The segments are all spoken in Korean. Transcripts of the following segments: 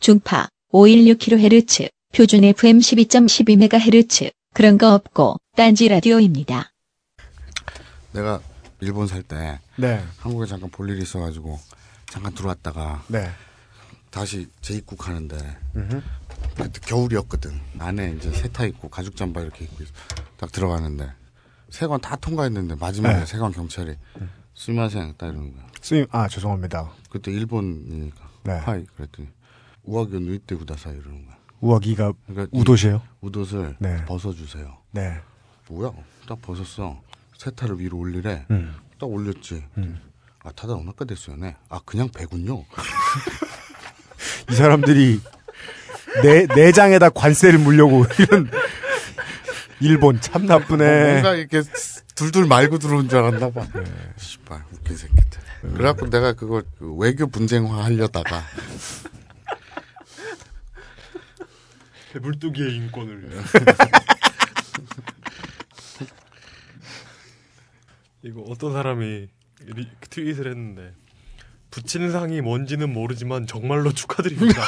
중파 516kHz, 표준 FM 12.12MHz, 그런 거 없고 딴지 라디오입니다. 내가 일본 살 때 네. 한국에 잠깐 볼 일이 있어가지고 잠깐 들어왔다가 네. 다시 재입국하는데 겨울이었거든. 안에 이제 세타 입고 가죽 잠바 이렇게 입고 딱 들어가는데 세관 다 통과했는데 마지막에 네. 세관 경찰이 스미마셍 딱 이러는 거야. 아 죄송합니다. 그때 일본이니까 네. 하이 그랬더니 우아기요 누이떼 구다사 이러는 거야. 우아기가 그러니까 우도시에요? 우도를 네. 벗어주세요. 네. 뭐야? 딱 벗었어. 세타를 위로 올리래. 딱 올렸지. 아 타다 오나까 됐어요네. 아 그냥 배군요. 이 사람들이 내장에다 관세를 물려고 이런 일본 참 나쁘네. 뭔가 이렇게 둘둘 말고 들어온 줄 알았나 봐. 씨발 네. 웃긴 새끼들. 그래갖고 내가 그걸 외교 분쟁화 하려다가 물뚝이의 인권을. 이거 어떤 사람이 트윗을 했는데 붙인 상이 뭔지는 모르지만 정말로 축하드립니다.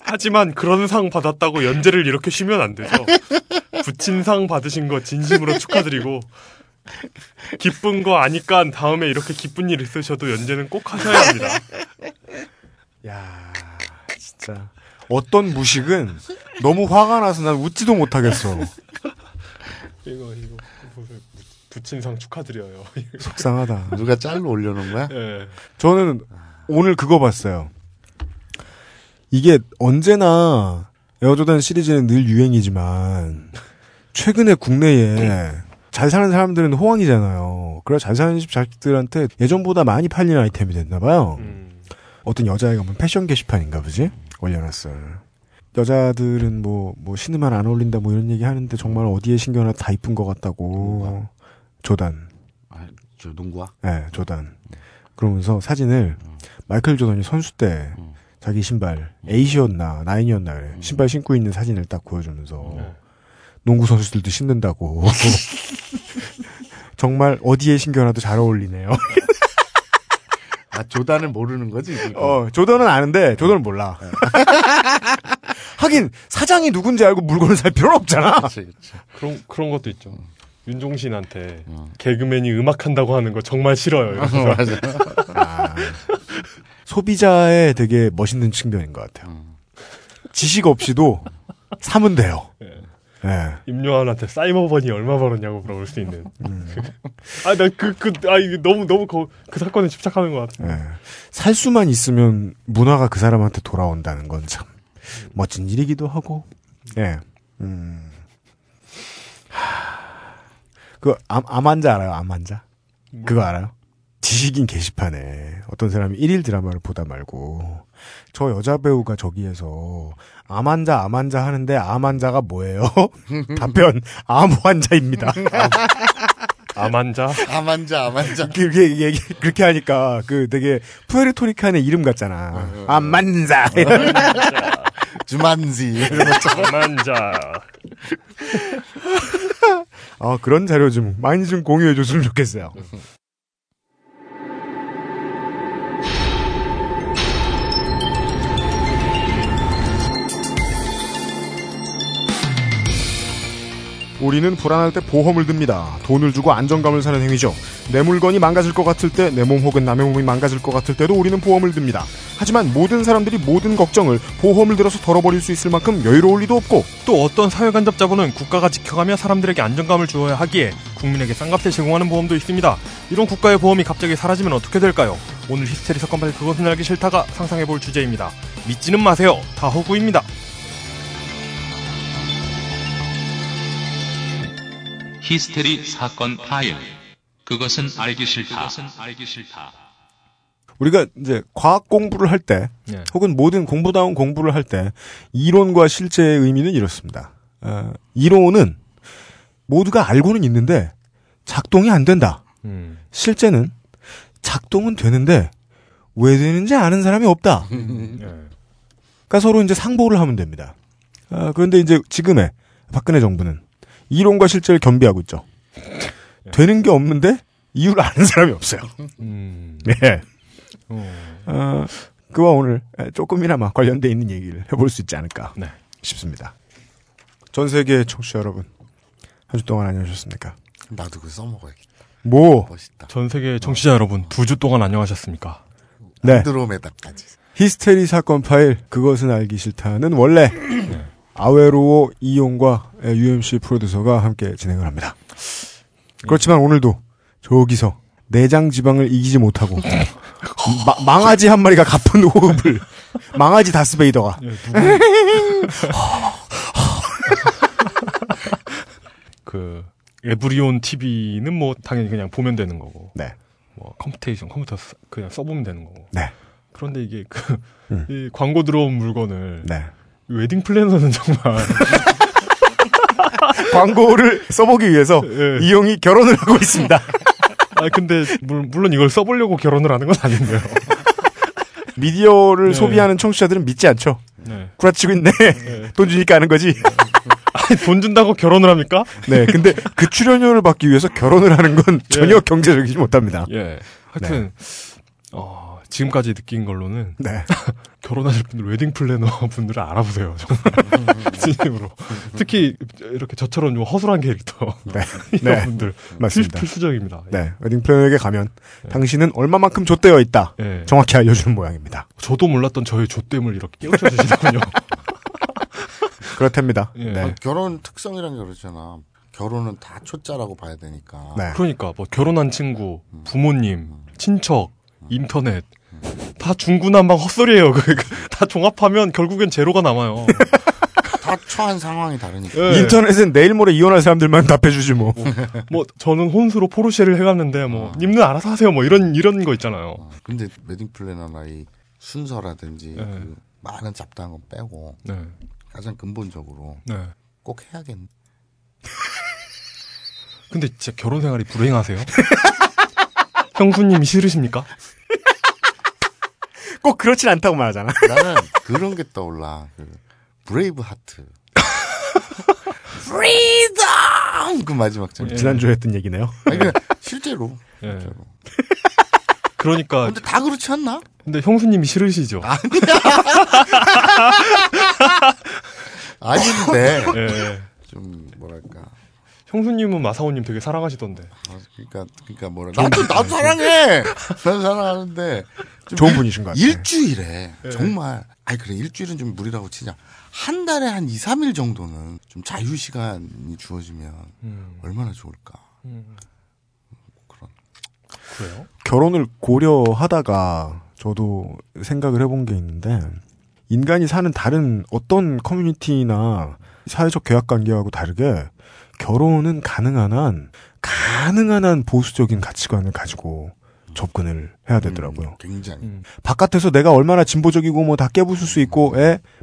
하지만 그런 상 받았다고 연재를 이렇게 쉬면 안 되죠. 붙인 상 받으신 거 진심으로 축하드리고 기쁜 거 아니까 다음에 이렇게 기쁜 일 있으셔도 연재는 꼭 하셔야 합니다. 야, 진짜 어떤 무식은 너무 화가 나서 난 웃지도 못하겠어. 이거 보세요. 붙인 상 축하드려요. 속상하다. 누가 짤로 올려놓은 거야? 네. 저는 오늘 그거 봤어요. 이게 언제나 에어조단 시리즈는 늘 유행이지만 최근에 국내에 잘 사는 사람들은 호황이잖아요. 그래서 잘 사는 집 자식들한테 예전보다 많이 팔리는 아이템이 됐나 봐요. 어떤 여자애가 뭐 패션 게시판인가 보지? 올려놨어요. 여자들은 뭐 신으면 안 어울린다 뭐 이런 얘기 하는데 정말 어디에 신경을 다 이쁜 것 같다고. 조단. 아, 저 농구화? 네, 조단. 그러면서 사진을 마이클 조던이 선수 때 자기 신발 8이었나 9이었나 그래. 신발 신고 있는 사진을 딱 보여주면서 농구 선수들도 신는다고. 정말 어디에 신경이라도 잘 어울리네요. 아, 조단은 모르는 거지? 그러니까. 조던은 아는데 조던은 몰라. 하긴 사장이 누군지 알고 물건을 살 필요는 없잖아. 그치. 그런 것도 있죠. 윤종신한테 개그맨이 음악한다고 하는 거 정말 싫어요. 맞아. 소비자의 되게 멋있는 측면인 것 같아요. 지식 없이도 사면 돼요. 네. 임요한한테 사이버번이 얼마 벌었냐고 물어볼 수 있는. 아, 나 이게 너무 그 사건에 집착하는 것 같아요. 네. 살 수만 있으면 문화가 그 사람한테 돌아온다는 건 참 멋진 일이기도 하고. 예. 네. 그 암 환자 알아요? 암 환자? 뭐? 그거 알아요? 지식인 게시판에 어떤 사람이 1일 드라마를 보다 말고 저 여자 배우가 저기에서 암 환자 하는데 암 환자가 뭐예요? 답변 암 환자입니다. 암 환자. 그렇게 하니까 그 되게 푸에르토리칸의 이름 같잖아. 암 환자. 주만지. 암 환자. 아, 그런 자료 좀 많이 좀 공유해 줬으면 좋겠어요. 우리는 불안할 때 보험을 듭니다. 돈을 주고 안정감을 사는 행위죠. 내 물건이 망가질 것 같을 때, 내 몸 혹은 남의 몸이 망가질 것 같을 때도 우리는 보험을 듭니다. 하지만 모든 사람들이 모든 걱정을 보험을 들어서 덜어버릴 수 있을 만큼 여유로울 리도 없고, 또 어떤 사회간접자본은 국가가 지켜가며 사람들에게 안정감을 주어야 하기에 국민에게 싼값에 제공하는 보험도 있습니다. 이런 국가의 보험이 갑자기 사라지면 어떻게 될까요? 오늘 히스테리 사건발 그것은 알기 싫다가 상상해볼 주제입니다. 믿지는 마세요. 다 허구입니다. 히스테리 사건 파일. 그것은 알기 싫다. 우리가 이제 과학 공부를 할 때, 네. 혹은 모든 공부다운 공부를 할 때, 이론과 실제의 의미는 이렇습니다. 이론은 모두가 알고는 있는데 작동이 안 된다. 실제는 작동은 되는데 왜 되는지 아는 사람이 없다. 그러니까 서로 이제 상보를 하면 됩니다. 그런데 이제 지금의 박근혜 정부는 이론과 실제를 겸비하고 있죠. 되는 게 없는데 이유를 아는 사람이 없어요. 네. 그와 오늘 조금이나마 관련되어 있는 얘기를 해볼 수 있지 않을까 네. 싶습니다. 전 세계의 청취자 여러분, 한 주 동안 안녕하셨습니까? 나도 그거 써먹어야겠다. 뭐? 멋있다. 전 세계의 청취자 여러분, 2주 동안 안녕하셨습니까? 네. 안드로메다까지. 히스테리 사건 파일, 그것은 알기 싫다는 원래 네. 아웨로오 이용과 UMC 프로듀서가 함께 진행을 합니다. 그렇지만 오늘도 저기서 내장 지방을 이기지 못하고 망아지 한 마리가 가쁜 호흡을 망아지 다스베이더가 그 에브리온 TV는 뭐 당연히 그냥 보면 되는 거고 네. 뭐 컴스테이션 컴퓨터 그냥 써보면 되는 거고 네. 그런데 이게 그 이 광고 들어온 물건을 네. 웨딩 플래너는 정말 광고를 써보기 위해서 예. 이용이 결혼을 하고 있습니다. 아 근데 물론 이걸 써보려고 결혼을 하는 건 아닌데요. 미디어를 네. 소비하는 청취자들은 믿지 않죠. 네. 구라치고 있네. 네. 돈 주니까 하는 거지. 아니, 돈 준다고 결혼을 합니까? 네. 근데 그 출연료를 받기 위해서 결혼을 하는 건 전혀 예. 경제적이지 못합니다. 예. 하여튼 네. 지금까지 느낀 걸로는 네. 결혼하실 분들 웨딩 플래너 분들을 알아보세요. 정말 진심으로. 특히 이렇게 저처럼 좀 허술한 캐릭터 네. 이런 네. 분들 맞습니다. 필수적입니다. 네. 웨딩 플래너에게 가면 네. 당신은 얼마만큼 좆되어 있다. 네. 정확히 알려주는 모양입니다. 저도 몰랐던 저의 좆됨을 이렇게 깨우쳐 주시더군요. 그렇답니다. 네. 네. 결혼 특성이란 게 그렇잖아. 결혼은 다 초짜라고 봐야 되니까. 네. 그러니까 뭐 결혼한 친구, 부모님, 친척, 인터넷. 다 중구난방 헛소리예요. 다 종합하면 결국엔 제로가 남아요. 다 처한 상황이 다르니까. 네. 인터넷은 내일 모레 이혼할 사람들만 답해주지 뭐. 뭐 저는 혼수로 포르쉐를 해갔는데 뭐 님은 알아서 하세요. 뭐 이런 거 있잖아요. 근데 웨딩 플래너나 이 순서라든지 네. 그 많은 잡다한 건 빼고 네. 가장 근본적으로 네. 꼭 해야겠네. 근데 진짜 결혼 생활이 불행하세요? 형수님이 싫으십니까? 꼭 그렇진 않다고 말하잖아. 나는 그런 게 떠올라. 그 브레이브하트. 프리덤! 그 마지막 장. 예. 지난주에 했던 얘기네요. 아니, 그냥 실제로. 예. 실제로. 그러니까. 근데 다 그렇지 않나? 근데 형수님이 싫으시죠? 아니야. 아닌데. 예. 좀, 뭐랄까. 형수님은 마사오님 되게 사랑하시던데. 아, 그러니까 뭐라. 나도 사랑해. 나도 사랑하는데 좀 좋은 분이신 것 같아요. 일주일에 네. 정말. 아니 그래 일주일은 좀 무리라고 치자. 한 달에 한 2, 3일 정도는 좀 자유 시간이 주어지면 얼마나 좋을까. 그래요? 결혼을 고려하다가 저도 생각을 해본 게 있는데 인간이 사는 다른 어떤 커뮤니티나 사회적 계약 관계하고 다르게. 결혼은 가능한 한 보수적인 가치관을 가지고 접근을 해야 되더라고요. 굉장히. 바깥에서 내가 얼마나 진보적이고 뭐 다 깨부술 수 있고,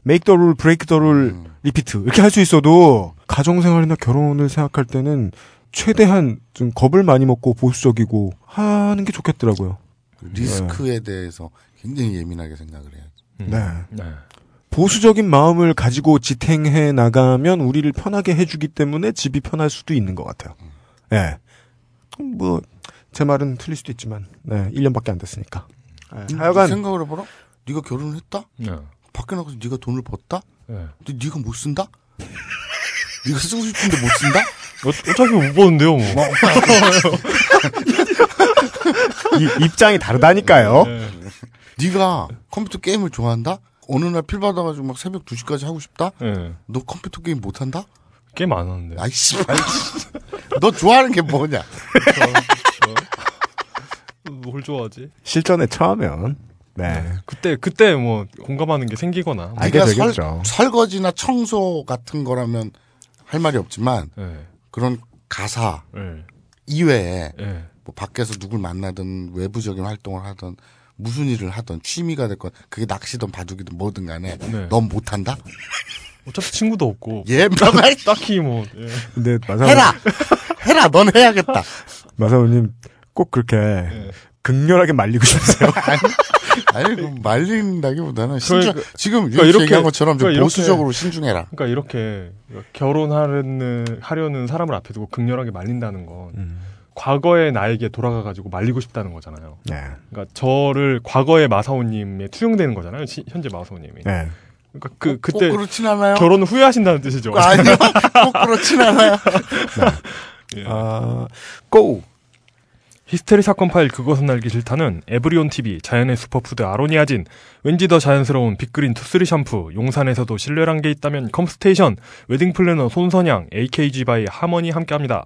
make the rule, break the rule, repeat. 이렇게 할 수 있어도, 가정생활이나 결혼을 생각할 때는 최대한 좀 겁을 많이 먹고 보수적이고 하는 게 좋겠더라고요. 리스크에 대해서 굉장히 예민하게 생각을 해야죠. 네. 보수적인 마음을 가지고 지탱해 나가면 우리를 편하게 해주기 때문에 집이 편할 수도 있는 것 같아요. 예. 뭐, 제 말은 틀릴 수도 있지만, 네, 1년밖에 안 됐으니까. 예. 하여간. 생각을 해봐라? 네가 결혼을 했다? 네. 밖에 나가서 네가 돈을 벌었다? 네. 근데 네가 못 쓴다? 네가 쓰고 싶은데 못 쓴다? 어차피 못 버는데요, 뭐. 이 입장이 다르다니까요. 네. 네가 컴퓨터 게임을 좋아한다? 어느 날 필 받아가지고 막 새벽 2시까지 하고 싶다? 네. 너 컴퓨터 게임 못한다? 게임 안 하는데. 아이씨, 너 좋아하는 게 뭐냐? 뭘 좋아하지? 실전에 처하면. 네. 네. 그때 뭐 공감하는 게 생기거나. 알게 되겠죠. 설거지나 청소 같은 거라면 할 말이 없지만 네. 그런 가사 네. 이외에 네. 뭐 밖에서 누굴 만나든 외부적인 활동을 하든 무슨 일을 하든 취미가 됐건 그게 낚시든 바둑이든 뭐든 간에 네. 넌 못한다? 어차피 친구도 없고 예, 딱히 뭐 예. 근데 마사오 해라 넌 해야겠다. 마사오님 꼭 그렇게 예. 극렬하게 말리고 싶으세요? 아니 말린다기보다는 신중 그러니까, 지금 그러니까 이렇게 얘기한 것처럼 그러니까 좀 보수적으로 이렇게, 신중해라. 그러니까 이렇게 결혼하려는 사람을 앞에 두고 극렬하게 말린다는 건 과거의 나에게 돌아가가지고 말리고 싶다는 거잖아요. 네. 그러니까 저를 과거의 마사오님에 투영되는 거잖아요. 현재 마사오님이. 네. 그러니까 그때 그렇진 않아요. 결혼을 후회하신다는 뜻이죠. 아니요, 꼭 그렇진 않아요. 네. 고! 히스테리 사건 파일 그것은 알기 싫다는 에브리온 TV, 자연의 슈퍼푸드 아로니아진, 왠지 더 자연스러운 빅그린 투쓰리 샴푸, 용산에서도 신뢰란 게 있다면 컴스테이션, 웨딩플래너 손선양, AKG 바이 하머니 함께합니다.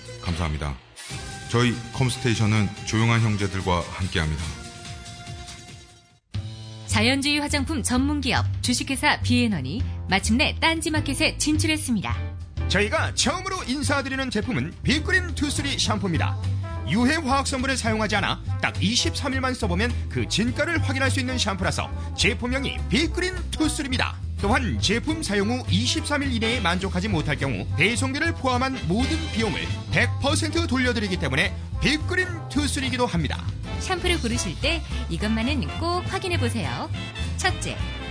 감사합니다. 저희 컴스테이션은 조용한 형제들과 함께합니다. 자연주의 화장품 전문기업 주식회사 비앤원이 마침내 딴지마켓에 진출했습니다. 저희가 처음으로 인사드리는 제품은 빅그린 투쓰리 샴푸입니다. 유해 화학 성분을 사용하지 않아 딱 23일만 써보면 그 진가를 확인할 수 있는 샴푸라서 제품명이 빅그린 투쓰리입니다. 또한 제품 사용 후 23일 이내에 만족하지 못할 경우 배송비를 포함한 모든 비용을 100% 돌려드리기 때문에 빅그린 투쓰리이기도 합니다. 샴푸를 고르실 때 이것만은 꼭 확인해보세요. 첫째,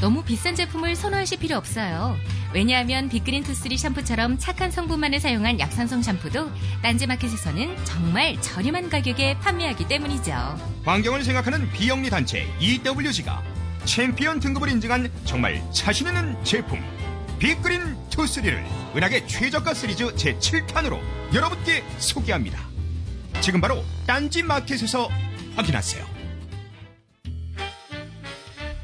너무 비싼 제품을 선호하실 필요 없어요. 왜냐하면 빅그린 투쓰리 샴푸처럼 착한 성분만을 사용한 약산성 샴푸도 딴지마켓에서는 정말 저렴한 가격에 판매하기 때문이죠. 환경을 생각하는 비영리 단체 EWG가 챔피언 등급을 인증한 정말 자신 있는 제품 빅그린 투쓰리를 은하계 최저가 시리즈 제7탄으로 여러분께 소개합니다. 지금 바로 딴지마켓에서 확인하세요.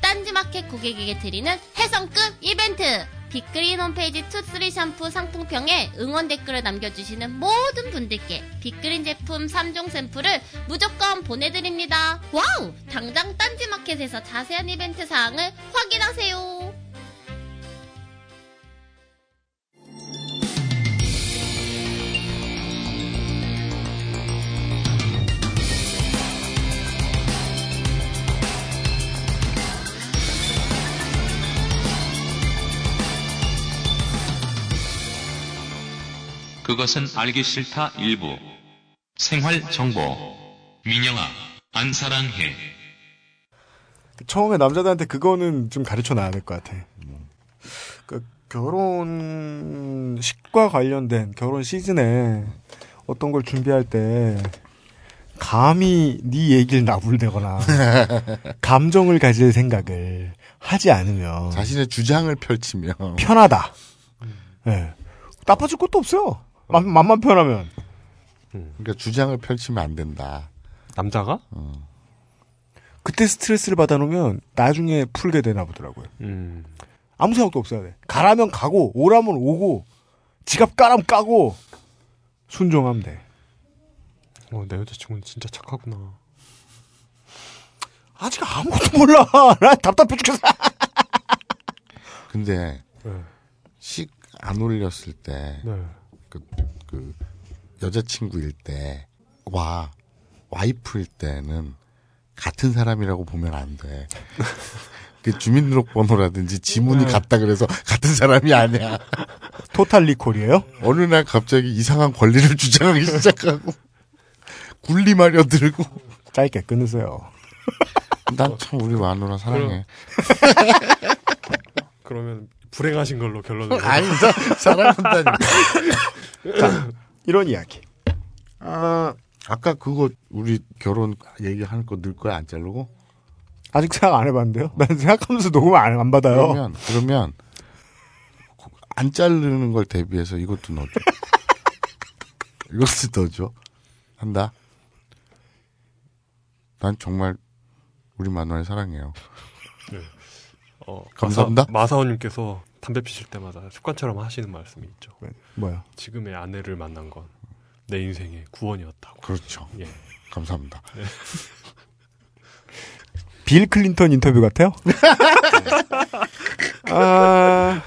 딴지마켓 고객에게 드리는 해성급 이벤트! 빅그린 홈페이지 투쓰리 샴푸 상품평에 응원 댓글을 남겨주시는 모든 분들께 빅그린 제품 3종 샘플을 무조건 보내드립니다. 와우! 당장 딴지마켓에서 자세한 이벤트 사항을 확인하세요. 그것은 알기 싫다 일부. 생활정보. 민영아, 안사랑해. 처음에 남자들한테 그거는 좀 가르쳐놔야 될 것 같아. 그러니까 결혼식과 관련된 결혼 시즌에 어떤 걸 준비할 때 감히 네 얘기를 나불대거나 감정을 가질 생각을 하지 않으면 자신의 주장을 펼치면 편하다. 네. 나빠질 것도 없어요. 맘만 편하면. 그러니까 주장을 펼치면 안 된다. 남자가? 그때 스트레스를 받아놓으면 나중에 풀게 되나 보더라고요. 아무 생각도 없어야 돼. 가라면 가고 오라면 오고 지갑 까라면 까고 순종하면 돼. 내 여자친구는 진짜 착하구나. 아직 아무것도 몰라. 나 답답해 죽겠어. 근데 안 올렸을 때, 네. 여자친구일 때, 와이프일 때는 같은 사람이라고 보면 안 돼. 주민등록번호라든지 지문이 네. 같다 그래서 같은 사람이 아니야. 토탈 리콜이에요? 어느 날 갑자기 이상한 권리를 주장하기 시작하고, 군림하려 들고. 짧게 끊으세요. 난 참 우리 마누라 사랑해. 그러면 불행하신 걸로 결론을. 아니, 사랑한다니까. 이런 이야기. 아, 아까 그거 우리 결혼 얘기하는 거 넣을 거야, 안 자르고? 아직 생각 안 해봤는데요? 난 생각하면서 녹음 안 받아요. 그러면 안 자르는 걸 대비해서 이것도 넣어줘. 이것도 넣어줘. 한다. 난 정말 우리 만화를 사랑해요. 네. 감사합니다. 마사오님께서 담배 피실 때마다 습관처럼 하시는 말씀이 있죠. 네. 뭐야? 지금의 아내를 만난 건 내 인생의 구원이었다고. 그렇죠. 예. 감사합니다. 네. 빌 클린턴 인터뷰 같아요? 아,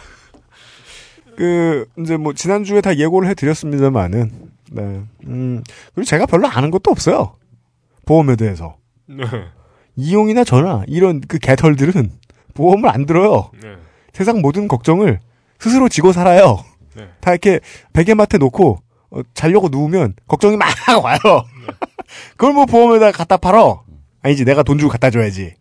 이제 뭐, 지난주에 다 예고를 해드렸습니다만은, 네. 그리고 제가 별로 아는 것도 없어요. 보험에 대해서. 네. 이용이나 전화, 이런 그 개털들은 보험을 안 들어요. 네. 세상 모든 걱정을 스스로 지고 살아요. 네. 다 이렇게 베개맡에 놓고, 자려고 누우면 걱정이 막 와요. 네. 그걸 뭐 보험에다 갖다 팔어. 아니지, 내가 돈 주고 갖다 줘야지.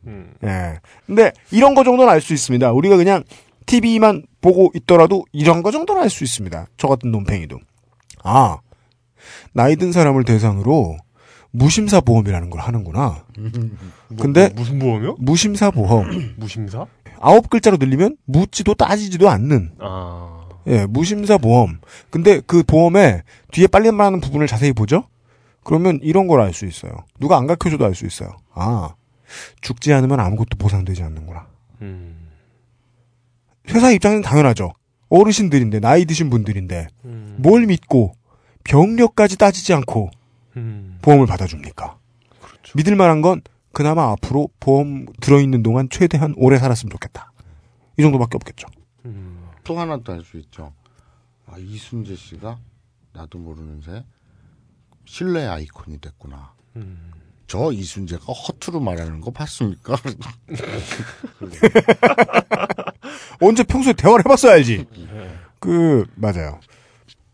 예. 근데 이런 거 정도는 알 수 있습니다. 우리가 그냥 TV만 보고 있더라도 이런 거 정도는 알 수 있습니다. 저 같은 논팽이도. 아, 나이 든 사람을 대상으로 무심사 보험이라는 걸 하는구나. 근데 무슨 보험이요? 무심사 보험. 무심사? 9글자로 늘리면 묻지도 따지지도 않는. 아. 예, 무심사 보험. 근데 그 보험에 뒤에 빨리 말하는 부분을 자세히 보죠? 그러면 이런 걸 알 수 있어요. 누가 안 가르쳐줘도 알 수 있어요. 아, 죽지 않으면 아무것도 보상되지 않는구나. 회사 입장에는 당연하죠. 어르신들인데, 나이 드신 분들인데, 뭘 믿고 병력까지 따지지 않고 보험을 받아줍니까? 그렇죠. 믿을 만한 건 그나마 앞으로 보험 들어있는 동안 최대한 오래 살았으면 좋겠다. 이 정도밖에 없겠죠. 또 하나 더 알 수 있죠. 아, 이순재 씨가 나도 모르는 새 신뢰 아이콘이 됐구나. 저 이순재가 허투루 말하는 거 봤습니까? 언제 평소에 대화를 해봤어야지. 맞아요.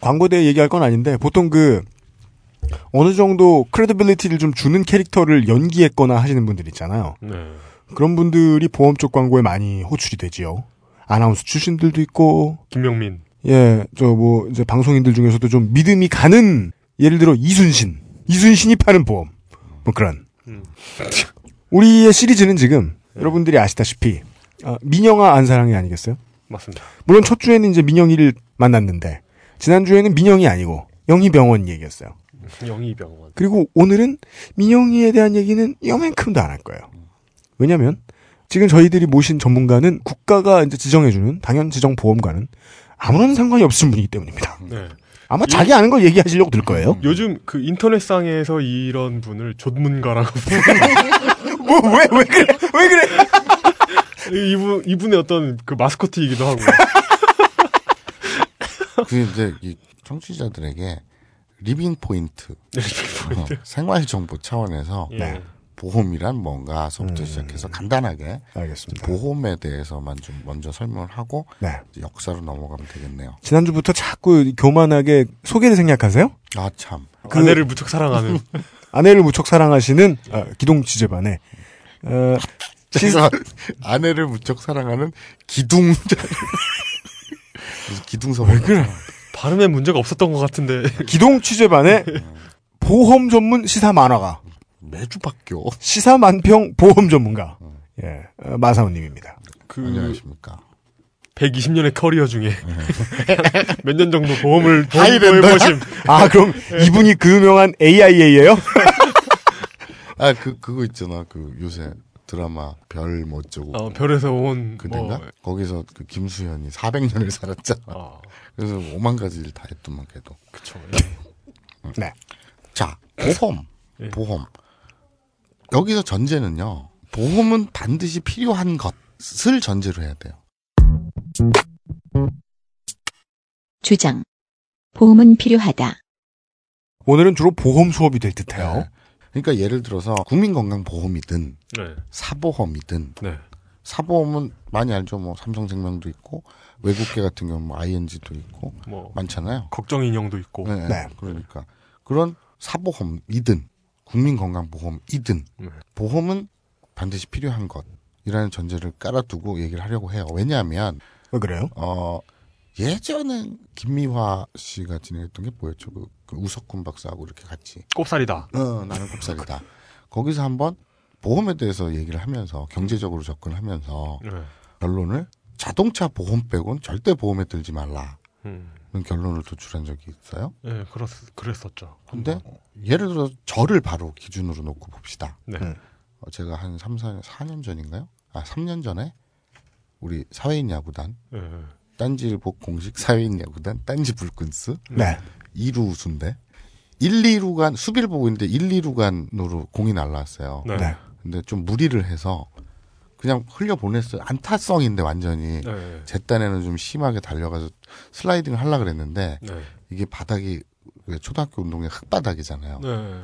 광고대에 얘기할 건 아닌데, 보통 어느 정도 크레디빌리티를 좀 주는 캐릭터를 연기했거나 하시는 분들 있잖아요. 네. 그런 분들이 보험 쪽 광고에 많이 호출이 되지요. 아나운서 출신들도 있고. 김명민. 예, 이제 방송인들 중에서도 좀 믿음이 가는, 예를 들어 이순신이 파는 보험, 뭐 그런. 우리의 시리즈는 지금 여러분들이 아시다시피 민영아 안사랑해 아니겠어요? 맞습니다. 물론 첫 주에는 이제 민영이를 만났는데, 지난 주에는 민영이 아니고 영희병원 얘기였어요. 영희병원. 그리고 오늘은 민영이에 대한 얘기는 이만큼도 안 할 거예요. 왜냐하면 지금 저희들이 모신 전문가는 국가가 이제 지정해주는 당연 지정 보험과는 아무런 상관이 없으신 분이기 때문입니다. 네. 아마 자기 아는 걸 얘기하시려고 들 거예요. 요즘 그 인터넷상에서 이런 분을 좆문가라고. 왜 그래? 왜 그래? 이분의 어떤 그 마스코트이기도 하고. 그 이제 이 청취자들에게 리빙 포인트. 네, 리빙 포인트. 생활 정보 차원에서 네. 보험이란 뭔가서부터 시작해서 간단하게. 알겠습니다. 보험에 대해서만 좀 먼저 설명을 하고. 네. 역사로 넘어가면 되겠네요. 지난주부터 자꾸 교만하게 소개를 생략하세요? 아, 참. 아내를 무척 사랑하는. 아내를 무척 사랑하시는, 기동 지재반에. 아내를 무척 사랑하는 기둥. 기둥서. 왜 그래? 발음에 문제가 없었던 것 같은데. 기동 취재반에 보험 전문 시사 만화가. 매주 바뀌어. 시사만평 보험 전문가. 예, 마사오님입니다. 안녕하십니까. 120년의 커리어 중에 몇 년 정도 보험을 보해보심. 아, 그럼 이분이 그 유명한 AIA예요? 아, 그거 있잖아. 요새 드라마 별 뭐 어쩌고. 별에서 온 그대인가? 뭐. 거기서 김수현이 400년을 살았잖아. 그래서 5만 가지 일 다 했더만 걔도. 그쵸. 네. 자, 보험. 예. 보험. 여기서 전제는요, 보험은 반드시 필요한 것을 전제로 해야 돼요. 주장. 보험은 필요하다. 오늘은 주로 보험 수업이 될 듯해요. 네. 그러니까 예를 들어서 국민건강보험이든 네. 사보험이든 네. 사보험은 많이 알죠. 뭐 삼성생명도 있고, 외국계 같은 경우는 뭐 ING도 있고 뭐 많잖아요. 걱정인형도 있고. 네. 네. 그러니까 그런 사보험이든 국민건강보험이든 보험은 반드시 필요한 것이라는 전제를 깔아두고 얘기를 하려고 해요. 왜냐하면 왜 그래요? 예전에 김미화 씨가 진행했던 게 뭐였죠? 그 우석훈 박사하고 이렇게 같이 꼽살이다. 나는 꼽살이다. 거기서 한번 보험에 대해서 얘기를 하면서 경제적으로 접근하면서 네. 결론을 자동차 보험 빼곤 절대 보험에 들지 말라. 결론을 도출한 적이 있어요. 네, 그랬었죠. 근데 예를 들어 저를 바로 기준으로 놓고 봅시다. 네. 제가 한 4년 전인가요? 3년 전에 우리 사회인 야구단 딴지일보 공식 사회인 야구단 딴지 불끈스 2루 우수인데 1, 2루간 수비를 보고 있는데 1, 2루간으로 공이 날라왔어요. 네. 근데 좀 무리를 해서 그냥 흘려보냈어요. 안타성인데 완전히 네. 제 딴에는 좀 심하게 달려가서 슬라이딩을 하려고 그랬는데 네. 이게 바닥이 초등학교 운동의 흙바닥이잖아요. 네.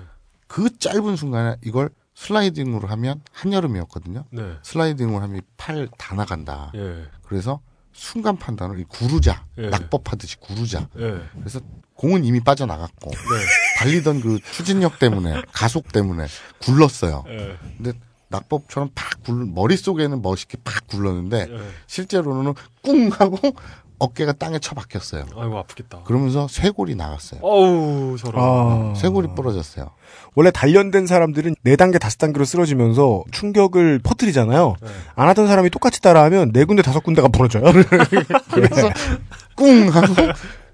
그 짧은 순간에 이걸 슬라이딩으로 하면 한여름이었거든요. 네. 슬라이딩으로 하면 팔 다 나간다. 네. 그래서 순간 판단을 구르자. 네. 낙법하듯이 구르자. 네. 그래서 공은 이미 빠져나갔고 네. 달리던 그 추진력 때문에 가속 때문에 굴렀어요. 네. 근데 낙법처럼 팍 머릿속에는 멋있게 팍 굴렀는데 네. 실제로는 꿍 하고 어깨가 땅에 처박혔어요. 아이고 아프겠다. 그러면서 쇄골이 나갔어요. 어우 저런. 쇄골이 부러졌어요. 원래 단련된 사람들은 4단계 5단계로 쓰러지면서 충격을 퍼뜨리잖아요. 네. 안 하던 사람이 똑같이 따라하면 4군데 5군데가 부러져요. 그래서 꿍 하고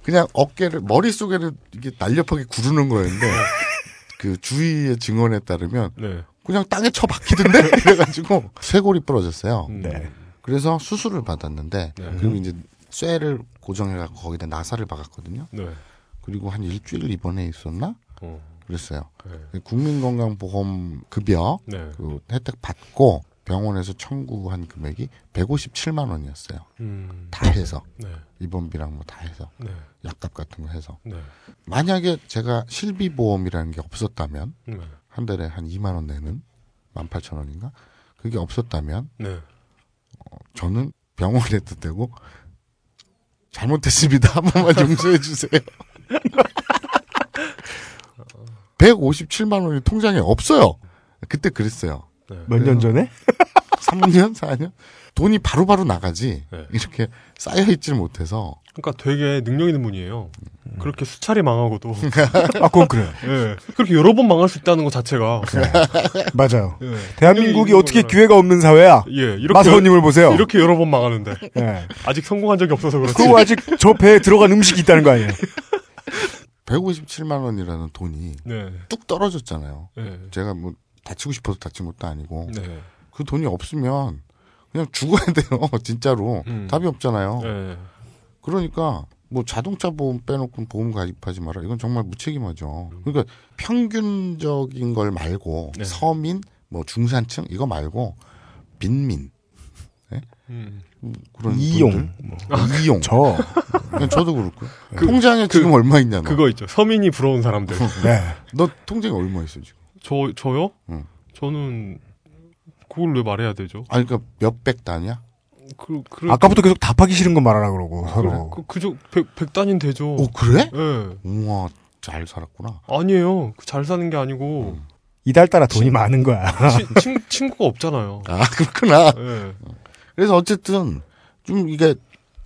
그냥 어깨를 머릿속에는 이게 날렵하게 구르는 거였는데 그 주위의 증언에 따르면 네. 그냥 땅에 처박히던데 그래가지고 쇄골이 부러졌어요. 네. 그래서 수술을 받았는데 네. 그리고 이제 쇠를 고정해갖고 거기다 나사를 박았거든요. 네. 그리고 한 일주일 입원해 있었나? 그랬어요. 네. 국민건강보험 급여 네. 그 혜택 받고 병원에서 청구한 금액이 157만 원이었어요. 다 해서 네. 입원비랑 뭐 다 해서 네. 약값 같은 거 해서 네. 만약에 제가 실비보험이라는 게 없었다면 네. 한 달에 한 2만 원 내는 18,000원인가 그게 없었다면 네. 저는 병원에 뜻대고 잘못했습니다. 한 번만 용서해 주세요. 157만 원이 통장에 없어요. 그때 그랬어요. 네. 몇 년 전에? 3년? 4년? 돈이 바로바로 나가지 네. 이렇게 쌓여있질 못해서 그러니까 되게 능력 있는 분이에요. 그렇게 수차례 망하고도 아 그건 그래요. 네. 그렇게 여러 번 망할 수 있다는 것 자체가 네. 맞아요. 네. 대한민국이 어떻게 기회가 없는 사회야. 예, 마사오님을 보세요. 이렇게 여러 번 망하는데 네. 아직 성공한 적이 없어서 그렇지. 그리고 아직 저 배에 들어간 음식이 있다는 거 아니에요. 157만 원이라는 돈이 네. 뚝 떨어졌잖아요. 네. 제가 뭐 다치고 싶어서 다친 것도 아니고 네. 그 돈이 없으면 그냥 죽어야 돼요. 진짜로 답이 없잖아요. 네. 그러니까 뭐 자동차 보험 빼놓고 보험 가입하지 마라. 이건 정말 무책임하죠. 그러니까 평균적인 걸 말고 네. 서민, 뭐 중산층 이거 말고 빈민, 네? 그런 이용, 이용. 저 그냥 저도 그렇고 통장에 지금 얼마 있냐? 너. 그거 있죠. 서민이 부러운 사람들. 네. 너 통장에 얼마 있어 지금? 저요? 응. 저는 그걸 왜 말해야 되죠? 아니 그러니까 몇백 단이야? 아까부터 계속 답하기 싫은 건 말하라 그러고 서로. 그저 100단인 되죠. 오 그래? 네. 우와 잘 살았구나. 아니에요. 잘 사는 게 아니고 이달따라 돈이 많은 거야. 친구가 없잖아요. 아 그렇구나. 네. 그래서 어쨌든 좀 이게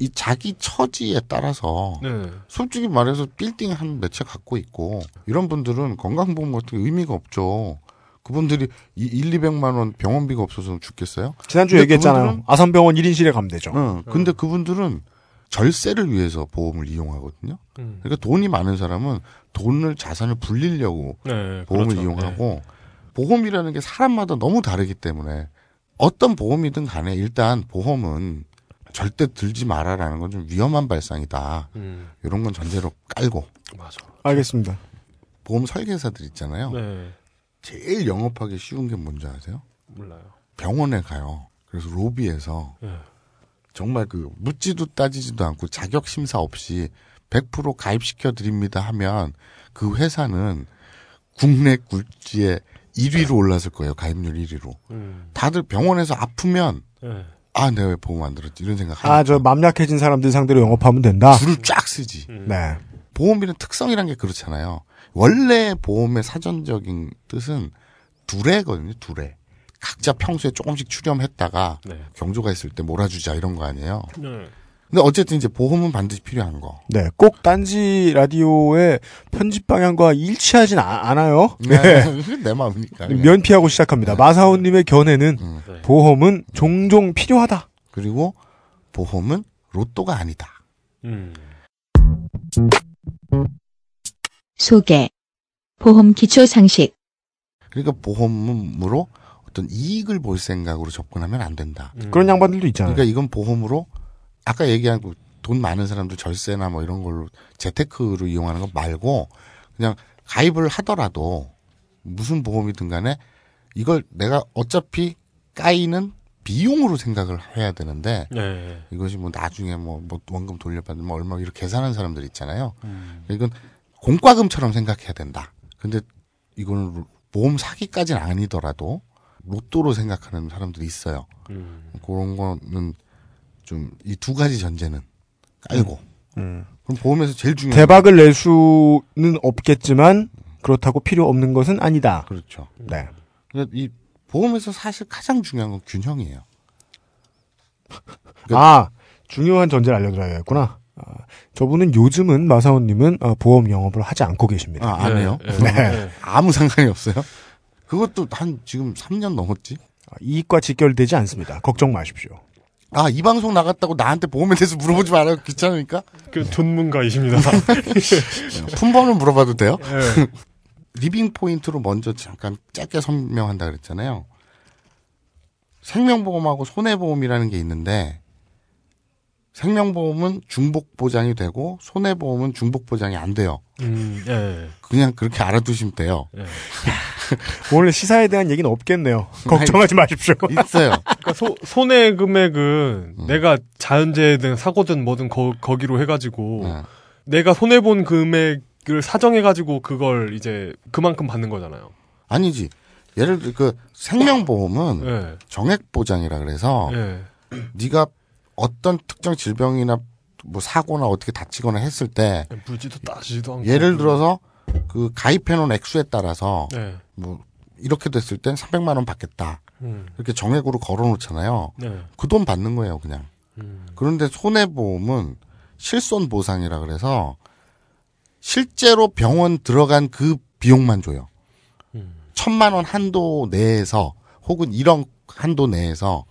이 자기 처지에 따라서 네. 솔직히 말해서 빌딩 한 몇 채 갖고 있고 이런 분들은 건강보험 같은 게 의미가 없죠. 그분들이 1, 200만 원 병원비가 없어서 죽겠어요? 지난주에 얘기했잖아요. 아산병원 1인실에 가면 되죠. 응. 근데 그분들은 절세를 위해서 보험을 이용하거든요. 그러니까 돈이 많은 사람은 돈을 자산을 불리려고 네, 보험을 그렇죠. 이용하고 네. 보험이라는 게 사람마다 너무 다르기 때문에 어떤 보험이든 간에 일단 보험은 절대 들지 마라라는 건 좀 위험한 발상이다. 이런 건 전제로 깔고. 맞아. 알겠습니다. 보험 설계사들 있잖아요. 네. 제일 영업하기 쉬운 게 뭔지 아세요? 몰라요. 병원에 가요. 그래서 로비에서 네. 정말 그 묻지도 따지지도 않고 자격 심사 없이 100% 가입시켜 드립니다 하면 그 회사는 국내 굴지에 1위로 올랐을 거예요. 가입률 1위로. 다들 병원에서 아프면 네. 아, 내가 왜 보험 안 들었지? 이런 생각 하니까. 아, 저 맘 약해진 사람들 상대로 영업하면 된다. 줄을 쫙 쓰지. 네. 보험비는 특성이란 게 그렇잖아요. 원래 보험의 사전적인 뜻은 두레거든요. 두레. 각자 평소에 조금씩 출렴했다가 네. 경조가 있을 때 몰아주자 이런 거 아니에요. 네. 근데 어쨌든 이제 보험은 반드시 필요한 거. 네, 꼭 딴지 라디오의 편집 방향과 일치하진 않아요. 네, 내 마음이니까. 면피하고 시작합니다. 네. 마사오님의 견해는 보험은 종종 필요하다. 그리고 보험은 로또가 아니다. 소개. 보험 기초 상식. 그러니까 보험으로 어떤 이익을 볼 생각으로 접근하면 안 된다. 그런 양반들도 있잖아요. 그러니까 이건 보험으로. 아까 얘기한 돈 많은 사람들 절세나 뭐 이런 걸로 재테크로 이용하는 거 말고 그냥 가입을 하더라도 무슨 보험이든 간에 이걸 내가 어차피 까이는 비용으로 생각을 해야 되는데 네. 이것이 뭐 나중에 뭐 원금 돌려받으면 얼마 이렇게 계산하는 사람들 있잖아요. 이건 공과금처럼 생각해야 된다. 근데 이거는 보험 사기까지는 아니더라도 로또로 생각하는 사람들이 있어요. 그런 거는 좀 이 두 가지 전제는 깔고 그럼 보험에서 제일 중요한 대박을 낼 수는 없겠지만 그렇다고 필요 없는 것은 아니다. 그렇죠. 네. 그러니까 이 보험에서 사실 가장 중요한 건 균형이에요. 그러니까 아 중요한 전제를 알려드려야겠구나. 아, 저분은 요즘은 마사오님은 보험 영업을 하지 않고 계십니다. 아, 안 해요? 네. 아무 상관이 없어요. 그것도 한 지금 3년 넘었지. 이익과 직결되지 않습니다. 걱정 마십시오. 아, 이 방송 나갔다고 나한테 보험에 대해서 물어보지 말아요. 귀찮으니까. 그 전문가이십니다. 품번은 물어봐도 돼요? 네. 리빙 포인트로 먼저 잠깐 짧게 설명한다 그랬잖아요. 생명보험하고 손해보험이라는 게 있는데 생명보험은 중복보장이 되고 손해보험은 중복보장이 안 돼요. 예. 그냥 그렇게 알아두시면 돼요. 예. 오늘 시사에 대한 얘기는 없겠네요. 걱정하지 마십시오. 있어요. 그러니까 손해 금액은 내가 자연재해든 사고든 뭐든 거기로 해가지고 내가 손해본 금액을 사정해가지고 그걸 이제 그만큼 받는 거잖아요. 아니지. 예를 들어 그 생명보험은 예. 정액보장이라 그래서 예. 네가 어떤 특정 질병이나 뭐 사고나 어떻게 다치거나 했을 때 물지도 따지지도 않고 예를 들어서 그 가입해놓은 액수에 따라서 네. 뭐 이렇게 됐을 땐 300만 원 받겠다 이렇게 정액으로 걸어놓잖아요. 네. 그 돈 받는 거예요 그냥. 그런데 손해보험은 실손 보상이라 그래서 실제로 병원 들어간 그 비용만 줘요. 1,000만 원 한도 내에서 혹은 1억 한도 내에서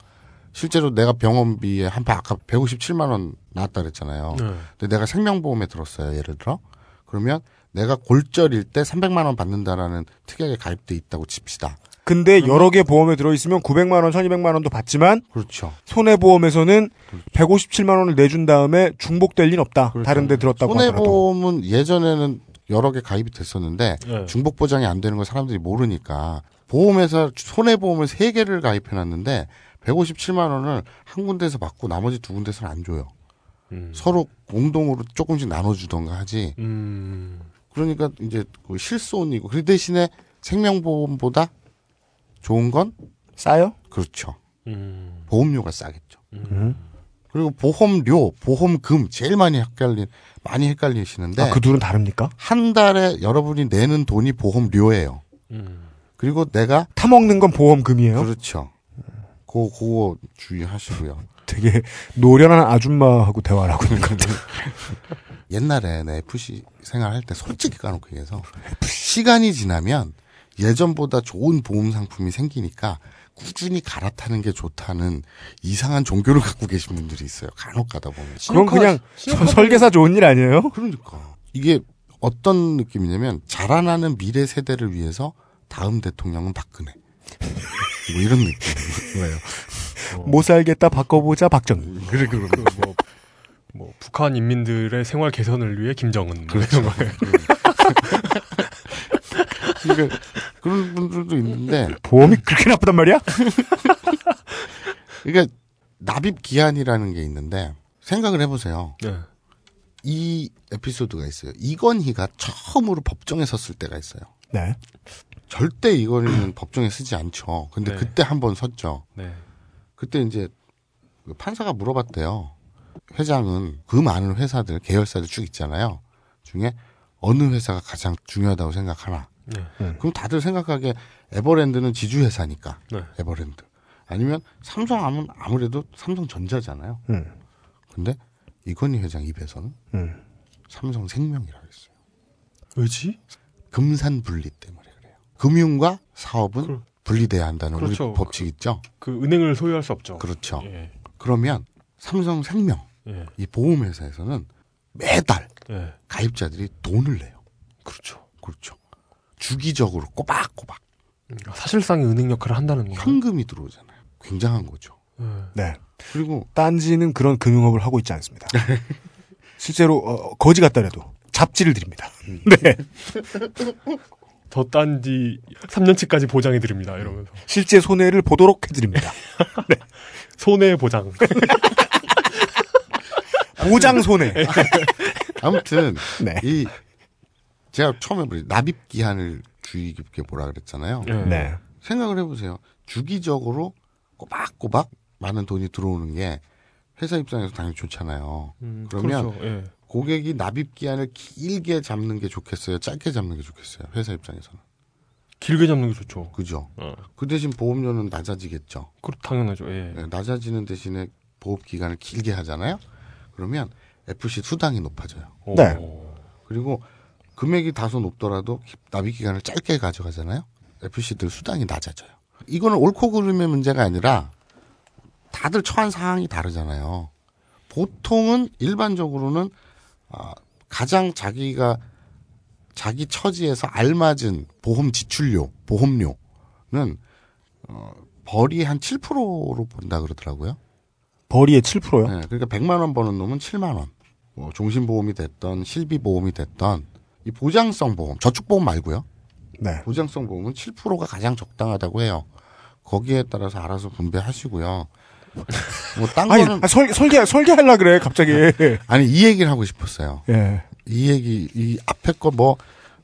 실제로 내가 병원비에 아까 157만 원 나왔다 그랬잖아요. 네. 근데 내가 생명보험에 들었어요. 예를 들어. 그러면 내가 골절일 때 300만 원 받는다라는 특약에 가입돼 있다고 칩시다. 근데 여러 개 보험에 들어있으면 900만 원, 1200만 원도 받지만 그렇죠. 손해보험에서는 그렇죠. 157만 원을 내준 다음에 중복될 리는 없다. 그렇죠. 다른 데 들었다고 하더라도. 손해보험은 예전에는 여러 개 가입이 됐었는데 네. 중복보장이 안 되는 걸 사람들이 모르니까 보험에서 손해보험을 3개를 가입해놨는데 157만 원을 한 군데에서 받고 나머지 두 군데서는 안 줘요. 서로 공동으로 조금씩 나눠주던가 하지. 그러니까 이제 그 실손이고 그 대신에 생명보험보다 좋은 건 싸요? 그렇죠. 보험료가 싸겠죠. 그리고 보험료, 보험금 제일 많이 헷갈리시는데. 아, 그 둘은 다릅니까? 한 달에 여러분이 내는 돈이 보험료예요. 그리고 내가 타먹는 건 보험금이에요. 그렇죠. 그거 주의하시고요. 되게 노련한 아줌마하고 대화를 하고 있는 것 같아요. 옛날에 내 FC 생활할 때 솔직히 까놓고 얘기해서 시간이 지나면 예전보다 좋은 보험 상품이 생기니까 꾸준히 갈아타는 게 좋다는 이상한 종교를 갖고 계신 분들이 있어요. 간혹 가다 보면. 그건 그냥 설계사 좋은 일 아니에요? 그러니까. 이게 어떤 느낌이냐면 자라나는 미래 세대를 위해서 다음 대통령은 박근혜. 뭐 이런 느낌이에요. 못 살겠다 바꿔보자 박정희. 그래 뭐 북한 인민들의 생활 개선을 위해 김정은. 그렇죠. 뭐 이런 거예요. 그러니까 그런 분들도 있는데 보험이 그렇게 나쁘단 말이야? 그러니까 납입 기한이라는 게 있는데 생각을 해보세요. 네. 이 에피소드가 있어요. 이건희가 처음으로 법정에 섰을 때가 있어요. 네. 절대 이거는 법정에 쓰지 않죠. 근데 네. 그때 한번 섰죠. 네. 그때 이제 판사가 물어봤대요. 회장은 그 많은 회사들, 계열사들 쭉 있잖아요. 중에 어느 회사가 가장 중요하다고 생각하나. 네. 그럼 다들 생각하기에 에버랜드는 지주회사니까. 네. 에버랜드. 아니면 삼성하면 아무래도 삼성전자잖아요. 근데 이건희 회장 입에서는 삼성생명이라고 했어요. 왜지? 금산 분리 때문에 그래요. 금융과 사업은 분리돼야 한다는 그렇죠. 우리 법칙 있죠. 그 은행을 소유할 수 없죠. 그렇죠. 예. 그러면 삼성생명 예. 이 보험회사에서는 매달 예. 가입자들이 돈을 내요. 그렇죠. 그렇죠. 주기적으로 꼬박꼬박. 사실상의 은행 역할을 한다는 거죠. 현금이 들어오잖아요. 굉장한 거죠. 네. 그리고 딴지는 그런 금융업을 하고 있지 않습니다. 실제로 거지 같다라도 잡지를 드립니다. 네. 더 딴지 3년치까지 보장해 드립니다. 이러면서 실제 손해를 보도록 해드립니다. 네. 손해 보장. 보장 손해. 아무튼 네. 이 제가 처음에 납입 기한을 주의 깊게 보라 그랬잖아요. 네. 생각을 해보세요. 주기적으로 꼬박꼬박 많은 돈이 들어오는 게 회사 입장에서 당연히 좋잖아요. 그러면 그렇죠. 예. 고객이 납입 기한을 길게 잡는 게 좋겠어요? 짧게 잡는 게 좋겠어요? 회사 입장에서는. 길게 잡는 게 좋죠. 그죠. 어. 그 대신 보험료는 낮아지겠죠. 당연하죠. 예. 네, 낮아지는 대신에 보험 기간을 길게 하잖아요. 그러면 FC 수당이 높아져요. 오. 네. 그리고 금액이 다소 높더라도 납입 기간을 짧게 가져가잖아요. FC들 수당이 낮아져요. 이거는 옳고 그름의 문제가 아니라 다들 처한 상황이 다르잖아요. 보통은 일반적으로는 가장 자기 처지에서 알맞은 보험 지출료, 보험료는 벌이 한 7%로 본다 그러더라고요. 벌이의 7%요? 네, 그러니까 100만 원 버는 놈은 7만 원. 뭐 종신보험이 됐던 실비보험이 됐던 이 보장성 보험, 저축보험 말고요. 네. 보장성 보험은 7%가 가장 적당하다고 해요. 거기에 따라서 알아서 분배하시고요. 뭐 딴 거는 설계하려 그래 갑자기. 아니 이 얘기를 하고 싶었어요. 예. 이 앞에 거 뭐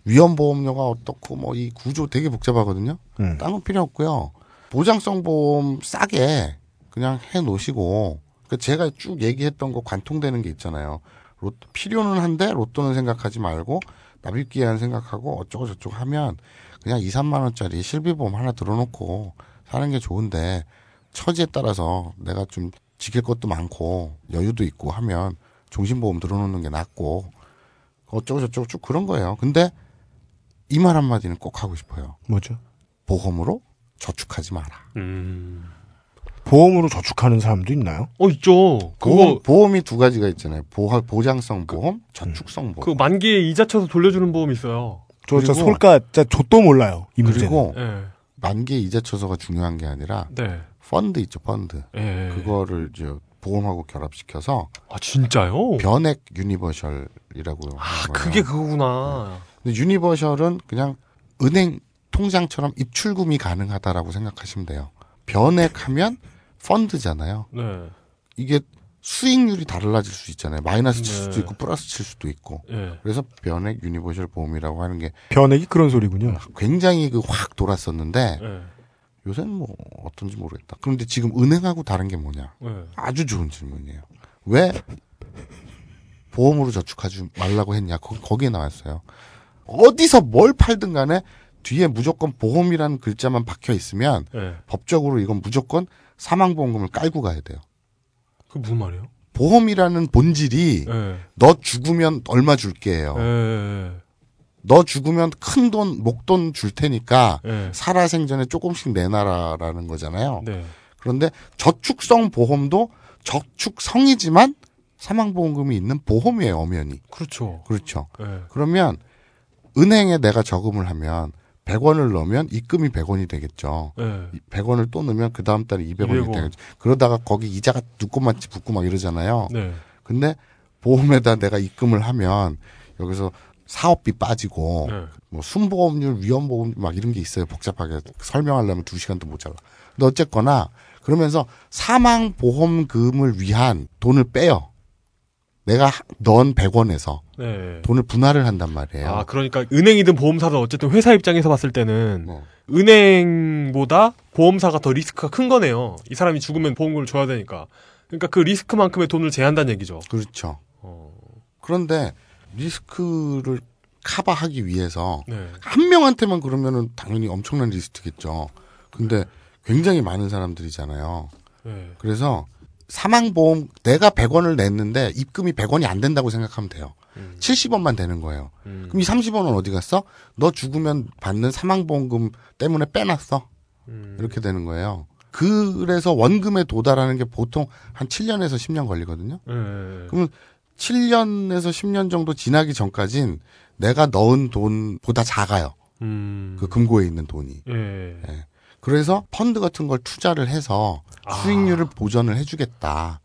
위험보험료가 어떻고 뭐 이 구조 되게 복잡하거든요. 딴 건 필요 없고요. 보장성 보험 싸게 그냥 해 놓으시고 그 제가 쭉 얘기했던 거 관통되는 게 있잖아요. 로또 필요는 한데 로또는 생각하지 말고 납입 기한 생각하고 어쩌고 저쩌고 하면 그냥 2, 3만 원짜리 실비보험 하나 들어놓고 사는 게 좋은데 처지에 따라서 내가 좀 지킬 것도 많고 여유도 있고 하면 종신보험 들어놓는 게 낫고 어쩌고 저쩌고 쭉 그런 거예요. 근데 이 말 한마디는 꼭 하고 싶어요. 뭐죠? 보험으로 저축하지 마라. 보험으로 저축하는 사람도 있나요? 있죠. 그거 보험이 두 가지가 있잖아요. 보장성 보험, 저축성 보험. 그 만기에 이자 쳐서 돌려주는 보험이 있어요. 저 진짜 솔까 진짜 좆도 몰라요. 이 문제는. 그리고 네. 만기에 이자 쳐서가 중요한 게 아니라 네. 펀드 있죠, 펀드. 네. 그거를 이제 보험하고 결합시켜서. 아 진짜요? 변액 유니버셜이라고. 아 그게 그거구나. 네. 근데 유니버셜은 그냥 은행 통장처럼 입출금이 가능하다라고 생각하시면 돼요. 변액하면 펀드잖아요. 네. 이게 수익률이 달라질 수 있잖아요. 마이너스 칠 수도 있고 플러스 칠 수도 있고. 네. 그래서 변액 유니버셜 보험이라고 하는 게 변액이 그런 소리군요. 굉장히 확 돌았었는데 네. 요새는 뭐 어떤지 모르겠다. 그런데 지금 은행하고 다른 게 뭐냐? 네. 아주 좋은 질문이에요. 왜 보험으로 저축하지 말라고 했냐? 거기에 나왔어요. 어디서 뭘 팔든 간에 뒤에 무조건 보험이라는 글자만 박혀 있으면 네. 법적으로 이건 무조건 사망보험금을 깔고 가야 돼요. 그게 무슨 말이에요? 보험이라는 본질이 네. 너 죽으면 얼마 줄게요. 네. 너 죽으면 큰 돈, 목돈 줄 테니까 네. 살아생전에 조금씩 내놔라라는 거잖아요. 네. 그런데 저축성 보험도 저축성이지만 사망보험금이 있는 보험이에요. 엄연히. 그렇죠. 그렇죠. 네. 그러면 은행에 내가 저금을 하면 100원을 넣으면 입금이 100원이 되겠죠. 네. 100원을 또 넣으면 그 다음 달에 200원이 되겠죠. 그러다가 거기 이자가 두꼬만치 붙고 막 이러잖아요. 네. 근데 보험에다 내가 입금을 하면 여기서 사업비 빠지고 네. 뭐 순보험률, 위험보험 막 이런 게 있어요. 복잡하게 설명하려면 2시간도 못 잘라. 근데 어쨌거나 그러면서 사망보험금을 위한 돈을 빼요. 내가 넣은 100원에서 네. 돈을 분할을 한단 말이에요. 아, 그러니까 은행이든 보험사든 어쨌든 회사 입장에서 봤을 때는 은행보다 보험사가 더 리스크가 큰 거네요. 이 사람이 죽으면 보험금을 줘야 되니까. 그러니까 그 리스크만큼의 돈을 제한한다는 얘기죠. 그렇죠. 그런데 리스크를 커버하기 위해서 네. 한 명한테만 그러면은 당연히 엄청난 리스크겠죠. 근데 굉장히 많은 사람들이잖아요. 네. 그래서 사망보험 내가 100원을 냈는데 입금이 100원이 안 된다고 생각하면 돼요. 70원만 되는 거예요. 그럼 이 30원은 어디 갔어? 너 죽으면 받는 사망보험금 때문에 빼놨어. 이렇게 되는 거예요. 그래서 원금에 도달하는 게 보통 한 7년에서 10년 걸리거든요. 그럼 7년에서 10년 정도 지나기 전까진 내가 넣은 돈보다 작아요. 그 금고에 있는 돈이. 예. 그래서 펀드 같은 걸 투자를 해서 수익률을 보전을 해주겠다라는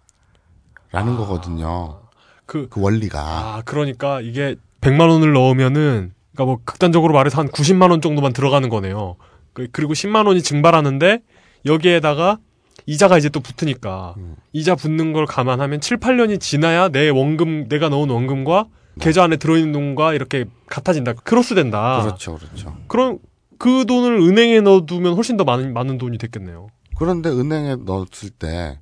거거든요. 그 원리가. 그러니까 이게 100만 원을 넣으면은, 그러니까 뭐 극단적으로 말해서 한 90만 원 정도만 들어가는 거네요. 그리고 10만 원이 증발하는데 여기에다가 이자가 이제 또 붙으니까 이자 붙는 걸 감안하면 7, 8년이 지나야 내 원금, 내가 넣은 원금과 계좌 안에 들어있는 돈과 이렇게 같아진다. 크로스된다. 그렇죠, 그렇죠. 그럼 그 돈을 은행에 넣어두면 훨씬 더 많은 돈이 됐겠네요. 그런데 은행에 넣었을 때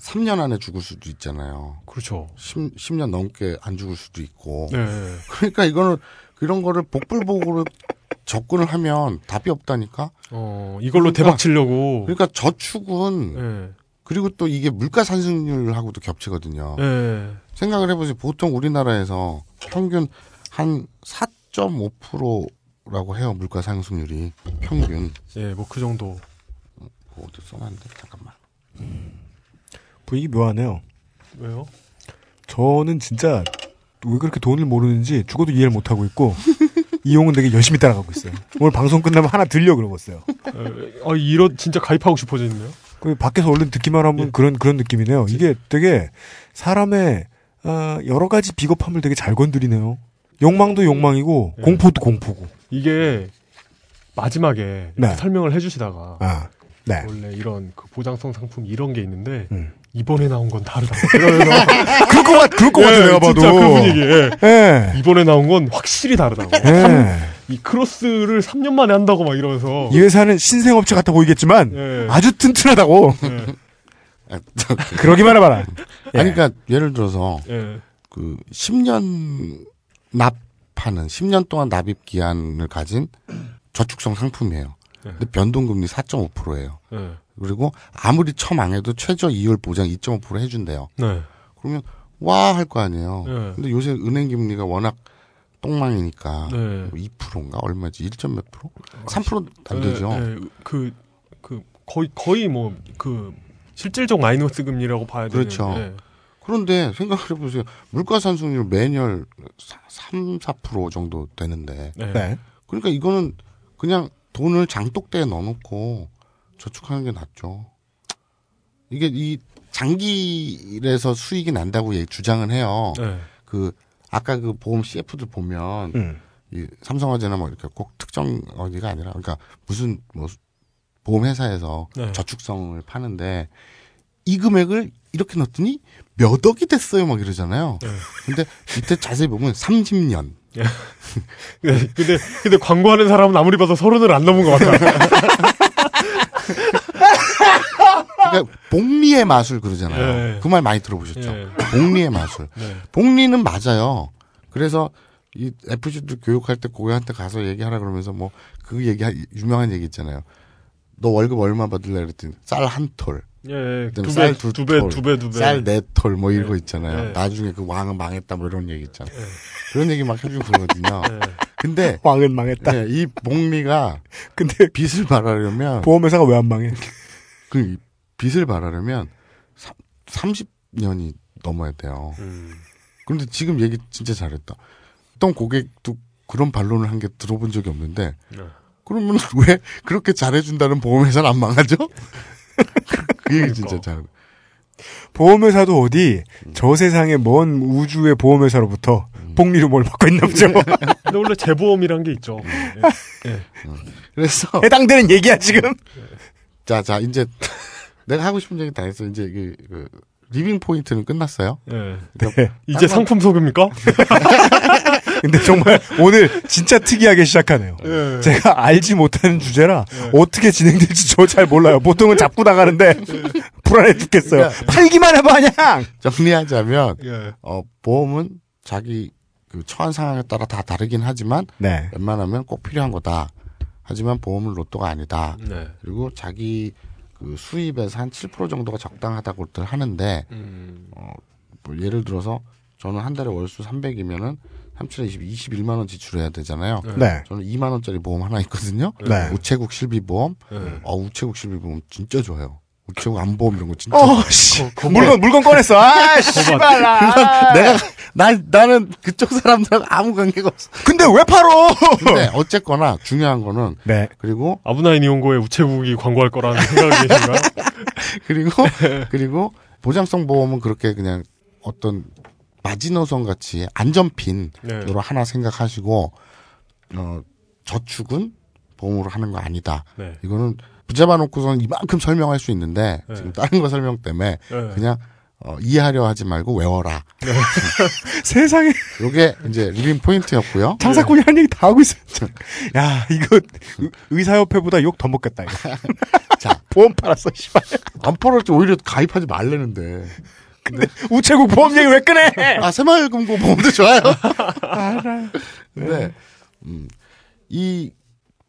3년 안에 죽을 수도 있잖아요. 그렇죠. 10년 넘게 안 죽을 수도 있고. 네. 그러니까 이거는 이런 거를 복불복으로 접근을 하면 답이 없다니까. 이걸로 그러니까, 대박 치려고. 그러니까 저축은 그리고 또 이게 물가 상승률하고도 겹치거든요. 생각을 해보세요. 보통 우리나라에서 평균 한 4.5%라고 해요. 물가 상승률이 평균. 뭐 그 정도. 어디 써놨는데 잠깐만. 분위기 묘하네요. 왜요? 저는 진짜 왜 그렇게 돈을 모르는지 죽어도 이해를 못 하고 있고. 이용은 되게 열심히 따라가고 있어요. 오늘 방송 끝나면 하나 들려 그러고 있어요. 이런 진짜 가입하고 싶어지네요. 그 밖에서 얼른 듣기만 하면 그런 느낌이네요. 이게 되게 사람의 여러 가지 비겁함을 되게 잘 건드리네요. 욕망도 욕망이고 공포도 공포고. 이게 마지막에 설명을 해주시다가 원래 이런 그 보장성 상품 이런 게 있는데 이번에 나온 건 다르다. 그럴 것 같아 내가 봐도. 진짜 그 분위기. 이번에 나온 건 확실히 다르다고. 이 크로스를 3년 만에 한다고 막 이러면서. 이 회사는 신생업체 같아 보이겠지만 아주 튼튼하다고. 그러기만 해봐라. 아니 그러니까 예를 들어서 그 10년 납하는 10년 동안 납입 기한을 가진 저축성 상품이에요. 근데 변동금리 4.5%예요. 그리고 아무리 처음 안 해도 최저 이율 보장 2.5% 해준대요. 그러면 와 할 거 아니에요. 근데 요새 은행 금리가 워낙 똥망이니까 2%인가 얼마지 1.몇 프로? 3% 안 되죠. 그 거의 뭐 그 실질적 마이너스 금리라고 봐야 되는데. 그렇죠. 그런데 생각을 해보세요. 물가 상승률 매년 3, 4% 정도 되는데. 그러니까 이거는 그냥 돈을 장독대에 넣어놓고 저축하는 게 낫죠. 이게 이 장기에서 수익이 난다고 주장은 해요. 그 아까 그 보험 CF들 보면 이 삼성화재나 뭐 이렇게 꼭 특정 어디가 아니라 그러니까 무슨 뭐 보험 회사에서 저축성을 파는데 이 금액을 이렇게 넣었더니 몇 억이 됐어요 막 이러잖아요. 근데 밑에 자세히 보면 30년. 근데 광고하는 사람은 아무리 봐도 30을 안 넘은 것 같아. 그러니까 복리의 마술 그러잖아요. 그 말 많이 들어보셨죠. 복리의 마술. 복리는 맞아요. 그래서 이 FC들 교육할 때 고객한테 가서 얘기하라 그러면서 뭐 그 얘기 유명한 얘기 있잖아요. 너 월급 얼마 받을래 그랬더니 쌀 한 톨. 쌀 두 배. 쌀 네 톨 뭐 이런 거 있잖아요. 나중에 그 왕은 망했다 뭐 이런 얘기 있잖아요. 그런 얘기 막 해주고 그러거든요. 근데 왕은 망했다. 이 복리가 근데 빚을 말하려면 보험회사가 왜 안 망해? 그 빚을 말하려면 30년이 넘어야 돼요. 그런데 지금 얘기 진짜 잘했다. 어떤 고객도 그런 반론을 한 게 들어본 적이 없는데 그러면 왜 그렇게 잘해준다는 보험회사는 안 망하죠? 그 얘기 진짜 잘. 보험회사도 어디 저 세상에 먼 우주의 보험회사로부터 복리로 뭘 받고 있나 보죠. 근데 원래 재보험이란 게 있죠. 그래서 해당되는 얘기야 지금. 자 이제 내가 하고 싶은 얘기 다 했어. 이제 그 리빙 포인트는 끝났어요. 그러니까 이제 상품 소개입니까? 근데 정말 오늘 진짜 특이하게 시작하네요. 제가 알지 못하는 주제라 어떻게 진행될지 저 잘 몰라요. 보통은 잡고 나가는데 불안해 죽겠어요. 그러니까, 팔기만 해봐 그냥. 정리하자면 보험은 자기 그 처한 상황에 따라 다 다르긴 하지만 웬만하면 꼭 필요한 거다. 하지만 보험은 로또가 아니다. 그리고 자기 그 수입에서 한 7% 정도가 적당하다고들 하는데, 뭐 예를 들어서 저는 한 달에 월수 300이면은 21만 원 지출해야 되잖아요. 네. 저는 2만 원짜리 보험 하나 있거든요. 네. 우체국 실비보험. 네. 우체국 실비보험 진짜 좋아요. 우체국 안 보험 이런 거 진짜. 물건 꺼냈어. 아, 씨발. 나는 그쪽 사람들하고 아무 관계가 없어. 근데 왜 팔어? 근데 어쨌거나 중요한 거는. 네. 그리고. 아브나인 이온고에 우체국이 광고할 거라는 생각이 계신가요? 그리고 보장성 보험은 그렇게 그냥 어떤 마지노선 같이 안전핀. 네. 요로 하나 생각하시고, 저축은 보험으로 하는 거 아니다. 네. 이거는 붙잡아 놓고서는 이만큼 설명할 수 있는데, 네. 지금 다른 거 설명 때문에, 네. 그냥, 이해하려 하지 말고 외워라. 네. 세상에. 요게 이제 리빙 포인트였고요. 장사꾼이 한 얘기 다 하고 있어요. 야, 이거 의사협회보다 욕 더 먹겠다, 이거. 자. 보험 팔았어, 씨발. 안 팔았지, 오히려 가입하지 말라는데. 근데 우체국 보험 얘기 왜 꺼내? 새마을금고 보험도 좋아요. 알아요. 근데, 이,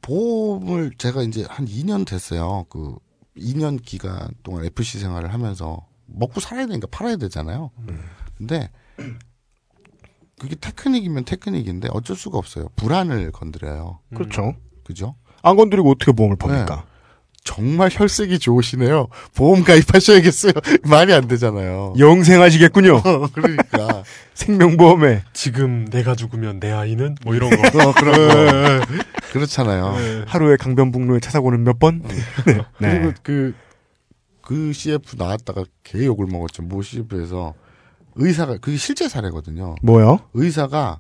보험을 제가 이제 한 2년 됐어요. 그 2년 기간 동안 FC 생활을 하면서 먹고 살아야 되니까 팔아야 되잖아요. 근데 그게 테크닉이면 테크닉인데 어쩔 수가 없어요. 불안을 건드려요. 그렇죠. 그죠? 안 건드리고 어떻게 보험을 팝니까? 네. 정말 혈색이 좋으시네요. 보험 가입하셔야겠어요. 말이 안 되잖아요. 영생하시겠군요. 그러니까. 생명보험에. 지금 내가 죽으면 내 아이는? 뭐 이런 거. 그런 거. 그렇잖아요. 네. 하루에 강변북로에 차 사고는 몇 번? 네. 네. 그리고 그 CF 나왔다가 개 욕을 먹었죠. 모 CF에서 의사가, 그게 실제 사례거든요. 뭐요? 의사가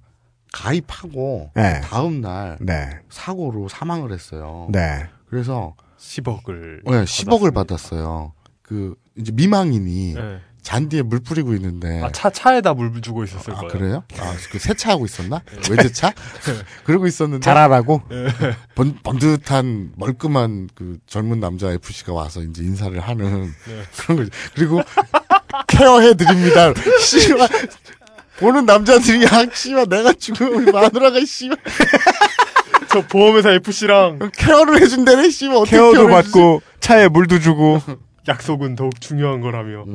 가입하고, 네. 다음날, 네. 사고로 사망을 했어요. 네. 그래서 10억을. 네, 10억을 받았어요. 그, 이제 미망인이, 네. 잔디에 물 뿌리고 있는데. 차에다 물 주고 있었을 거예요. 그래요? 그 세차하고 있었나? 네. 외제차? 네. 그러고 있었는데. 잘하라고? 네. 번듯한, 멀끔한 그 젊은 남자 FC가 와서 이제 인사를 하는. 네. 그런 거죠. 그리고, 케어해드립니다. 씨발. 보는 남자들이, 씨발, 내가 죽으면 우리 마누라가, 씨발. 저 보험회사 FC랑 케어를 해준다네. 씨발 어떻게 케어도 받고 차에 물도 주고 약속은 더욱 중요한 거라며.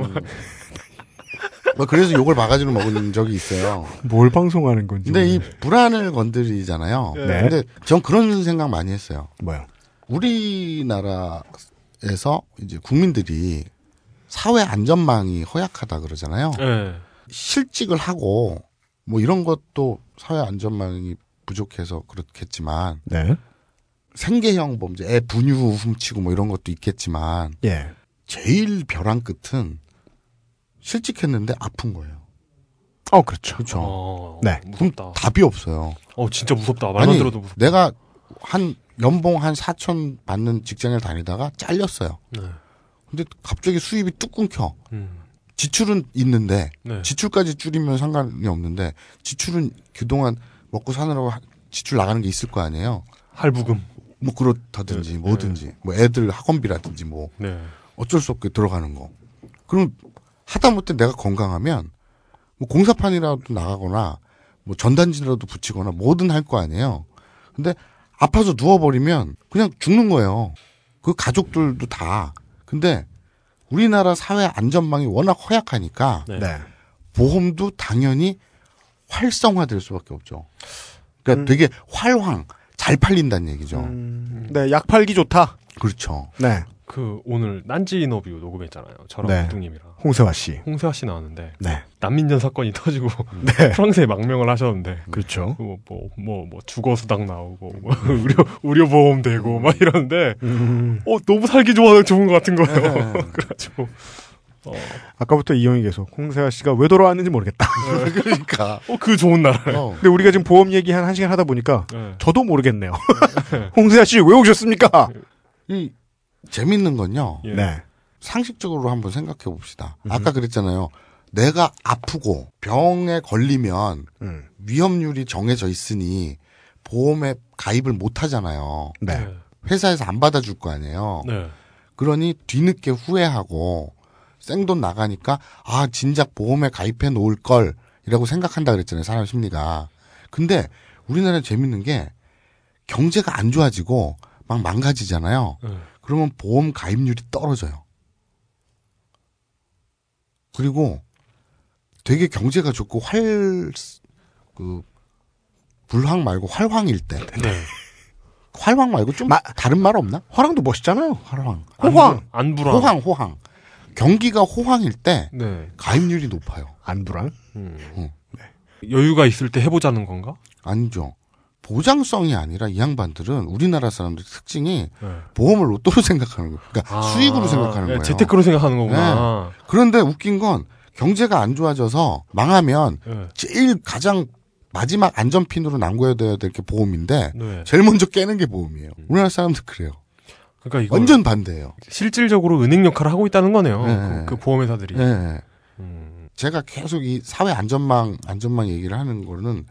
그래서 욕을 바가지로 먹은 적이 있어요. 뭘 방송하는 건지. 근데 이 불안을 건드리잖아요. 네. 근데 전 그런 생각 많이 했어요. 뭐야? 우리나라에서 이제 국민들이 사회 안전망이 허약하다 그러잖아요. 네. 실직을 하고 뭐 이런 것도 사회 안전망이 부족해서 그렇겠지만, 네. 생계형 범죄, 애 분유 훔치고 뭐 이런 것도 있겠지만, 예. 제일 벼랑 끝은 실직했는데 아픈 거예요. 그렇죠. 그렇죠. 네. 무섭다. 그럼 답이 없어요. 진짜 무섭다. 말만 들어도 무섭다. 내가 한 연봉 한 4천 받는 직장을 다니다가 잘렸어요. 네. 근데 갑자기 수입이 뚝 끊겨. 지출은 있는데, 네. 지출까지 줄이면 상관이 없는데 지출은 그동안 먹고 사느라고 지출 나가는 게 있을 거 아니에요. 할부금. 뭐 그렇다든지, 네. 뭐든지, 네. 뭐 애들 학원비라든지 뭐, 네. 어쩔 수 없게 들어가는 거. 그럼 하다못해 내가 건강하면 뭐 공사판이라도 나가거나 뭐 전단지라도 붙이거나 뭐든 할 거 아니에요. 근데 아파서 누워버리면 그냥 죽는 거예요. 그 가족들도 다. 근데 우리나라 사회 안전망이 워낙 허약하니까, 네. 보험도 당연히 활성화될 수밖에 없죠. 그러니까 되게 활황 잘 팔린다는 얘기죠. 네, 약 팔기 좋다. 그렇죠. 네. 그 오늘 딴지 인터뷰 녹음했잖아요. 저랑 부뚱님이랑, 네. 홍세화 씨 나왔는데, 네. 난민전 사건이 터지고, 네. 프랑스에 망명을 하셨는데, 그렇죠. 뭐 주거 수당 나오고, 뭐 의료 보험 되고 막 이러는데, 너무 살기 좋은 것 같은 거예요. 네. 그래가지고. 아까부터 이형이 계속 홍세화 씨가 왜 돌아왔는지 모르겠다. 네. 그러니까. 그 좋은 날. 근데 우리가 지금 보험 얘기 한 1시간 하다 보니까, 네. 저도 모르겠네요. 홍세화 씨 왜 오셨습니까? 이 재밌는 건요. 예. 네. 상식적으로 한번 생각해 봅시다. 아까 그랬잖아요. 내가 아프고 병에 걸리면 위험률이 정해져 있으니 보험에 가입을 못 하잖아요. 네. 회사에서 안 받아줄 거 아니에요. 네. 그러니 뒤늦게 후회하고 생돈 나가니까, 진작 보험에 가입해 놓을 걸, 이라고 생각한다 그랬잖아요, 사람 심리가. 근데, 우리나라는 재밌는 게, 경제가 안 좋아지고, 막 망가지잖아요. 그러면 보험 가입률이 떨어져요. 그리고 되게 경제가 좋고 불황 말고 활황일 때. 네. 활황 말고 좀 다른 말 없나? 화랑도 멋있잖아요. 활황. 호황. 안불황. 호황. 경기가 호황일 때 네. 가입률이 높아요. 안불황? 네. 여유가 있을 때 해보자는 건가? 아니죠. 보장성이 아니라 이 양반들은 우리나라 사람들의 특징이 네. 보험을 로또로 생각하는 거예요. 그러니까 수익으로 생각하는 거예요. 재테크로 생각하는 거구나. 네. 그런데 웃긴 건 경제가 안 좋아져서 망하면 네. 제일 가장 마지막 안전핀으로 남겨야 될 게 보험인데 네. 제일 먼저 깨는 게 보험이에요. 우리나라 사람들 그래요. 그러니까 이거 완전 반대예요. 실질적으로 은행 역할을 하고 있다는 거네요. 네. 그 보험회사들이. 네. 제가 계속 이 사회 안전망 얘기를 하는 거는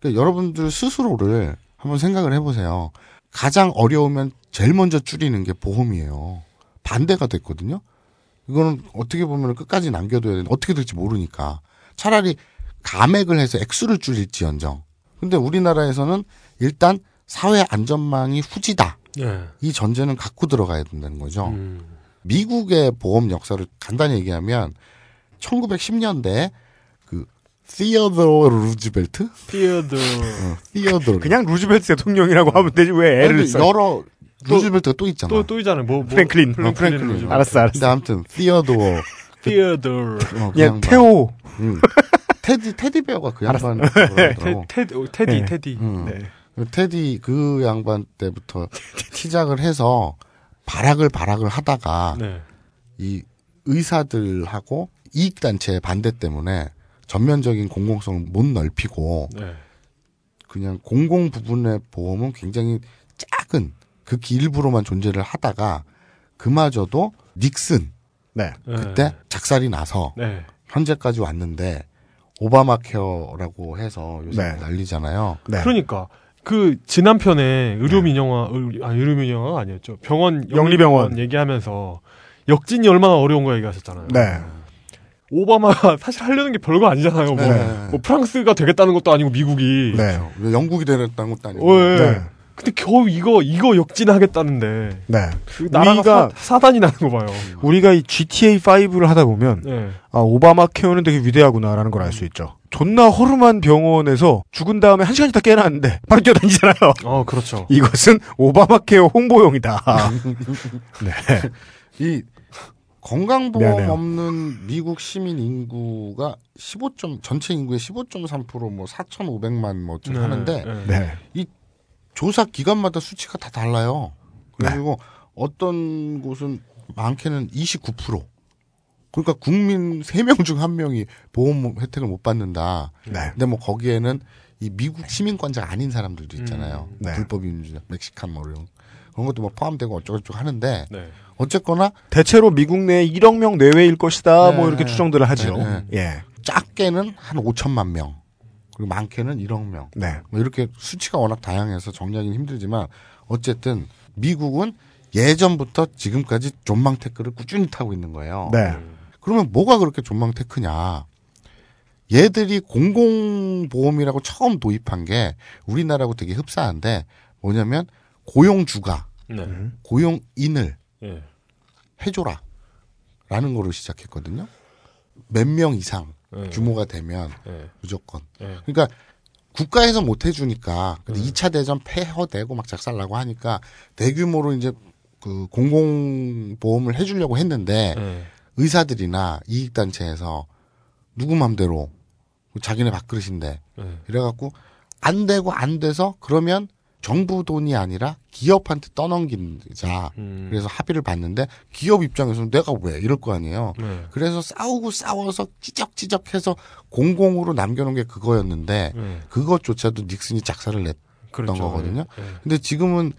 그러니까 여러분들 스스로를 한번 생각을 해보세요. 가장 어려우면 제일 먼저 줄이는 게 보험이에요. 반대가 됐거든요. 이거는 어떻게 보면 끝까지 남겨둬야 되는데 어떻게 될지 모르니까 차라리 감액을 해서 액수를 줄일지언정. 근데 우리나라에서는 일단 사회 안전망이 후지다. 예. 이 전제는 갖고 들어가야 된다는 거죠. 미국의 보험 역사를 간단히 얘기하면 1910년대에 시어도어 루즈벨트? 시어도어. 그냥 루즈벨트 대통령이라고 하면 되지 왜 애를 써? 여러 루즈벨트가 또 있잖아. 또 있잖아. 프랭클린. 프랭클린. 알았어. 근데 아무튼 시어도어. 시어도어. 예, 태오. 테디베어가 그 양반. 테디. 네. 테디 그 양반 때부터 시작을 해서 발악을 하다가 네. 이 의사들하고 이익단체의 반대 때문에. 전면적인 공공성을 못 넓히고 네. 그냥 공공 부분의 보험은 굉장히 작은 극히 일부로만 존재를 하다가 그마저도 닉슨 네. 그때 작살이 나서 네. 현재까지 왔는데 오바마케어라고 해서 요새 네. 난리잖아요. 네. 그러니까 그 지난 편에 의료민영화가 아니었죠. 병원 영리병원 얘기하면서 역진이 얼마나 어려운 거 얘기하셨잖아요. 네. 오바마가 사실 하려는 게 별거 아니잖아요. 네. 뭐 프랑스가 되겠다는 것도 아니고 미국이. 네. 영국이 되겠다는 것도 아니고. 네. 근데 겨우 이거 역진하겠다는데. 네. 나라가 사단이 나는 거 봐요. 우리가 이 GTA5를 하다 보면 네. 아, 오바마 케어는 되게 위대하구나라는 걸 알 수 있죠. 존나 허름한 병원에서 죽은 다음에 1시간 있다 깨어났는데 바로 뛰어다니잖아요. 그렇죠. 이것은 오바마 케어 홍보용이다. 네. 건강보험 미안해요. 없는 미국 시민 인구가 전체 인구의 15.3% 뭐 4,500만 뭐 어쩌고 네, 하는데 네. 이 조사 기간마다 수치가 다 달라요. 그리고 네. 어떤 곳은 많게는 29%. 그러니까 국민 3명 중 1명이 보험 혜택을 못 받는다. 네. 근데 뭐 거기에는 이 미국 시민권자가 아닌 사람들도 있잖아요. 네. 불법 인종자, 멕시칸 뭐 그런 것도 뭐 포함되고 어쩌고저쩌고 하는데 네. 어쨌거나 대체로 미국 내에 1억 명 내외일 것이다. 네. 뭐 이렇게 추정들을 하죠. 네. 예. 작게는 한 5천만 명. 그리고 많게는 1억 명. 네. 뭐 이렇게 수치가 워낙 다양해서 정리하기는 힘들지만 어쨌든 미국은 예전부터 지금까지 존망테크를 꾸준히 타고 있는 거예요. 네. 그러면 뭐가 그렇게 존망테크냐. 얘들이 공공보험이라고 처음 도입한 게 우리나라하고 되게 흡사한데 뭐냐면 고용주가 네. 고용인을 네. 해줘라 라는 거로 시작했거든요. 몇 명 이상 네. 규모가 되면 네. 무조건. 네. 그러니까 국가에서 못 해주니까 근데 2차 대전 폐허되고 막 작살나고 하니까 대규모로 이제 그 공공보험을 해주려고 했는데 네. 의사들이나 이익단체에서 누구 맘대로 자기네 밥그릇인데 네. 이래갖고 안 되고 안 돼서 그러면 정부 돈이 아니라 기업한테 떠넘기자. 그래서 합의를 봤는데 기업 입장에서는 내가 왜 이럴 거 아니에요. 네. 그래서 싸워서 찌적찌적해서 공공으로 남겨놓은 게 그거였는데 네. 그것조차도 닉슨이 작사를 냈던 그렇죠. 거거든요. 네. 근데 지금은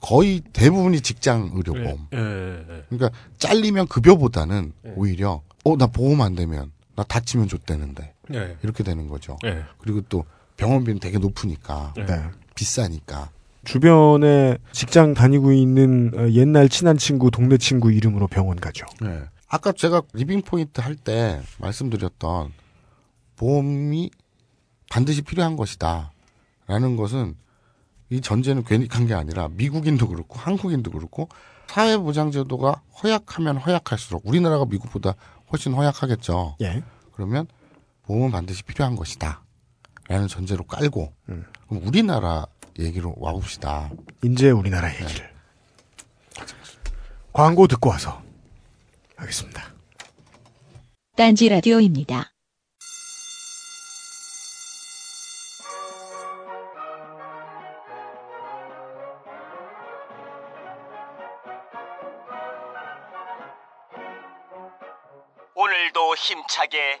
거의 대부분이 직장 의료보험. 네. 네. 그러니까 잘리면 급여보다는 네. 오히려 나 보험 안 되면 나 다치면 줬대는데 네. 이렇게 되는 거죠. 네. 그리고 또 병원비는 되게 높으니까. 네. 네. 비싸니까. 주변에 직장 다니고 있는 옛날 친한 친구, 동네 친구 이름으로 병원 가죠. 네. 아까 제가 리빙 포인트 할 때 말씀드렸던 보험이 반드시 필요한 것이다. 라는 것은 이 전제는 괜히 한 게 아니라 미국인도 그렇고 한국인도 그렇고 사회보장제도가 허약하면 허약할수록 우리나라가 미국보다 훨씬 허약하겠죠. 예. 그러면 보험은 반드시 필요한 것이다 라는 전제로 깔고 그럼 우리나라 얘기로 와봅시다. 이제 우리나라 얘기를. 네. 광고 듣고 와서 하겠습니다. 딴지 라디오입니다. 오늘도 힘차게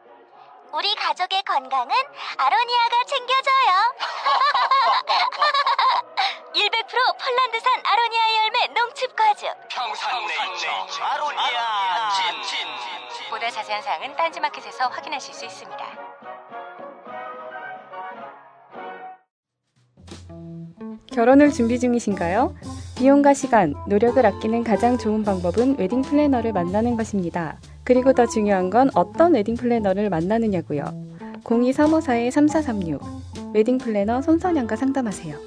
우리 가족의 건강은 아로니아가 챙겨줘요. 100% 폴란드산 아로니아 열매 농축과즙 평산네이처 아로니아 진. 보다 자세한 사항은 딴지마켓에서 확인하실 수 있습니다. 결혼을 준비 중이신가요? 비용과 시간, 노력을 아끼는 가장 좋은 방법은 웨딩 플래너를 만나는 것입니다. 그리고 더 중요한 건 어떤 웨딩 플래너를 만나느냐고요. 02354-3436 웨딩 플래너 손선양과 상담하세요.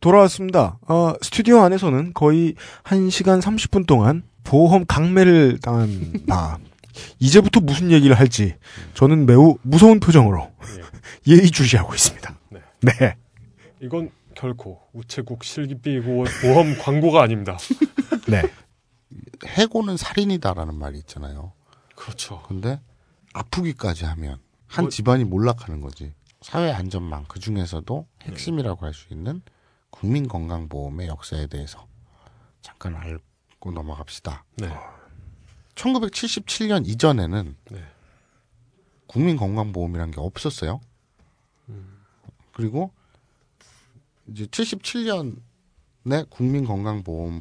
돌아왔습니다. 스튜디오 안에서는 거의 1시간 30분 동안 보험 강매를 당한 나. 이제부터 무슨 얘기를 할지 저는 매우 무서운 표정으로 네. 예의주시하고 있습니다. 네. 이건 결코 우체국 실기비 보험 광고가 아닙니다. 네. 해고는 살인이다라는 말이 있잖아요. 그렇죠. 근데 아프기까지 하면 한 집안이 몰락하는 거지. 사회안전망 그중에서도 핵심이라고 할 수 있는 국민건강보험의 역사에 대해서 잠깐 알고 넘어갑시다. 네. 1977년 이전에는 네. 국민건강보험이란 게 없었어요. 그리고 이제 77년에 국민건강보험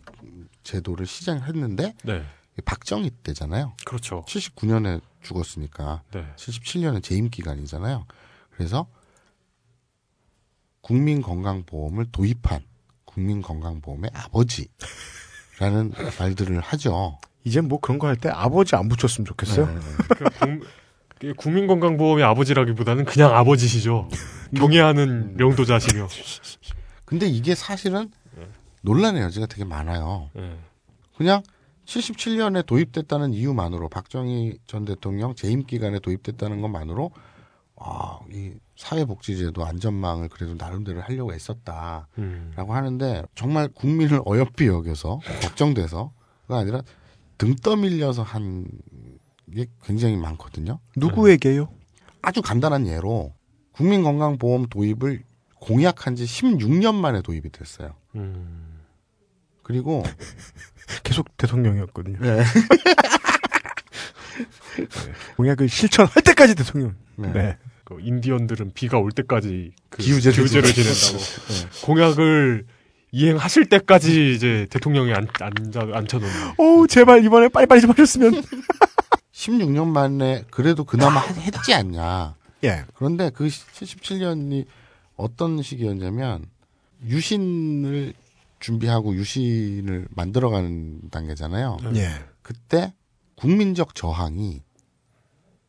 제도를 시작했는데 네. 박정희 때잖아요. 그렇죠. 79년에 죽었으니까 네. 77년은 재임 기간이잖아요. 그래서 국민건강보험을 도입한 국민건강보험의 아버지라는 말들을 하죠. 이제 뭐 그런 거 할 때 아버지 안 붙였으면 좋겠어요. 네. 국민건강보험의 아버지라기보다는 그냥 아버지시죠. 경애하는 명도자시며. 근데 이게 사실은 논란의 여지가 되게 많아요. 그냥 77년에 도입됐다는 이유만으로 박정희 전 대통령 재임 기간에 도입됐다는 것만으로 이 사회복지제도 안전망을 그래도 나름대로 하려고 애썼다라고 하는데 정말 국민을 어여삐 여겨서 걱정돼서가 아니라 등 떠밀려서 한 게 굉장히 많거든요. 누구에게요? 아주 간단한 예로 국민건강보험 도입을 공약한 지 16년 만에 도입이 됐어요. 그리고 계속 대통령이었거든요. 네. 공약을 실천할 때까지 대통령. 네. 네. 그 인디언들은 비가 올 때까지 그 기우제를 지낸다고. 네. 공약을 이행하실 때까지 이제 대통령이 앉혀놓는. 오, 제발 이번에 빨리빨리 좀 하셨으면. 16년 만에 그래도 그나마 했지 않냐. 예. 그런데 그 77년이 어떤 시기였냐면 유신을 준비하고 유신을 만들어가는 단계잖아요. 예. 그때 국민적 저항이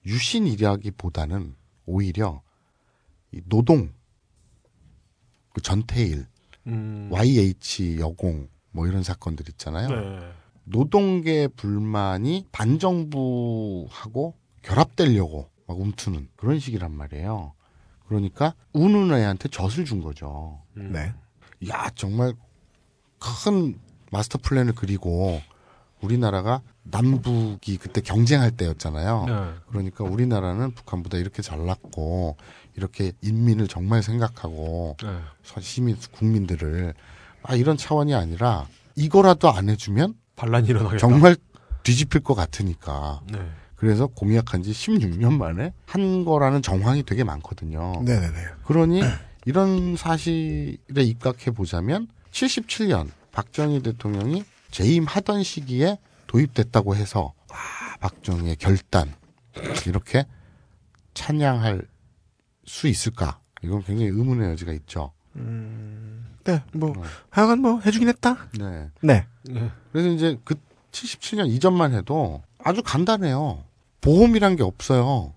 유신이라기보다는 오히려 이 노동, 그 전태일, YH 여공 뭐 이런 사건들 있잖아요. 네. 노동계 불만이 반정부하고 결합되려고 막 움트는 그런 식이란 말이에요. 그러니까 우는 애한테 젖을 준 거죠. 네. 야, 정말 큰 마스터 플랜을 그리고 우리나라가 남북이 그때 경쟁할 때였잖아요. 네. 그러니까 우리나라는 북한보다 이렇게 잘났고 이렇게 인민을 정말 생각하고 네. 시민 국민들을 이런 차원이 아니라 이거라도 안 해주면 반란이 일어나겠다. 정말 뒤집힐 것 같으니까. 네. 그래서 공약한 지 16년 만에 한 거라는 정황이 되게 많거든요. 네네네. 그러니 이런 사실에 입각해 보자면 77년 박정희 대통령이 재임하던 시기에 도입됐다고 해서 아, 박정희의 결단 이렇게 찬양할 수 있을까? 이건 굉장히 의문의 여지가 있죠. 네, 뭐 하여간 뭐 해주긴 했다. 네, 네. 그래서 이제 그 77년 이전만 해도 아주 간단해요. 보험이란 게 없어요.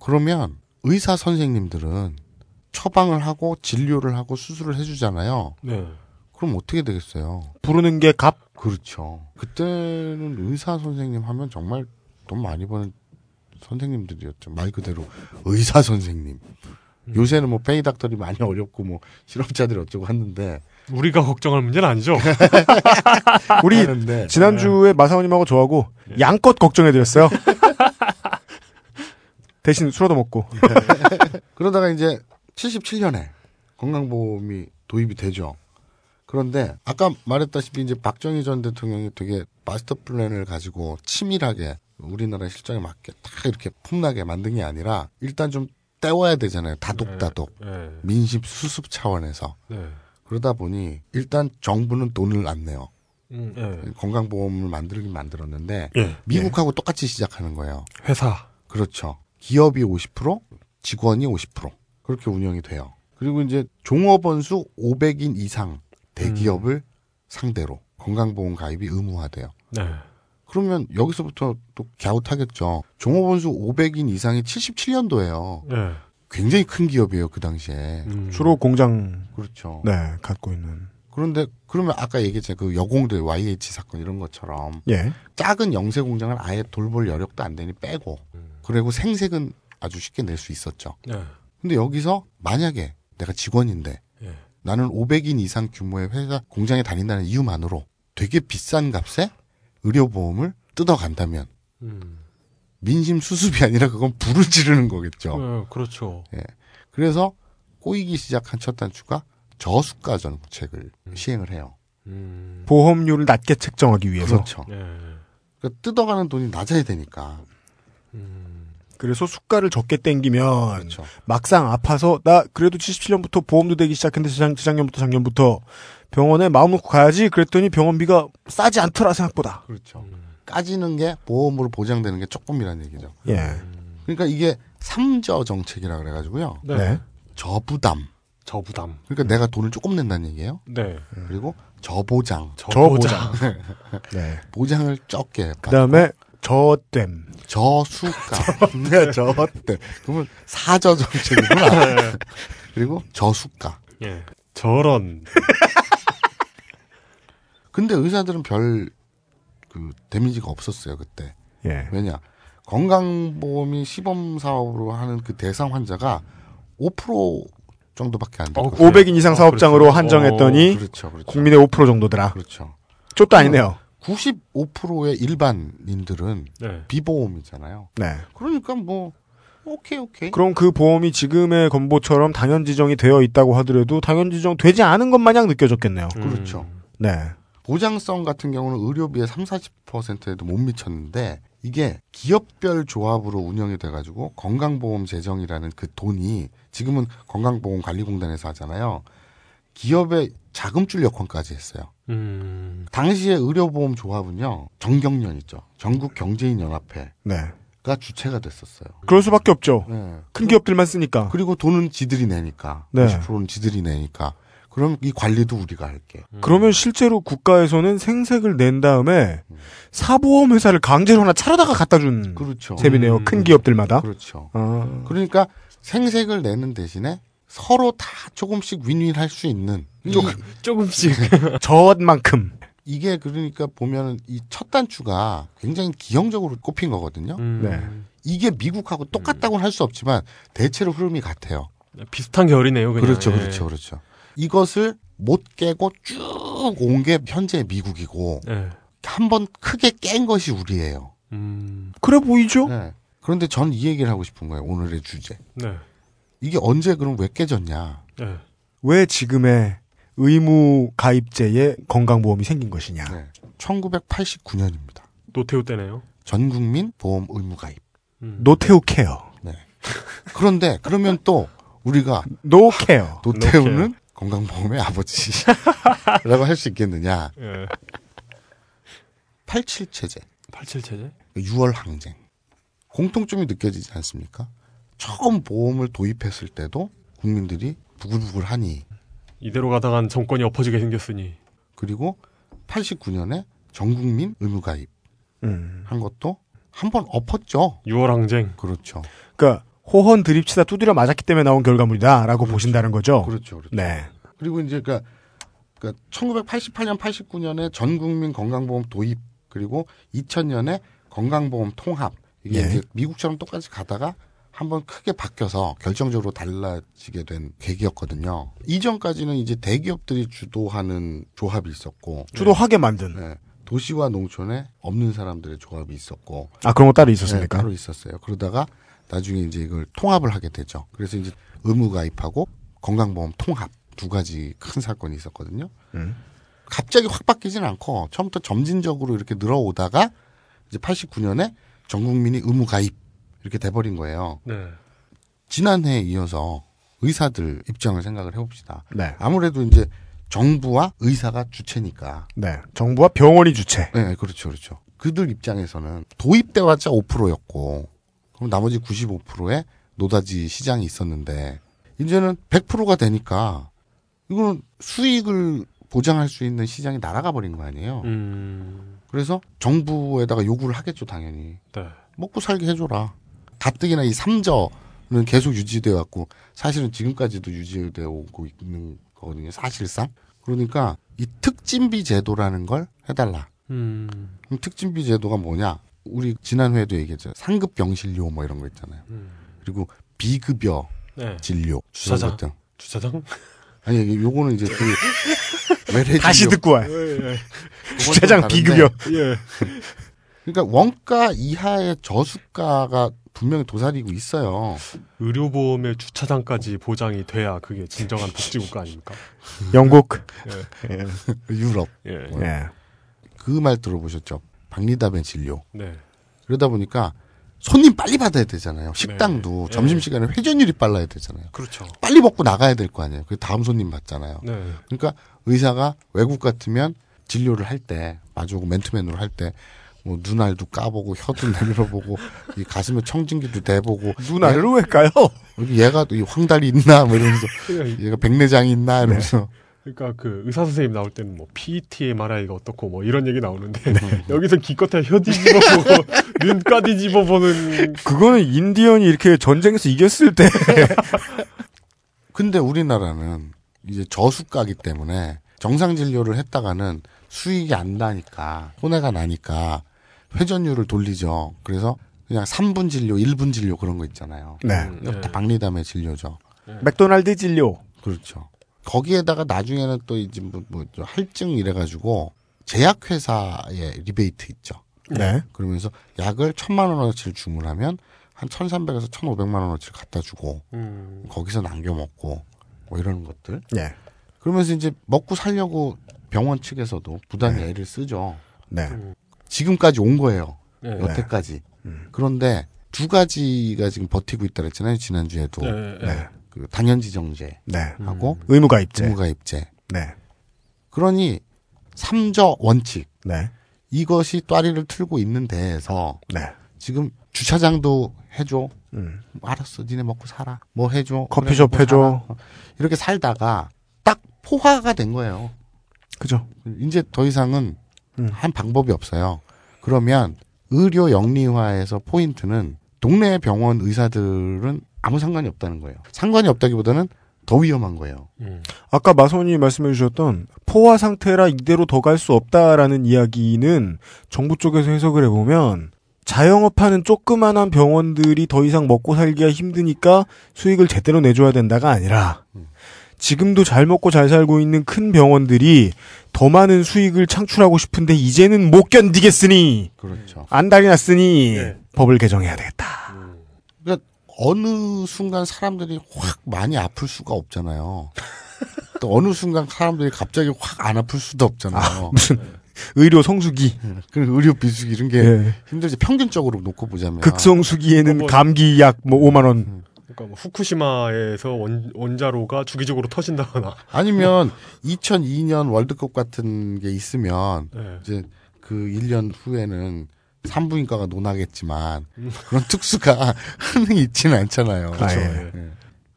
그러면 의사 선생님들은 처방을 하고 진료를 하고 수술을 해주잖아요. 네. 그럼 어떻게 되겠어요? 부르는 게 값? 그렇죠. 그때는 의사 선생님 하면 정말 돈 많이 버는 선생님들이었죠. 말 그대로 의사 선생님. 요새는 뭐 페이닥터리 많이 어렵고 뭐 실업자들이 어쩌고 하는데 우리가 걱정할 문제는 아니죠. 우리 하는데. 지난주에 마사오님하고 저하고 양껏 걱정해드렸어요. 대신 술도 먹고. 그러다가 이제 77년에 건강보험이 도입이 되죠. 그런데 아까 말했다시피 이제 박정희 전 대통령이 되게 마스터 플랜을 가지고 치밀하게 우리나라 실정에 맞게 딱 이렇게 폼나게 만든 게 아니라 일단 좀 때워야 되잖아요. 다독다독. 네. 민심 수습 차원에서. 네. 그러다 보니 일단 정부는 돈을 안 내요. 네. 건강보험을 만들긴 만들었는데 네. 미국하고 네. 똑같이 시작하는 거예요. 회사. 그렇죠. 기업이 50%, 직원이 50% 그렇게 운영이 돼요. 그리고 이제 종업원 수 500인 이상 대기업을 상대로 건강보험 가입이 의무화돼요. 네. 그러면 여기서부터 또 갸웃하겠죠. 종업원 수 500인 이상이 77년도예요. 네. 굉장히 큰 기업이에요 그 당시에. 주로 공장 그렇죠. 네, 갖고 있는. 그런데 그러면 아까 얘기했잖아요. 그 여공들 YH 사건 이런 것처럼 예. 작은 영세 공장을 아예 돌볼 여력도 안 되니 빼고 그리고 생색은 아주 쉽게 낼 수 있었죠. 네. 근데 여기서 만약에 내가 직원인데 예. 나는 500인 이상 규모의 회사 공장에 다닌다는 이유만으로 되게 비싼 값에 의료보험을 뜯어간다면 민심 수습이 아니라 그건 불을 지르는 거겠죠. 네, 그렇죠. 예, 그래서 꼬이기 시작한 첫 단추가 저수가전 정책을 시행을 해요. 보험료를 낮게 책정하기 위해서. 그렇죠. 네. 그러니까 뜯어가는 돈이 낮아야 되니까. 그래서 수가를 적게 땡기면 그렇죠. 막상 아파서 나 그래도 77년부터 보험도 되기 시작했는데 재작년부터 병원에 마음 놓고 가야지 그랬더니 병원비가 싸지 않더라 생각보다. 그렇죠. 까지는 게 보험으로 보장되는 게 조금이라는 얘기죠. 예. 그러니까 이게 삼저 정책이라 그래가지고요. 네. 저부담. 그러니까 내가 돈을 조금 낸다는 얘기예요. 네. 그리고 저보장. 네. 보장을 적게. 그다음에 저댐. 저수가. 네, 저댐. 그러면 사저 정책이구나. 네. 그리고 저수가. 예. 저런. 근데 의사들은 별 그 데미지가 없었어요 그때. 예. 왜냐 건강보험이 시범 사업으로 하는 그 대상 환자가 5% 정도밖에 안 됐고 500인 이상 사업장으로 그렇죠. 한정했더니 그렇죠. 국민의 5% 정도더라. 그렇죠. 쪽도 아니네요. 95%의 일반인들은 네. 비보험이잖아요. 네. 그러니까 뭐 오케이. 그럼 그 보험이 지금의 건보처럼 당연 지정이 되어 있다고 하더라도 당연 지정 되지 않은 것 마냥 느껴졌겠네요. 그렇죠. 네. 보장성 같은 경우는 의료비의 30-40%에도 못 미쳤는데 이게 기업별 조합으로 운영이 돼가지고 건강보험 재정이라는 그 돈이 지금은 건강보험관리공단에서 하잖아요. 기업의 자금줄 역할까지 했어요. 당시의 의료보험 조합은요. 정경련 있죠. 전국경제인연합회가 네. 주체가 됐었어요. 그럴 수밖에 없죠. 네. 큰 기업들만 쓰니까. 그리고 돈은 지들이 내니까. 네. 20%는 지들이 내니까. 그럼 이 관리도 우리가 할게. 그러면 실제로 국가에서는 생색을 낸 다음에 사보험 회사를 강제로 하나 차려다가 갖다 준 그렇죠. 셈이네요. 큰 기업들마다. 그렇죠. 아. 그러니까 생색을 내는 대신에 서로 다 조금씩 윈윈할 수 있는 조금씩 저만큼 이게 그러니까 보면은 이 첫 단추가 굉장히 기형적으로 꼽힌 거거든요. 네. 이게 미국하고 똑같다고는 할 수 없지만 대체로 흐름이 같아요. 비슷한 결이네요. 그냥. 그렇죠. 이것을 못 깨고 쭉 온 게 현재 미국이고 네. 한 번 크게 깬 것이 우리예요. 그래 보이죠? 네. 그런데 전 이 얘기를 하고 싶은 거예요. 오늘의 주제. 네. 이게 언제 그럼 왜 깨졌냐? 네. 왜 지금의 의무 가입제에 건강보험이 생긴 것이냐? 네. 1989년입니다. 노태우 때네요. 전국민 보험 의무 가입. 노태우 케어. 네. 그런데 그러면 또 우리가 노케어. 노태우는 건강보험의 아버지라고 할 수 있겠느냐. 87 체제. 87체제? 6월 항쟁. 공통점이 느껴지지 않습니까? 처음 보험을 도입했을 때도 국민들이 부글부글하니. 이대로 가다간 정권이 엎어지게 생겼으니. 그리고 89년에 전국민 의무가입 한 것도 한 번 엎었죠. 6월 항쟁. 그렇죠. 그러니까 호헌 드립치다 두드려 맞았기 때문에 나온 결과물이다라고 그렇죠. 보신다는 거죠. 그렇죠. 그렇죠. 네. 그리고 이제 그러니까 1988년, 89년에 전국민 건강보험 도입 그리고 2000년에 건강보험 통합 이게 예. 이제 미국처럼 똑같이 가다가 한번 크게 바뀌어서 결정적으로 달라지게 된 계기였거든요. 이전까지는 이제 대기업들이 주도하는 조합이 있었고 주도하게 만든 네. 도시와 농촌에 없는 사람들의 조합이 있었고 아 그런 거 따로 있었습니까? 네, 따로 있었어요. 그러다가 나중에 이제 이걸 통합을 하게 되죠. 그래서 이제 의무가입하고 건강보험 통합 두 가지 큰 사건이 있었거든요. 갑자기 확 바뀌진 않고 처음부터 점진적으로 이렇게 늘어오다가 이제 89년에 전국민이 의무가입 이렇게 돼버린 거예요. 네. 지난해에 이어서 의사들 입장을 생각을 해봅시다. 네. 아무래도 이제 정부와 의사가 주체니까. 네. 정부와 병원이 주체. 네, 그렇죠, 그렇죠. 그들 입장에서는 도입돼봤자 5%였고, 그럼 나머지 95%의 노다지 시장이 있었는데 이제는 100%가 되니까 이거는 수익을 보장할 수 있는 시장이 날아가 버린 거 아니에요. 그래서 정부에다가 요구를 하겠죠, 당연히. 네. 먹고 살게 해줘라. 가뜩이나 이 삼저는 계속 유지되어 왔고 사실은 지금까지도 유지되어 오고 있는 거거든요. 사실상. 그러니까 이 특진비 제도라는 걸 해달라. 그럼 특진비 제도가 뭐냐. 우리 지난 회에도 얘기했죠. 상급 병실료 뭐 이런 거 있잖아요. 그리고 비급여 네. 진료. 주사장. 등. 주사장? 아니 이게 요거는 이제 그 외래 진료. 다시 듣고 와요. 주차장 비급여. 예. 그러니까 원가 이하의 저수가가 분명히 도사리고 있어요. 의료보험의 주차장까지 보장이 돼야 그게 진정한 복지국가 아닙니까? 영국, 예. 예. 유럽. 예. 예. 그 말 들어보셨죠? 박리담의 진료. 네. 그러다 보니까 손님 빨리 받아야 되잖아요. 식당도 네. 점심시간에 회전율이 빨라야 되잖아요. 그렇죠. 빨리 먹고 나가야 될 거 아니에요. 그 다음 손님 받잖아요. 네. 그러니까 의사가 외국 같으면 진료를 할 때 마주오고 맨투맨으로 할 때 뭐 눈알도 까보고 혀도 내밀어보고 이 가슴에 청진기도 대보고 눈알을 왜 까요? 얘가 이 황달이 있나 뭐 이러면서 얘가 백내장이 있나 이러면서. 네. 그러니까 그 의사 선생님 나올 때는 뭐 PET, MRI가 어떻고 뭐 이런 얘기 나오는데 네. 여기서 기껏해야 혀 뒤집어보고 눈가 뒤집어보는 그거는 인디언이 이렇게 전쟁에서 이겼을 때. 근데 우리나라는 이제 저수가기 때문에 정상 진료를 했다가는 수익이 안 나니까 손해가 나니까 회전율을 돌리죠. 그래서 그냥 3분 진료, 1분 진료 그런 거 있잖아요. 네. 다 박리담의 진료죠. 네. 맥도날드 진료. 그렇죠. 거기에다가 나중에는 또 이제 뭐 할증 이래가지고 제약회사의 리베이트 있죠. 네. 그러면서 약을 1,000만 원어치를 주문하면 한 1,300에서 1,500만 원어치를 갖다 주고 거기서 남겨 먹고 뭐 이런 것들. 네. 그러면서 이제 먹고 살려고 병원 측에서도 부단히 네. 애를 쓰죠. 네. 지금까지 온 거예요. 네. 여태까지. 그런데 두 가지가 지금 버티고 있다 그랬잖아요. 지난주에도. 네. 네. 그 당연지정제 네. 하고 의무가입제. 의무가입제. 네. 그러니 삼저 원칙 네. 이것이 또아리를 틀고 있는 데에서 네. 지금 주차장도 해줘. 뭐 알았어, 니네 먹고 살아. 뭐 해줘. 커피숍 그래, 해줘. 살아. 이렇게 살다가 딱 포화가 된 거예요. 그죠? 이제 더 이상은 한 방법이 없어요. 그러면 의료 영리화에서 포인트는 동네 병원 의사들은 아무 상관이 없다는 거예요. 상관이 없다기보다는 더 위험한 거예요. 아까 마선이 말씀해 주셨던 포화 상태라 이대로 더 갈 수 없다라는 이야기는 정부 쪽에서 해석을 해보면 자영업하는 조그만한 병원들이 더 이상 먹고 살기가 힘드니까 수익을 제대로 내줘야 된다가 아니라 지금도 잘 먹고 잘 살고 있는 큰 병원들이 더 많은 수익을 창출하고 싶은데 이제는 못 견디겠으니 그렇죠. 안달이 났으니 네. 법을 개정해야 되겠다. 그러니까 어느 순간 사람들이 확 많이 아플 수가 없잖아요. 또 어느 순간 사람들이 갑자기 확 안 아플 수도 없잖아요. 아, 무슨 의료 성수기, 의료 비수기 이런 게 네. 힘들지. 평균적으로 놓고 보자면 극성수기에는 뭐, 감기약 뭐 5만 원. 그러니까 뭐 후쿠시마에서 원자로가 주기적으로 터진다거나. 아니면 2002년 월드컵 같은 게 있으면 네. 이제 그 1년 후에는 산부인과가 논하겠지만 그런 특수가 흔히 있지는 않잖아요. 그렇죠. 예. 예.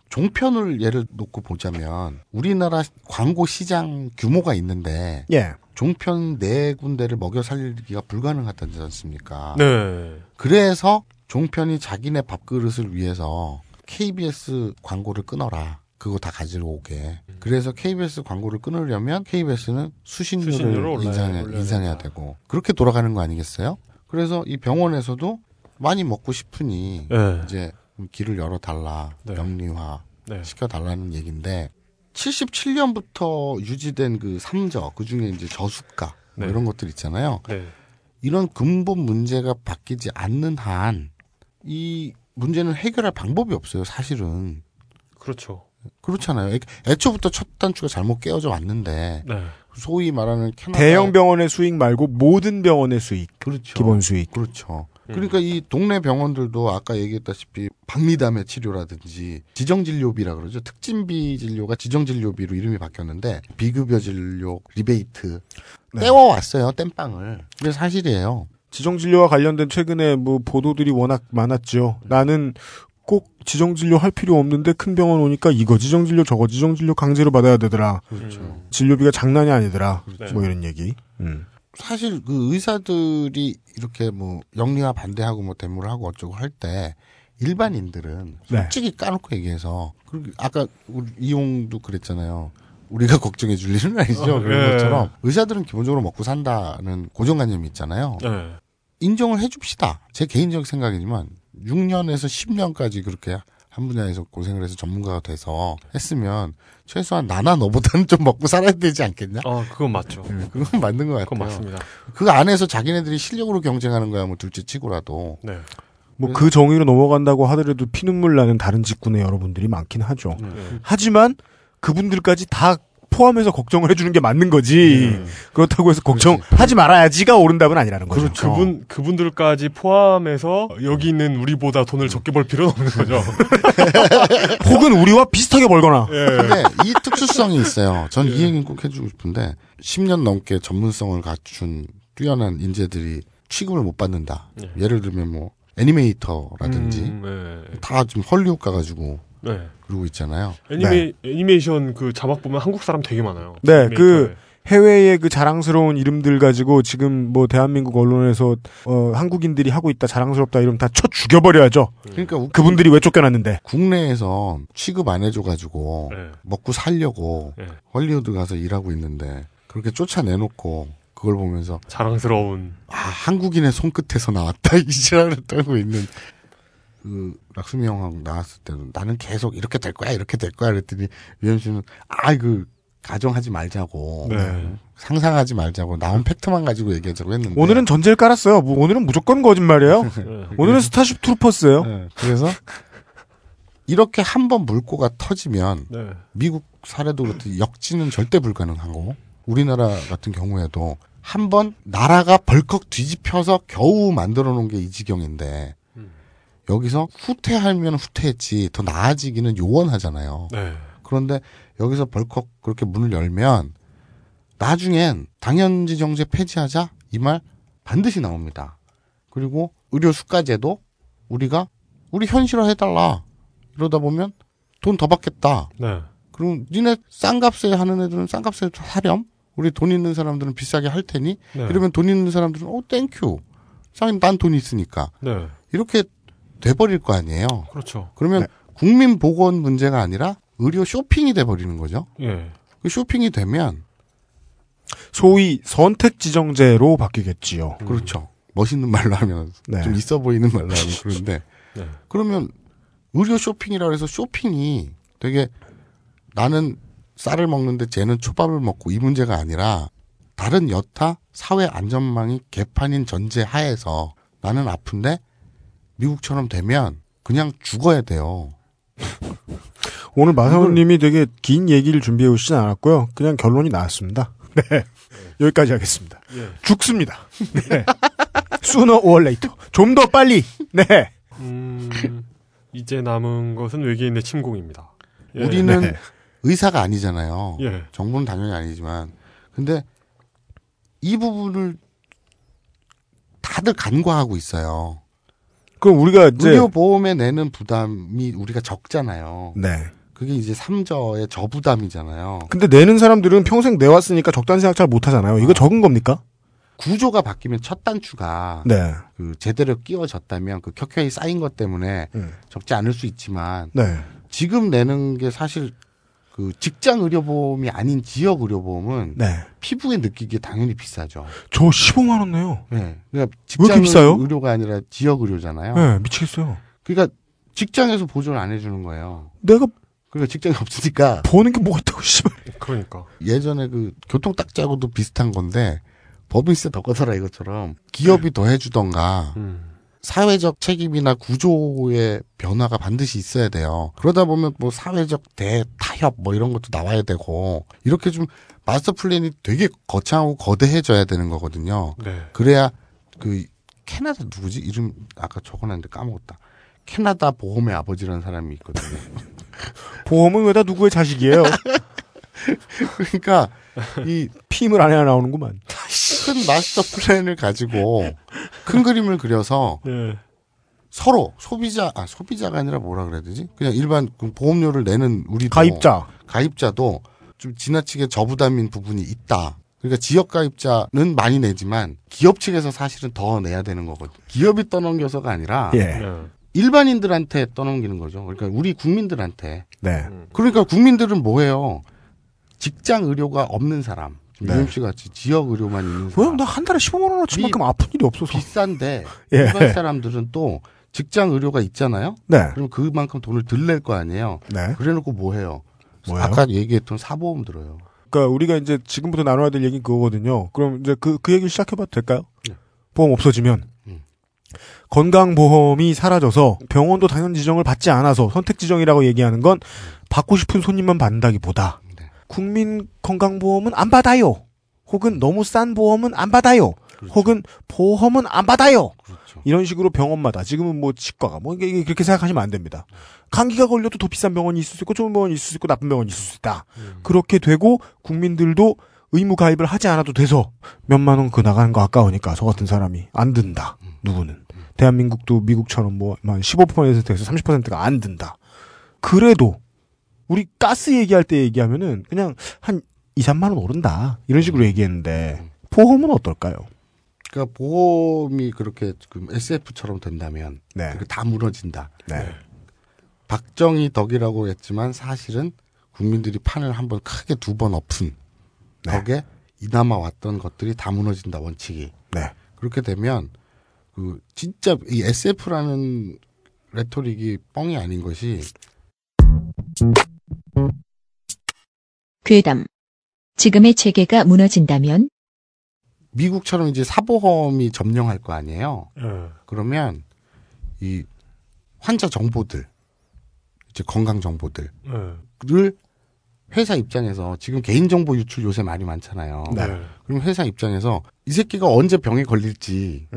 종편을 예를 놓고 보자면 우리나라 광고 시장 규모가 있는데 예. 종편 네 군데를 먹여 살리기가 불가능하다지 않습니까? 네. 그래서 종편이 자기네 밥그릇을 위해서 KBS 광고를 끊어라. 그거 다 가지고 오게. 그래서 KBS 광고를 끊으려면 KBS는 수신료를 인상해야 되고 그렇게 돌아가는 거 아니겠어요? 그래서 이 병원에서도 많이 먹고 싶으니 네. 이제 길을 열어달라, 네. 명리화 네. 시켜달라는 얘기인데 77년부터 유지된 그 삼저, 그 중에 이제 저수가 네. 뭐 이런 것들 있잖아요. 네. 이런 근본 문제가 바뀌지 않는 한 이 문제는 해결할 방법이 없어요. 사실은 그렇죠. 그렇잖아요. 애초부터 첫 단추가 잘못 깨어져 왔는데 네. 소위 말하는 캐나다 대형 병원의 수익 말고 모든 병원의 수익, 그렇죠. 기본 수익, 그렇죠. 그러니까 이 동네 병원들도 아까 얘기했다시피 박리담의 치료라든지 지정진료비라 그러죠. 특진비 진료가 지정진료비로 이름이 바뀌었는데 비급여 진료 리베이트 네. 떼워왔어요. 땜빵을. 그게 사실이에요. 지정진료와 관련된 최근에 뭐 보도들이 워낙 많았죠. 나는 꼭 지정진료 할 필요 없는데 큰 병원 오니까 이거 지정진료 저거 지정진료 강제로 받아야 되더라. 그렇죠. 진료비가 장난이 아니더라. 그렇죠. 뭐 이런 얘기. 사실 그 의사들이 이렇게 뭐 영리화 반대하고 뭐 데모를 하고 어쩌고 할 때 일반인들은 솔직히 네. 까놓고 얘기해서 아까 우리 이용도 그랬잖아요. 우리가 걱정해 줄 일은 아니죠. 그런 네. 것처럼 의사들은 기본적으로 먹고 산다는 고정관념이 있잖아요. 네. 인정을 해줍시다. 제 개인적 생각이지만 6년에서 10년까지 그렇게 한 분야에서 고생을 해서 전문가가 돼서 했으면 최소한 나나 너보다는 좀 먹고 살아야 되지 않겠냐? 그건 맞죠. 그건 맞는 것 같아요. 그건 맞습니다. 그 안에서 자기네들이 실력으로 경쟁하는 거야 뭐 둘째 치고라도. 네. 뭐 그 정의로 넘어간다고 하더라도 피눈물 나는 다른 직군의 여러분들이 많긴 하죠. 하지만 그분들까지 다 포함해서 걱정을 해주는 게 맞는 거지. 그렇다고 해서 걱정하지 말아야지가 옳은 답은 아니라는 거죠. 그렇죠. 그분들까지 포함해서 여기 있는 우리보다 돈을 적게 벌 필요는 없는 거죠. 혹은 우리와 비슷하게 벌거나. 예. 근데 이 특수성이 있어요. 전 이 얘기는 꼭 해주고 싶은데 10년 넘게 전문성을 갖춘 뛰어난 인재들이 취급을 못 받는다. 예. 예를 들면 뭐 애니메이터라든지 네. 다 지금 헐리우드 가가지고 네. 그러고 있잖아요. 애니메이션 그 자막 보면 한국 사람 되게 많아요. 네, 그 해외의 그 자랑스러운 이름들 가지고 지금 뭐 대한민국 언론에서 한국인들이 하고 있다 자랑스럽다 이러면 다 쳐 죽여버려야죠. 그러니까 그분들이 왜 쫓겨났는데? 국내에서 취급 안 해줘가지고 네. 먹고 살려고 네. 헐리우드 가서 일하고 있는데 그렇게 쫓아내놓고 그걸 보면서 자랑스러운 한국인의 손끝에서 나왔다 이지랄을 떨고 있는. 그 락수미 형하고 나왔을 때도 나는 계속 이렇게 될 거야 이렇게 될 거야 그랬더니 위원 씨는 그 가정하지 말자고 네. 상상하지 말자고 나온 팩트만 가지고 얘기하자고 했는데 오늘은 전제를 깔았어요. 뭐 오늘은 무조건 거짓말이에요. 네. 오늘은 스타쉽 트루퍼스예요. 네. 그래서 이렇게 한번 물꼬가 터지면 네. 미국 사례도 그렇듯 역진은 절대 불가능하고 우리나라 같은 경우에도 한번 나라가 벌컥 뒤집혀서 겨우 만들어 놓은 게 이 지경인데 여기서 후퇴하면 후퇴했지 더 나아지기는 요원하잖아요. 네. 그런데 여기서 벌컥 그렇게 문을 열면 나중엔 당연지 정제 폐지하자 이 말 반드시 나옵니다. 그리고 의료 수가제도 우리가 우리 현실화 해달라. 이러다 보면 돈 더 받겠다. 네. 그럼 니네 싼 값에 하는 애들은 싼 값에 사렴. 우리 돈 있는 사람들은 비싸게 할 테니. 네. 이러면 돈 있는 사람들은 땡큐. 난 돈 있으니까. 네. 이렇게 돼버릴 거 아니에요. 그렇죠. 그러면 네. 국민 보건 문제가 아니라 의료 쇼핑이 돼버리는 거죠. 예. 그 쇼핑이 되면 소위 선택 지정제로 바뀌겠지요. 그렇죠. 멋있는 말로 하면 네. 좀 있어 보이는 말로 하면 그런데 네. 그러면 의료 쇼핑이라 해서 쇼핑이 되게 나는 쌀을 먹는데 쟤는 초밥을 먹고 이 문제가 아니라 다른 여타 사회 안전망이 개판인 전제 하에서 나는 아픈데 미국처럼 되면 그냥 죽어야 돼요. 오늘 마사오님이 되게 긴 얘기를 준비해 오시진 않았고요. 그냥 결론이 나왔습니다. 네. 네. 여기까지 하겠습니다. 예. 죽습니다. 네. Sooner or later. 좀 더 빨리. 네. 이제 남은 것은 외계인의 침공입니다. 예. 우리는 네. 의사가 아니잖아요. 예. 정부는 당연히 아니지만. 근데 이 부분을 다들 간과하고 있어요. 그럼 우리가 이제 의료보험에 내는 부담이 우리가 적잖아요. 네. 그게 이제 3저의 저부담이잖아요. 근데 내는 사람들은 평생 내왔으니까 적다는 생각 잘 못하잖아요. 이거 적은 겁니까? 구조가 바뀌면 첫 단추가 네. 그 제대로 끼워졌다면 그 켜켜이 쌓인 것 때문에 적지 않을 수 있지만 네. 지금 내는 게 사실 그 직장 의료보험이 아닌 지역 의료보험은 네. 피부에 느끼기에 당연히 비싸죠. 저 15만 원 내요. 네. 그러니까 직장 왜 이렇게 비싸요? 의료가 아니라 지역 의료잖아요. 네, 미치겠어요. 그러니까 직장에서 보조를 안 해주는 거예요. 내가 그러니까 직장이 없으니까 보는 게 뭐가 있다고 씨발. 그러니까 예전에 그 교통딱지하고도 비슷한 건데. 법인세 더 걷어라 이것처럼 기업이 더 해주던가 사회적 책임이나 구조의 변화가 반드시 있어야 돼요. 그러다 보면 뭐 사회적 대타협 뭐 이런 것도 나와야 되고 이렇게 좀 마스터 플랜이 되게 거창하고 거대해져야 되는 거거든요. 네. 그래야 그 캐나다 누구지? 이름 아까 적어놨는데 까먹었다. 캐나다 보험의 아버지라는 사람이 있거든요. 보험은 왜 다 누구의 자식이에요? 그러니까 이 피임을 안 해야 나오는구만. 큰 마스터 플랜을 가지고 큰 그림을 그려서 네. 서로 소비자가 아니라 뭐라 그래야 되지? 그냥 일반 보험료를 내는 우리도 가입자도 좀 지나치게 저부담인 부분이 있다. 그러니까 지역 가입자는 많이 내지만 기업 측에서 사실은 더 내야 되는 거거든. 기업이 떠넘겨서가 아니라 예. 일반인들한테 떠넘기는 거죠. 그러니까 우리 국민들한테. 네. 그러니까 국민들은 뭐예요? 직장 의료가 없는 사람, UMC 같이 지역 의료만 있는 사람. 왜? 나 한 달에 15만 원어치만큼 아픈 일이 없어서. 비싼데 예. 일반 사람들은 또 직장 의료가 있잖아요. 네. 그럼 그만큼 돈을 덜 낼 거 아니에요. 네. 그래놓고 뭐 해요? 아까 얘기했던 사보험 들어요. 그러니까 우리가 이제 지금부터 나눠야 될 얘기는 그거거든요. 그럼 이제 그 얘기를 시작해봐도 될까요? 네. 보험 없어지면. 건강보험이 사라져서 병원도 당연 지정을 받지 않아서 선택 지정이라고 얘기하는 건 받고 싶은 손님만 받는다기보다 국민 건강보험은 안 받아요. 혹은 너무 싼 보험은 안 받아요. 그렇죠. 혹은 보험은 안 받아요. 그렇죠. 이런 식으로 병원마다 지금은 뭐 치과가 뭐 이게 그렇게 생각하시면 안 됩니다. 감기가 걸려도 더 비싼 병원이 있을 수 있고 좋은 병원이 있을 수 있고 나쁜 병원이 있을 수 있다. 그렇게 되고 국민들도 의무 가입을 하지 않아도 돼서 몇만 원 그 나가는 거 아까우니까 저 같은 사람이 안 든다. 누구는 대한민국도 미국처럼 뭐 한 15%에서 30%가 안 든다. 그래도 우리 가스 얘기할 때 얘기하면은 그냥 한 2, 3만 원 오른다. 이런 식으로 얘기했는데 보험은 어떨까요? 그러니까 보험이 그렇게 지금 SF처럼 된다면 네. 다 무너진다. 네. 박정희 덕이라고 했지만 사실은 국민들이 판을 한번 크게 두 번 엎은 네. 덕에 이나마 왔던 것들이 다 무너진다 원칙이. 네. 그렇게 되면 그 진짜 이 SF라는 레토릭이 뻥이 아닌 것이 괴담. 지금의 체계가 무너진다면? 미국처럼 이제 사보험이 점령할 거 아니에요? 그러면, 이, 환자 정보들, 이제 건강 정보들을 회사 입장에서, 지금 개인정보 유출 요새 많이 많잖아요. 네. 그럼 회사 입장에서, 이 새끼가 언제 병에 걸릴지,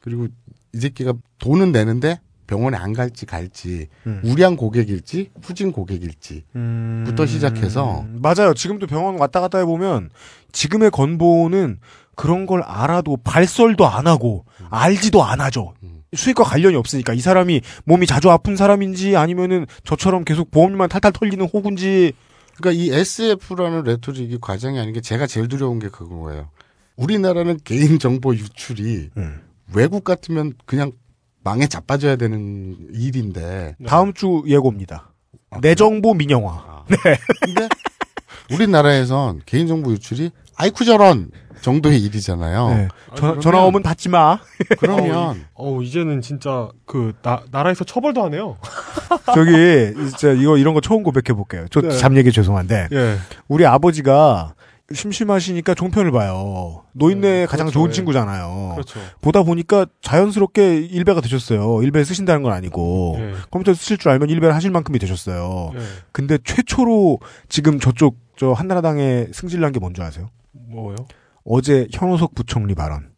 그리고 이 새끼가 돈은 내는데, 병원에 안 갈지 우량 고객일지 후진 고객일지부터 시작해서 맞아요. 지금도 병원 왔다 갔다 해보면 지금의 건보는 그런 걸 알아도 발설도 안 하고 알지도 안 하죠. 수익과 관련이 없으니까 이 사람이 몸이 자주 아픈 사람인지 아니면은 저처럼 계속 보험료만 탈탈 털리는 호구인지. 그러니까 이 SF라는 레토릭이 과정이 아닌 게 제가 제일 두려운 게 그거예요. 우리나라는 개인정보 유출이 외국 같으면 그냥 망에 자빠져야 되는 일인데. 다음 주 예고입니다. 아, 내정보 민영화. 아. 네. 근데 우리나라에선 개인정보 유출이 아이쿠 저런 정도의 일이잖아요. 네. 전화 오면 받지 마. 그러면. 이제는 진짜 나라에서 처벌도 안 해요. 저기, 진짜 이런 거 처음 고백해볼게요. 네. 잠 얘기 죄송한데. 네. 우리 아버지가 심심하시니까 종편을 봐요. 노인네 가장 그렇죠. 좋은 친구잖아요. 그렇죠. 보다 보니까 자연스럽게 일베가 되셨어요. 일베 쓰신다는 건 아니고 컴퓨터 쓰실 줄 알면 일베를 하실 만큼이 되셨어요. 근데 최초로 지금 저 한나라당에 승질난 게 뭔지 아세요? 뭐요? 어제 현호석 부총리 발언.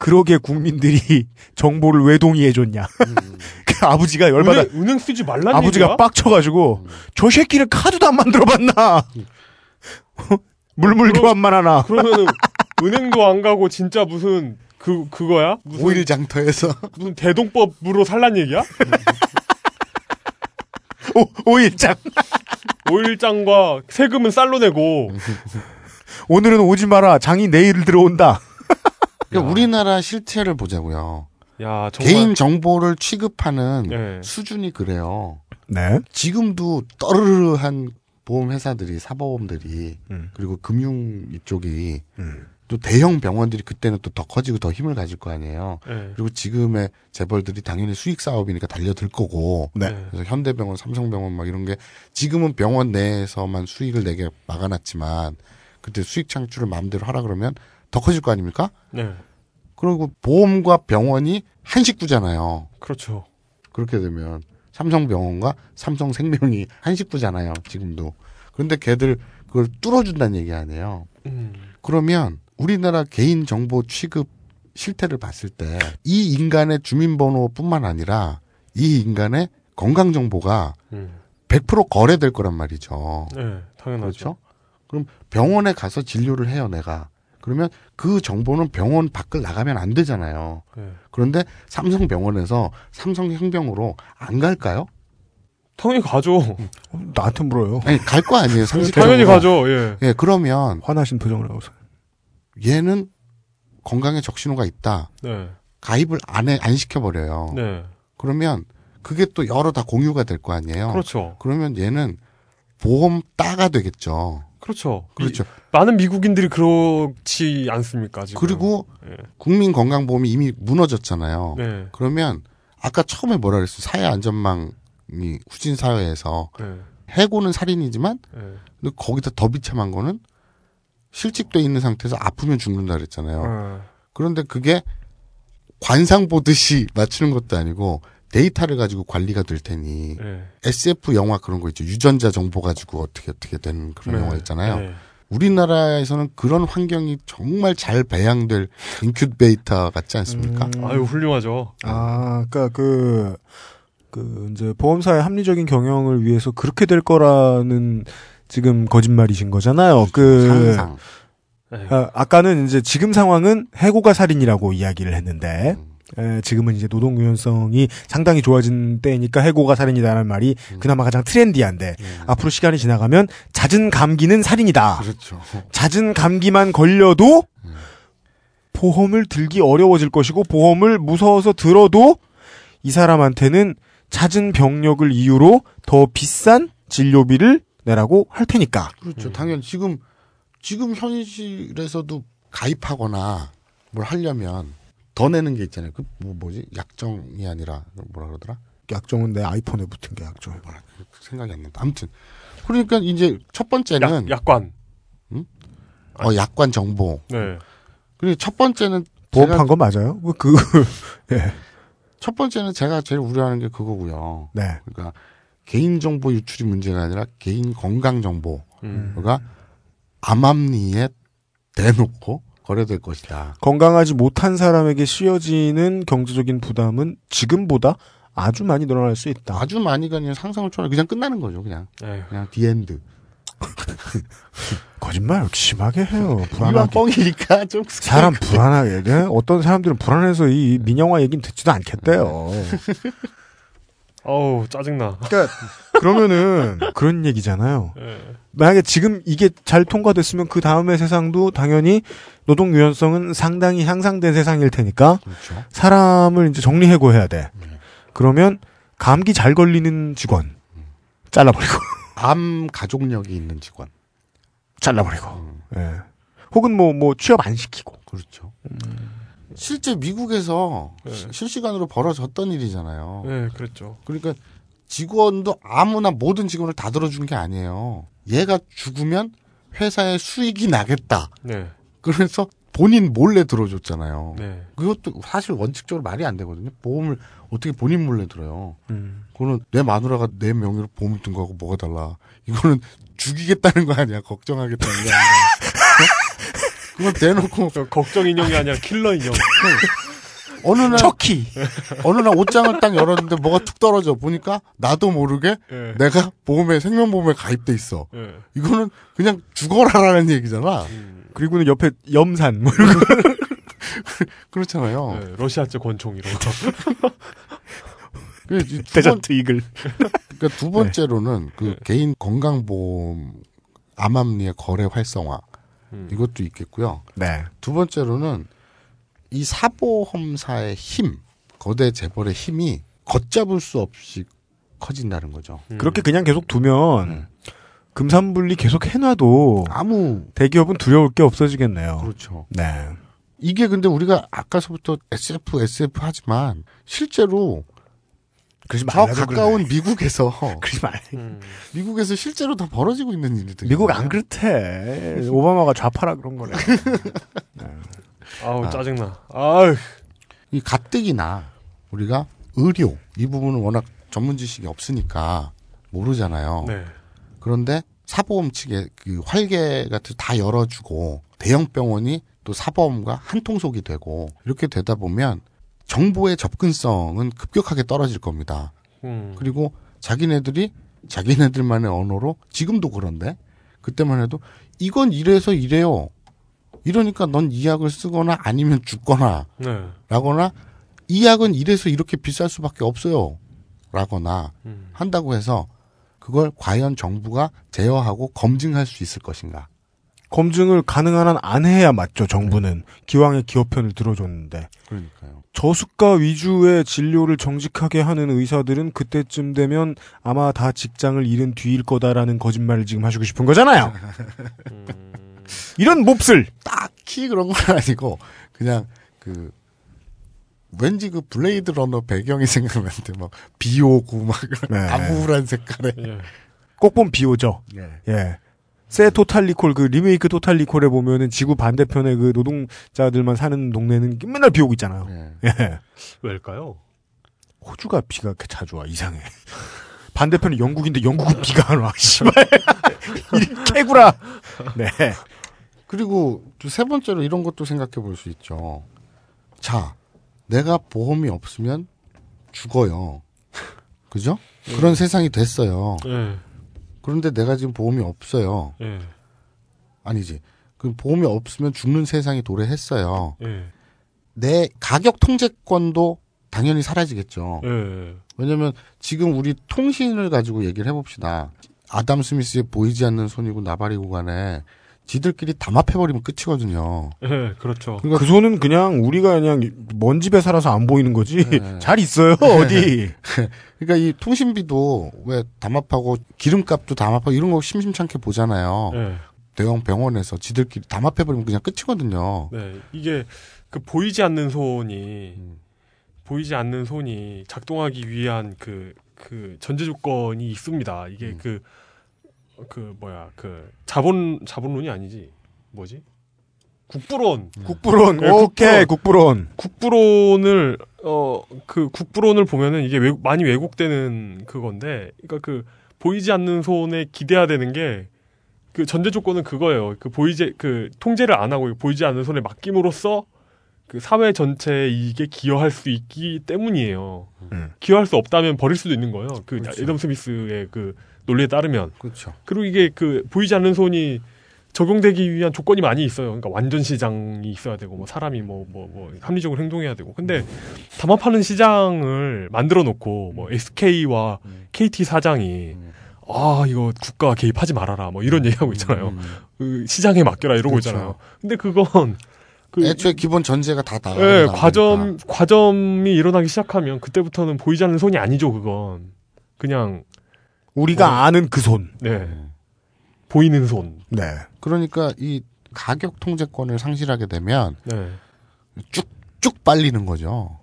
그러게 국민들이 정보를 왜 동의해줬냐. 그 아버지가 열받아. 은행 쓰지 말란 아버지가 얘기야? 빡쳐가지고 저 새끼를 카드도 안 만들어봤나. 물물 교환만 하나. 그러면은 은행도 안 가고 진짜 무슨 그거야? 오일 장터에서. 무슨 대동법으로 살란 얘기야? 오일장. 오일장과 세금은 쌀로 내고. 오늘은 오지 마라. 장이 내일 들어온다. 그러니까 우리나라 실체를 보자고요. 야, 정말. 개인 정보를 취급하는 네. 수준이 그래요. 네. 지금도 떠르르한 보험회사들이, 사보험들이, 그리고 금융 이쪽이, 또 대형 병원들이 그때는 또 더 커지고 더 힘을 가질 거 아니에요. 네. 그리고 지금의 재벌들이 당연히 수익 사업이니까 달려들 거고. 네. 그래서 현대병원, 삼성병원 막 이런 게 지금은 병원 내에서만 수익을 내게 막아놨지만 그때 수익 창출을 마음대로 하라 그러면 더 커질 거 아닙니까? 네. 그리고 보험과 병원이 한 식구잖아요. 그렇죠. 그렇게 되면 삼성병원과 삼성생명이 한 식구잖아요. 지금도. 그런데 걔들 그걸 뚫어준다는 얘기 아니에요. 그러면 우리나라 개인정보 취급 실태를 봤을 때 이 인간의 주민번호뿐만 아니라 이 인간의 건강정보가 100% 거래될 거란 말이죠. 네, 당연하죠. 그렇죠? 그럼 병원에 가서 진료를 해요, 내가. 그러면 그 정보는 병원 밖을 나가면 안 되잖아요. 네. 그런데 삼성병원에서 삼성형병으로 안 갈까요? 당연히 가죠. 나한테 물어요. 아니, 갈 거 아니에요. 상식적으로. 당연히 가죠. 예. 예, 그러면 화나신 표정을 하고서 얘는 건강에 적신호가 있다. 네. 가입을 안 시켜버려요. 네. 그러면 그게 또 여러 다 공유가 될 거 아니에요. 그렇죠. 그러면 얘는 보험 따가 되겠죠. 그렇죠. 그렇죠. 많은 미국인들이 그렇지 않습니까? 지금. 그리고 예. 국민건강보험이 이미 무너졌잖아요. 네. 그러면 아까 처음에 뭐라 그랬어요? 사회안전망 이 후진 사회에서 네. 해고는 살인이지만 네. 근데 거기다 더 비참한 거는 실직돼 있는 상태에서 아프면 죽는다 그랬잖아요. 네. 그런데 그게 관상 보듯이 맞추는 것도 아니고 데이터를 가지고 관리가 될 테니 네. SF 영화 그런 거 있죠. 유전자 정보 가지고 어떻게 되는 그런 네. 영화 있잖아요. 네. 우리나라에서는 그런 환경이 정말 잘 배양될 인큐베이터 같지 않습니까? 아유 훌륭하죠. 아, 그러니까 이제 보험사의 합리적인 경영을 위해서 그렇게 될 거라는 지금 거짓말이신 거잖아요. 상상. 아까는 이제 지금 상황은 해고가 살인이라고 이야기를 했는데 지금은 이제 노동 유연성이 상당히 좋아진 때니까 해고가 살인이다라는 말이 그나마 가장 트렌디한데 앞으로 시간이 지나가면 잦은 감기는 살인이다. 그렇죠. 잦은 감기만 걸려도 보험을 들기 어려워질 것이고 보험을 무서워서 들어도 이 사람한테는 잦은 병력을 이유로 더 비싼 진료비를 내라고 할 테니까. 그렇죠. 당연히 지금 현실에서도 가입하거나 뭘 하려면 더 내는 게 있잖아요. 그 뭐지? 약정이 아니라 뭐라 그러더라? 약정은 내 아이폰에 붙은 게 약정. 생각이 안 난다. 아무튼 그러니까 이제 첫 번째는 약관. 응? 약관 정보. 네. 그리고 첫 번째는 보험한 거 맞아요? 예. 첫 번째는 제가 제일 우려하는 게 그거고요. 네. 그러니까 개인정보 유출이 문제가 아니라 개인 건강정보가 암암리에 대놓고 거래될 것이다. 건강하지 못한 사람에게 씌워지는 경제적인 부담은 지금보다 아주 많이 늘어날 수 있다. 아주 많이가 아니라 상상을 초월해 그냥 끝나는 거죠. 그냥 디엔드. 거짓말 심하게 해요. 불안하게. 뻥이니까 좀 사람 불안하게. 네? 어떤 사람들은 불안해서 이 민영화 얘기는 듣지도 않겠대요. 어우 짜증나. 그러니까 그러면은 그런 얘기잖아요. 네. 만약에 지금 이게 잘 통과됐으면 그 다음의 세상도 당연히 노동 유연성은 상당히 향상된 세상일 테니까 그렇죠. 사람을 이제 정리해고해야 돼. 그러면 감기 잘 걸리는 직원 잘라버리고. 암 가족력이 있는 직원 잘라버리고, 예. 혹은 뭐 취업 안 시키고. 그렇죠. 실제 미국에서 네. 실시간으로 벌어졌던 일이잖아요. 네, 그렇죠. 그러니까 직원도 아무나 모든 직원을 다 들어준 게 아니에요. 얘가 죽으면 회사에 수익이 나겠다. 네. 그래서 본인 몰래 들어줬잖아요. 네. 그것도 사실 원칙적으로 말이 안 되거든요. 보험을 어떻게 본인 몰래 들어요. 그거는 내 마누라가 내 명의로 보험을 든 거하고 뭐가 달라. 이거는 죽이겠다는 거 아니야. 걱정하겠다는 거 아니야. 그건 대놓고. 걱정 인형이 아니라 킬러 인형. 어느 날. 척키. 어느 날 옷장을 딱 열었는데 뭐가 툭 떨어져. 보니까 나도 모르게 예. 내가 생명보험에 가입돼 있어. 예. 이거는 그냥 죽어라라는 얘기잖아. 그리고는 옆에 염산, 뭐 이런 거. 그렇잖아요. 네, 러시아적 권총 이런 거. 데저트 이글. 그러니까 두 번째로는 네. 그 네. 개인 건강보험 암암리의 거래 활성화 이것도 있겠고요. 네. 두 번째로는 이 사보험사의 힘, 거대 재벌의 힘이 걷잡을 수 없이 커진다는 거죠. 그렇게 그냥 계속 두면 금산분리 계속 해놔도 아무 대기업은 두려울 게 없어지겠네요. 그렇죠. 네. 이게 근데 우리가 아까서부터 SF 하지만 실제로 저 가까운 그러네. 미국에서 미국에서 실제로 다 벌어지고 있는 일이거든요. 미국 안 그렇대. 오바마가 좌파라 그런 거래. 네. 아우 짜증나. 아유. 이 가뜩이나 우리가 의료 이 부분은 워낙 전문 지식이 없으니까 모르잖아요. 네. 그런데 사보험 측의 그 활개 같은 다 열어주고 대형 병원이 또 사보험과 한통속이 되고 이렇게 되다 보면 정보의 접근성은 급격하게 떨어질 겁니다. 그리고 자기네들만의 언어로 지금도 그런데 그때만 해도 이건 이래서 이래요. 이러니까 넌 이 약을 쓰거나 아니면 죽거나 네. 라거나 이 약은 이래서 이렇게 비쌀 수밖에 없어요. 라거나 한다고 해서 그걸 과연 정부가 제어하고 검증할 수 있을 것인가. 검증을 가능한 한 안 해야 맞죠. 정부는. 기왕에 기업 편을 들어줬는데. 그러니까요. 저수가 위주의 진료를 정직하게 하는 의사들은 그때쯤 되면 아마 다 직장을 잃은 뒤일 거다라는 거짓말을 지금 하시고 싶은 거잖아요. 이런 몹쓸. 딱히 그런 건 아니고 그냥 그 왠지 그 블레이드 러너 배경이 생각나는데 막 비 오고 막 네. 암울한 색깔에 예. 꼭 보면 비 오죠. 예. 예. 새 토탈리콜 그 리메이크 토탈리콜에 보면은 지구 반대편에 그 노동자들만 사는 동네는 맨날 비 오고 있잖아요. 예. 예. 왜일까요? 호주가 비가 자주 와. 이상해. 반대편은 영국인데 영국은 비가 안 와. 씨발. 이 개구라. 네. 그리고 또 세 번째로 이런 것도 생각해 볼 수 있죠. 자, 내가 보험이 없으면 죽어요. 그죠? 네. 그런 세상이 됐어요. 네. 그런데 내가 지금 보험이 없어요. 네. 아니지. 그 보험이 없으면 죽는 세상이 도래했어요. 네. 내 가격 통제권도 당연히 사라지겠죠. 네. 왜냐면 지금 우리 통신을 가지고 얘기를 해봅시다. 아담 스미스의 보이지 않는 손이고 나발이 구간에 지들끼리 담합해버리면 끝이거든요. 네, 그렇죠. 그러니까 그 손은 그냥 우리가 그냥 먼 집에 살아서 안 보이는 거지. 네. 잘 있어요, 어디. 그러니까 이 통신비도 왜 담합하고 기름값도 담합하고 이런 거 심심찮게 보잖아요. 네. 대형 병원에서 지들끼리 담합해버리면 그냥 끝이거든요. 네, 이게 그 보이지 않는 손이 작동하기 위한 그 전제 조건이 있습니다. 이게 자본론이 아니지. 뭐지? 국부론. 오케이, 국부론을 국부론을 보면은 이게 많이 왜곡되는 그건데, 그러니까 그 보이지 않는 손에 기대야 되는 게 그 전제 조건은 그거예요. 그 통제를 안 하고 보이지 않는 손에 맡김으로써 그 사회 전체에 이게 기여할 수 있기 때문이에요. 기여할 수 없다면 버릴 수도 있는 거예요. 그 애덤 스미스의 그 논리에 따르면. 그렇죠. 그리고 이게 그 보이지 않는 손이 적용되기 위한 조건이 많이 있어요. 그러니까 완전 시장이 있어야 되고 뭐 사람이 뭐 합리적으로 행동해야 되고. 근데 담합하는 시장을 만들어 놓고 뭐 SK와 KT 사장이 아 이거 국가 개입하지 말아라 뭐 이런 얘기하고 있잖아요. 그 시장에 맡겨라 이러고 그렇죠. 있잖아요. 근데 그건 애초에 기본 전제가 다 나가요. 예, 과점이 일어나기 시작하면 그때부터는 보이지 않는 손이 아니죠. 그건 그냥 우리가 아는 그 손. 네. 보이는 손. 네. 그러니까 이 가격 통제권을 상실하게 되면 네. 쭉쭉 빨리는 거죠.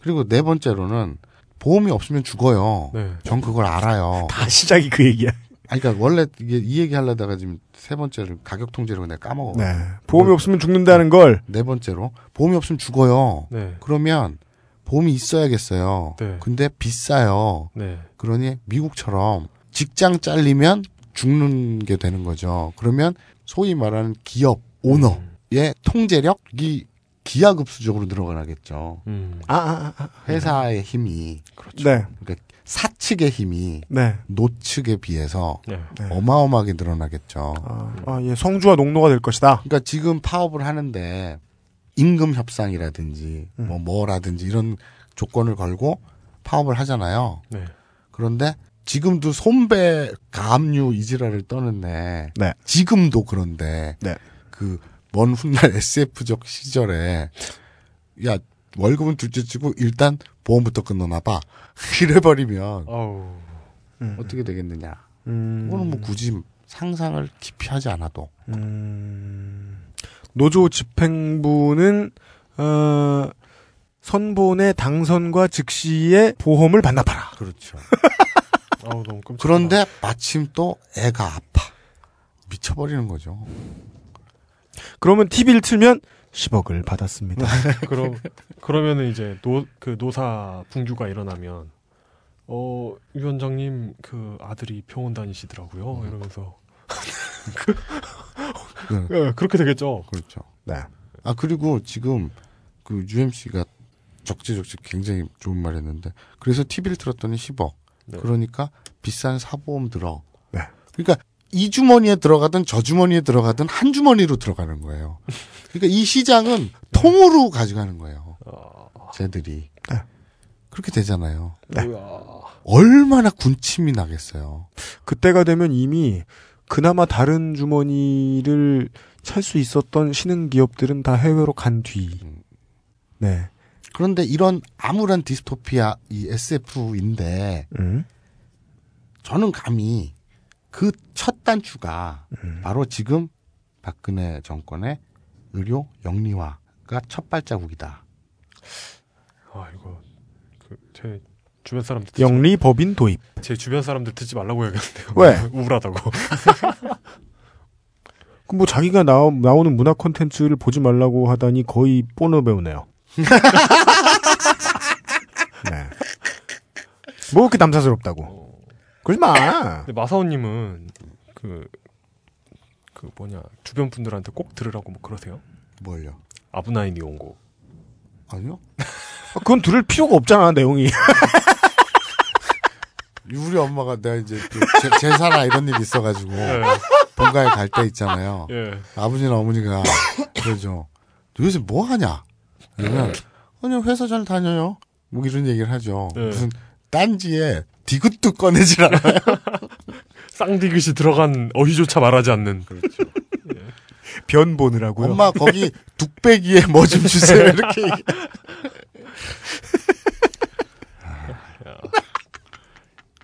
그리고 네 번째로는 보험이 없으면 죽어요. 네. 전 그걸 알아요. 다 시작이 그 얘기야. 아니, 그러니까 원래 이게 이 얘기 하려다가 지금 세 번째로 가격 통제로 내가 까먹어. 네. 보험이 없으면 죽는다는 걸. 네 번째로 보험이 없으면 죽어요. 네. 그러면 보험이 있어야겠어요. 네. 근데 비싸요. 네. 그러니 미국처럼 직장 잘리면 죽는 게 되는 거죠. 그러면 소위 말하는 기업 오너의 통제력이 기하급수적으로 늘어나겠죠. 회사의 힘이 그렇죠. 네. 그러니까 사측의 힘이 네. 노측에 비해서 네. 어마어마하게 늘어나겠죠. 아, 예. 성주와 농노가 될 것이다. 그러니까 지금 파업을 하는데 임금 협상이라든지 뭐라든지 이런 조건을 걸고 파업을 하잖아요. 네. 그런데 지금도 손배 가압류 이지라를 떠는데 네. 지금도 그런데 네. 그 먼 훗날 SF적 시절에 야 월급은 둘째치고 일단 보험부터 끊어놔봐 이래버리면 어떻게 되겠느냐. 그거는 뭐 굳이 상상을 깊이 하지 않아도 노조 집행부는 선본의 당선과 즉시의 보험을 반납하라. 그렇죠. 아우, 너무 끔찍하다. 그런데 마침 또 애가 아파. 미쳐버리는 거죠. 그러면 TV를 틀면 10억을 받았습니다. 그러면은 이제 노사 분규가 일어나면 위원장님 그 아들이 병원 다니시더라고요. 이러면서 그렇게 되겠죠. 그렇죠. 네. 아 그리고 지금 그 UMC가 적재적소 굉장히 좋은 말 했는데 그래서 TV를 틀었더니 10억. 네. 그러니까 비싼 사보험 들어. 네. 그러니까 이 주머니에 들어가든 저 주머니에 들어가든 한 주머니로 들어가는 거예요. 그러니까 이 시장은 통으로 가져가는 거예요. 쟤들이. 네. 그렇게 되잖아요. 네. 얼마나 군침이 나겠어요. 그때가 되면 이미 그나마 다른 주머니를 찰 수 있었던 신흥기업들은 다 해외로 간 뒤. 네. 그런데 이런 아무런 디스토피아 이 SF인데 저는 감히 그 첫 단추가 바로 지금 박근혜 정권의 의료 영리화가 첫 발자국이다. 아 이거 제 주변 사람들 듣지 영리 법인 도입. 제 주변 사람들 듣지 말라고 해야겠는데요. 왜? 우울하다고. 그 뭐 자기가 나오는 문화 콘텐츠를 보지 말라고 하다니 거의 포너 배우네요. 네. 뭐 그렇게 남사스럽다고. 그러지 마. 마사오님은 주변 분들한테 꼭 들으라고 뭐 그러세요? 뭘요? 아브나인이 온 거. 아니요. 그건 들을 필요가 없잖아 내용이. 우리 엄마가 내가 이제 제사나 이런 일이 있어가지고 예. 본가에 갈 때 있잖아요. 예. 아버지나 어머니가 그러죠. 요새 뭐 하냐? 그러면 아니 회사 잘 다녀요. 뭐 이런 얘기를 하죠. 네. 무슨 딴지에 디귿도 꺼내질 않아요. 쌍디귿이 들어간 어휘조차 말하지 않는. 그렇죠. 예. 변 보느라고요. 엄마 거기 뚝배기에 뭐 좀 주세요. 이렇게.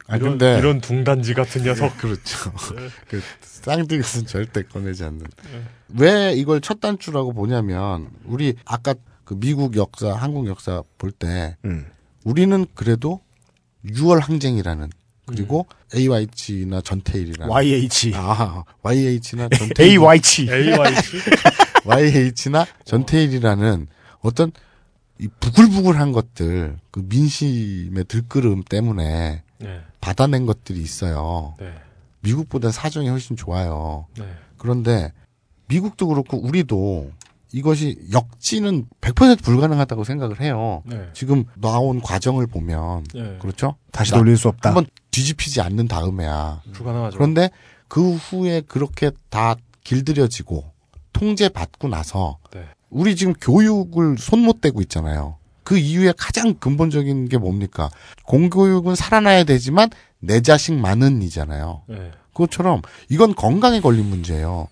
아 근데 이런 둥단지 같은 녀석. 그렇죠. 네. 그 쌍디귿은 절대 꺼내지 않는. 네. 왜 이걸 첫 단추라고 보냐면 우리 아까 그 미국 역사, 한국 역사 볼 때 우리는 그래도 6월 항쟁이라는 그리고 AYH나 전태일이라는 YH나 전태일 YH나 전태일이라는 어떤 이 부글부글한 것들 그 민심의 들끓음 때문에 네. 받아낸 것들이 있어요. 네. 미국보다 사정이 훨씬 좋아요. 네. 그런데 미국도 그렇고 우리도 이것이 역지는 100% 불가능하다고 생각을 해요. 네. 지금 나온 과정을 보면 네. 그렇죠? 다시 돌릴 수 없다. 한번 뒤집히지 않는 다음에야. 불가능하죠. 그런데 그 후에 그렇게 다 길들여지고 통제받고 나서 네. 우리 지금 교육을 손 못 대고 있잖아요. 그 이유의 가장 근본적인 게 뭡니까? 공교육은 살아나야 되지만 내 자식만은이잖아요. 네. 그것처럼 이건 건강에 걸린 문제예요.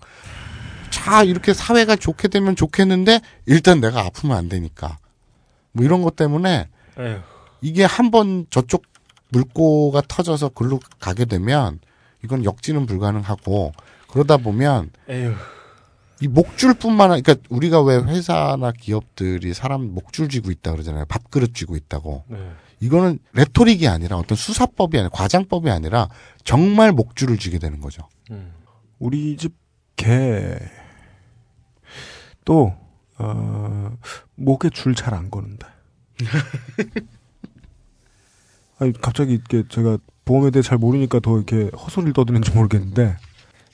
자, 이렇게 사회가 좋게 되면 좋겠는데 일단 내가 아프면 안 되니까 뭐 이런 것 때문에 에휴. 이게 한번 저쪽 물꼬가 터져서 글로 가게 되면 이건 역지는 불가능하고 그러다 보면 에휴. 이 목줄뿐만 아니라 그러니까 우리가 왜 회사나 기업들이 사람 목줄 쥐고 있다 그러잖아요. 밥그릇 쥐고 있다고. 네. 이거는 레토릭이 아니라 어떤 수사법이 아니라 과장법이 아니라 정말 목줄을 쥐게 되는 거죠. 우리 집 개 또 목에 줄 잘 안 거는다. 아니 갑자기 이게 제가 보험에 대해 잘 모르니까 더 이렇게 헛소리를 떠드는지 모르겠는데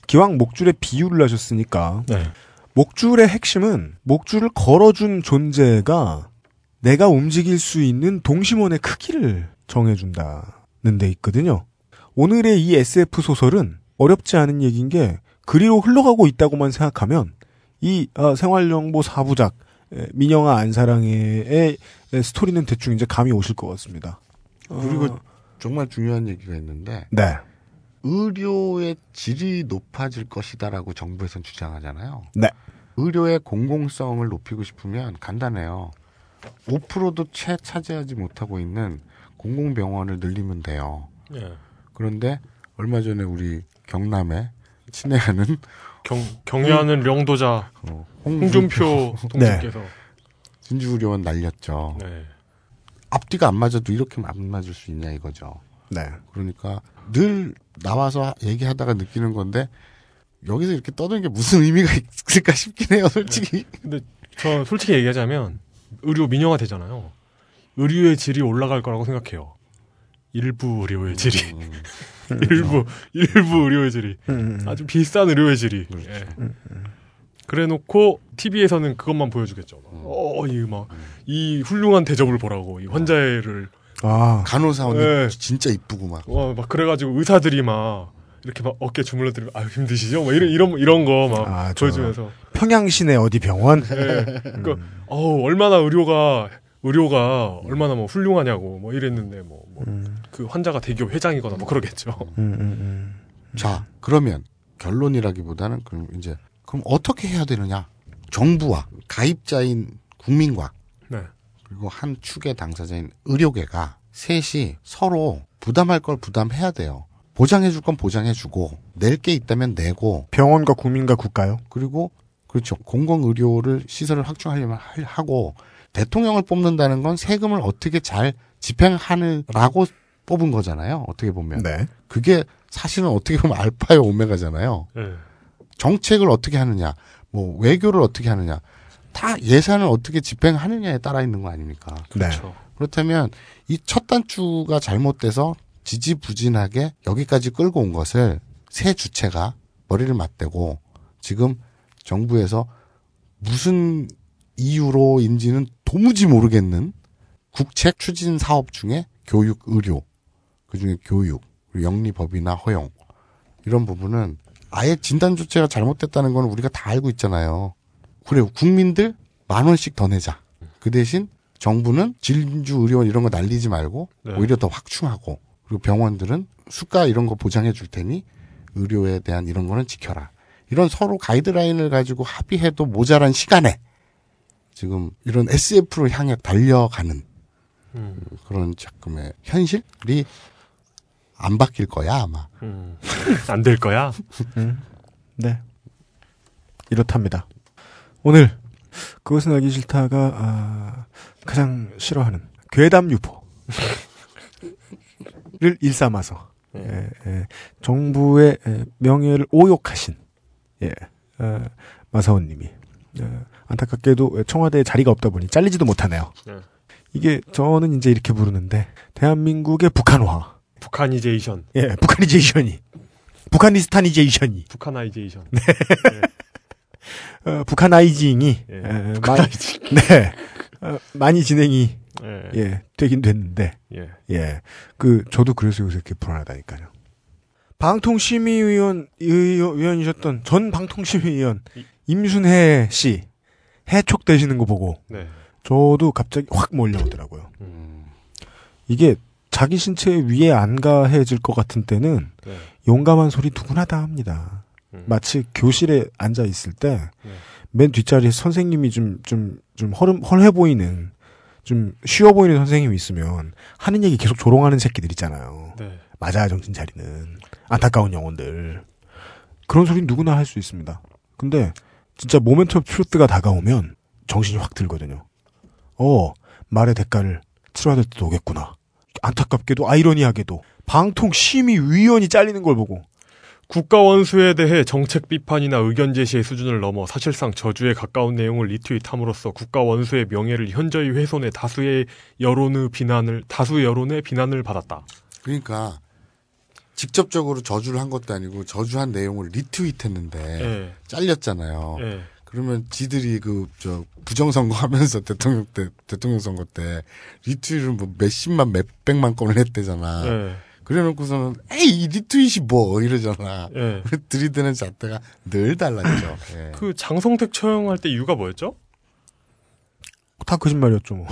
기왕 목줄에 비유를 하셨으니까 네. 목줄의 핵심은 목줄을 걸어준 존재가 내가 움직일 수 있는 동심원의 크기를 정해준다는 데 있거든요. 오늘의 이 SF 소설은 어렵지 않은 얘기인 게 그리로 흘러가고 있다고만 생각하면 이 생활정보 4부작 민영아 안사랑해의 스토리는 대충 이제 감이 오실 것 같습니다. 그리고 정말 중요한 얘기가 있는데 네. 의료의 질이 높아질 것이다라고 정부에서는 주장하잖아요. 네. 의료의 공공성을 높이고 싶으면 간단해요. 5%도 채 차지하지 못하고 있는 공공병원을 늘리면 돼요. 네. 그런데 얼마 전에 우리 경남에 친애하는 경유하는 령도자 홍준표 동지께서 네. 진주의료원 날렸죠. 네. 앞뒤가 안 맞아도 이렇게 안 맞을 수 있냐 이거죠. 네. 그러니까 늘 나와서 얘기하다가 느끼는 건데 여기서 이렇게 떠드는 게 무슨 의미가 있을까 싶긴 해요, 솔직히. 네. 근데 저 솔직히 얘기하자면 의료 민영화 되잖아요. 의료의 질이 올라갈 거라고 생각해요. 일부 의료의 질이. 일부 의료의 질이. 아주 비싼 의료의 질이. 그렇죠. 예. 그래놓고 TV에서는 그것만 보여주겠죠. 이 훌륭한 대접을 보라고 이 환자애를. 아 간호사원이 예. 진짜 이쁘고 막. 막 그래가지고 의사들이 막 이렇게 막 어깨 주물러드리고 아유 힘드시죠? 막 이런 거 막 보여주면서. 평양 시내 어디 병원? 예. 그러니까 얼마나 의료가 얼마나 뭐 훌륭하냐고 뭐 이랬는데 그 환자가 대기업 회장이거나 뭐 그러겠죠. 자 그러면 결론이라기보다는 그럼 어떻게 해야 되느냐? 정부와 가입자인 국민과 네. 그리고 한 축의 당사자인 의료계가 셋이 서로 부담할 걸 부담해야 돼요. 보장해줄 건 보장해주고 낼 게 있다면 내고 병원과 국민과 국가요. 그리고 그렇죠 공공의료를 시설을 확충하려면 하고. 대통령을 뽑는다는 건 세금을 어떻게 잘 집행하느라고 뽑은 거잖아요. 어떻게 보면. 네. 그게 사실은 어떻게 보면 알파에 오메가잖아요. 네. 정책을 어떻게 하느냐, 뭐 외교를 어떻게 하느냐, 다 예산을 어떻게 집행하느냐에 따라 있는 거 아닙니까? 그렇죠. 네. 그렇다면 이 첫 단추가 잘못돼서 지지부진하게 여기까지 끌고 온 것을 새 주체가 머리를 맞대고 지금 정부에서 무슨 이유로인지는 도무지 모르겠는 국책 추진 사업 중에 교육, 의료, 그중에 교육, 영리법이나 허용 이런 부분은 아예 진단 조치가 잘못됐다는 건 우리가 다 알고 있잖아요. 그래요. 국민들 10,000원씩 더 내자. 그 대신 정부는 진주의료원 이런 거 날리지 말고 네. 오히려 더 확충하고 그리고 병원들은 수가 이런 거 보장해 줄 테니 의료에 대한 이런 거는 지켜라. 이런 서로 가이드라인을 가지고 합의해도 모자란 시간에 지금 이런 SF로 향해 달려가는 그런 작품의 현실이 안 바뀔 거야 아마. 안 될 거야. 네. 이렇답니다. 오늘 그것은 알기 싫다가 가장 싫어하는 괴담 유포를 일삼아서 예, 정부의 명예를 오욕하신 마사오님이 안타깝게도 청와대에 자리가 없다 보니 잘리지도 못하네요. 네. 이게 저는 이제 이렇게 부르는데 대한민국의 북한화. 북한이제이션. 예, 북한이제이션이. 북한이스탄이제이션이. 북한아이제이션. 네. 네. 북한아이징이. 예. 북한아이징. 네. 많이 진행이 예, 되긴 됐는데. 예. 예. 저도 그래서 요새 이렇게 불안하다니까요. 방통심의위원 의원이셨던 전 방통심의위원 임순혜 씨 해촉되시는 거 보고 네. 저도 갑자기 확 몰려오더라고요. 이게 자기 신체 위에 안 가해질 것 같은 때는 네. 용감한 소리 누구나 다 합니다. 마치 교실에 앉아 있을 때 맨 뒷자리에 선생님이 좀 헐해 보이는 좀 쉬워 보이는 선생님이 있으면 하는 얘기 계속 조롱하는 새끼들 있잖아요. 네. 맞아요, 정신 차리는 안타까운 영혼들. 그런 소리 누구나 할 수 있습니다. 근데 진짜 모멘트 오브 트루스가 다가오면 정신이 확 들거든요. 말의 대가를 치러야 될 때도 오겠구나. 안타깝게도 아이러니하게도 방통심의위원이 잘리는 걸 보고 국가원수에 대해 정책 비판이나 의견 제시의 수준을 넘어 사실상 저주에 가까운 내용을 리트윗함으로써 국가원수의 명예를 현저히 훼손해 다수 여론의 비난을 받았다. 그러니까 직접적으로 저주를 한 것도 아니고 저주한 내용을 리트윗했는데 네. 잘렸잖아요. 네. 그러면 지들이 부정선거 하면서 대통령 선거 때 리트윗을 뭐 몇십만 몇백만 건을 했대잖아. 네. 그래놓고서는 에이 이 리트윗이 뭐 이러잖아. 네. 들이대는 잣대가 늘 달랐죠. 네. 장성택 처형할 때 이유가 뭐였죠? 다 거짓말이었죠, 뭐.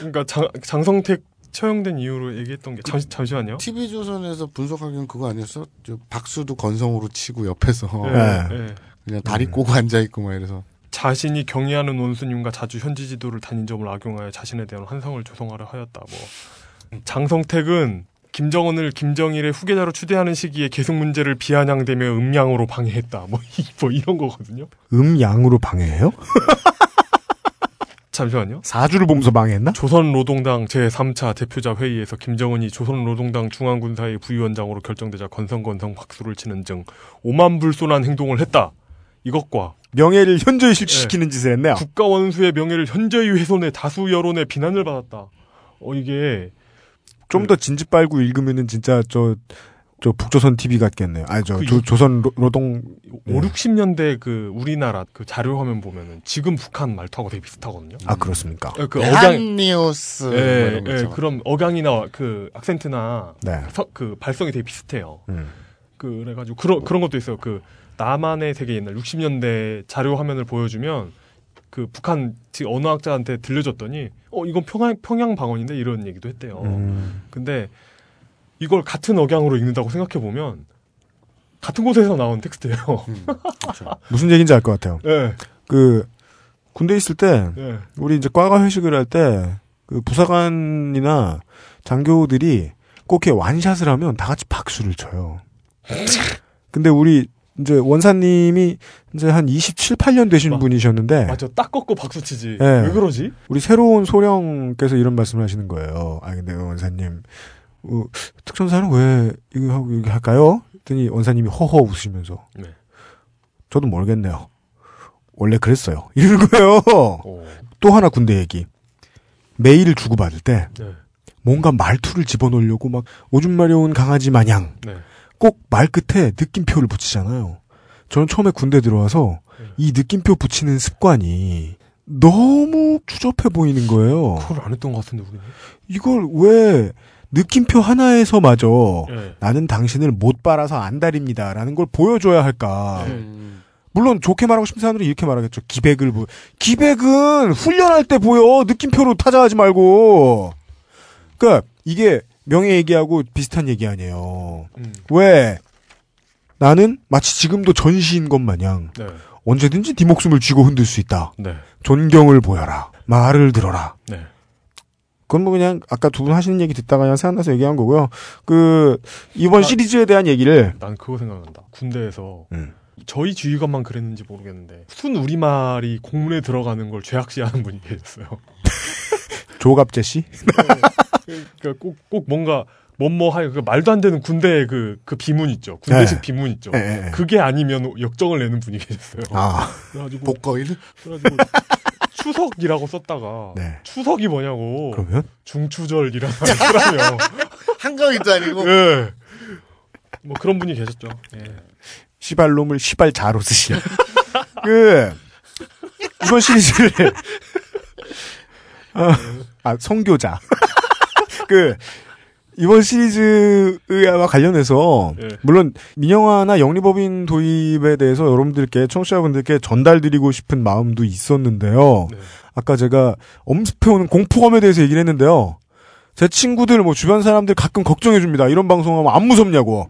그러니까 장성택 처형된 이유로 얘기했던 게 잠시만요. TV조선에서 분석하기는 그거 아니었어? 박수도 건성으로 치고 옆에서 네. 그냥 다리 꼬고 앉아 있고 막 이래서. 자신이 경의하는 원수님과 자주 현지 지도를 단인 점을 악용하여 자신에 대한 환상을 조성하려 하였다. 뭐 장성택은 김정은을 김정일의 후계자로 추대하는 시기에 계승 문제를 비아냥대며 음양으로 방해했다. 뭐 이런 거거든요. 음양으로 방해해요? 잠시만요. 4주를 보면서 방해했나? 조선로동당 제3차 대표자 회의에서 김정은이 조선로동당 중앙군사의 부위원장으로 결정되자 건성건성 박수를 치는 등 오만불손한 행동을 했다. 이것과 명예를 현저히 실추시키는 짓을 했네요. 국가 원수의 명예를 현저히 훼손해 다수 여론의 비난을 받았다. 이게 좀 더 진짓 빨고 읽으면은 진짜 저 북조선 TV 같겠네요. 아니 조선 노동 60년대 그 우리나라 그 자료 화면 보면은 지금 북한 말투하고 되게 비슷하거든요. 아 그렇습니까? 그 억양 뉴스. 예, 그럼 억양이나 그 악센트나 그 발성이 되게 비슷해요. 그래가지고 그런 것도 있어요. 그 남한의 되게 옛날 60년대 자료 화면을 보여주면 그 북한 언어학자한테 들려줬더니 이건 평양 방언인데 이런 얘기도 했대요. 근데 이걸 같은 억양으로 읽는다고 생각해 보면 같은 곳에서 나온 텍스트예요. 그렇죠. 무슨 얘기인지 알 것 같아요. 네. 그 군대 있을 때 우리 이제 과가 회식을 할 때 그 부사관이나 장교들이 꼭 이렇게 완샷을 하면 다 같이 박수를 쳐요. 근데 우리 이제 원사님이 이제 한 27, 8년 되신 분이셨는데. 맞죠. 딱 꺾고 박수치지. 네. 왜 그러지? 우리 새로운 소령께서 이런 말씀을 하시는 거예요. 근데 원사님, 특전사는 왜 이거 하고 이렇게 할까요? 그랬더니 원사님이 허허 웃으시면서. 네. 저도 모르겠네요. 원래 그랬어요. 이러는 거예요. 또 하나 군대 얘기. 메일을 주고받을 때. 네. 뭔가 말투를 집어넣으려고 막 오줌 마려운 강아지 마냥. 네. 꼭 말 끝에 느낌표를 붙이잖아요. 저는 처음에 군대 들어와서 이 느낌표 붙이는 습관이 너무 추접해 보이는 거예요. 그걸 안 했던 것 같은데 우리는. 이걸 왜 느낌표 하나에서마저 나는 당신을 못 빨아서 안달입니다라는 걸 보여줘야 할까. 물론 좋게 말하고 싶은 사람들은 이렇게 말하겠죠. 기백은 훈련할 때 보여. 느낌표로 타자하지 말고. 그러니까 이게 명예 얘기하고 비슷한 얘기 아니에요. 왜 나는 마치 지금도 전시인 것 마냥 언제든지 네 목숨을 쥐고 흔들 수 있다. 네. 존경을 보여라. 말을 들어라. 네. 그건 뭐 그냥 아까 두 분 하시는 얘기 듣다가 그냥 생각나서 얘기한 거고요. 이번 시리즈에 대한 얘기를 난 그거 생각난다. 군대에서 저희 지휘관만 그랬는지 모르겠는데 순우리말이 공문에 들어가는 걸 죄악시하는 분이 계셨어요. 조갑재 씨? 그러니까 꼭 뭔가 말도 안 되는 군대의 그 비문 있죠. 군대식 비문 있죠. 그게 아니면 역정을 내는 분이 계셨어요. 그래가지고 복거일? 그래가지고 추석이라고 썼다가 추석이 뭐냐고. 그러면? 중추절이라는 말이라며. 한강이도 아니고. 네. 뭐 그런 분이 계셨죠. 시발놈을 시발자로 쓰시라. 이번 시리즈를 선교자. 이번 시리즈와 관련해서, 물론, 민영화나 영리법인 도입에 대해서 여러분들께, 청취자분들께 전달드리고 싶은 마음도 있었는데요. 아까 제가 엄습해오는 공포감에 대해서 얘기를 했는데요. 제 친구들, 주변 사람들 가끔 걱정해줍니다. 이런 방송하면 안 무섭냐고.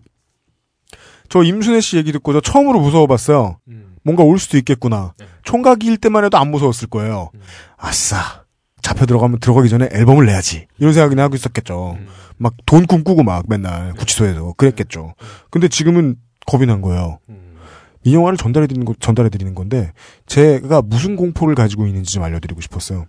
저 임순혜 씨 얘기 듣고 저 처음으로 무서워봤어요. 뭔가 올 수도 있겠구나. 총각일 때만 해도 안 무서웠을 거예요. 아싸. 잡혀 들어가기 전에 앨범을 내야지. 이런 생각이나 하고 있었겠죠. 막 돈 꿈꾸고 막 맨날 구치소에서 그랬겠죠. 근데 지금은 겁이 난 거예요. 민영화를 전달해드리는 건데, 제가 무슨 공포를 가지고 있는지 좀 알려드리고 싶었어요.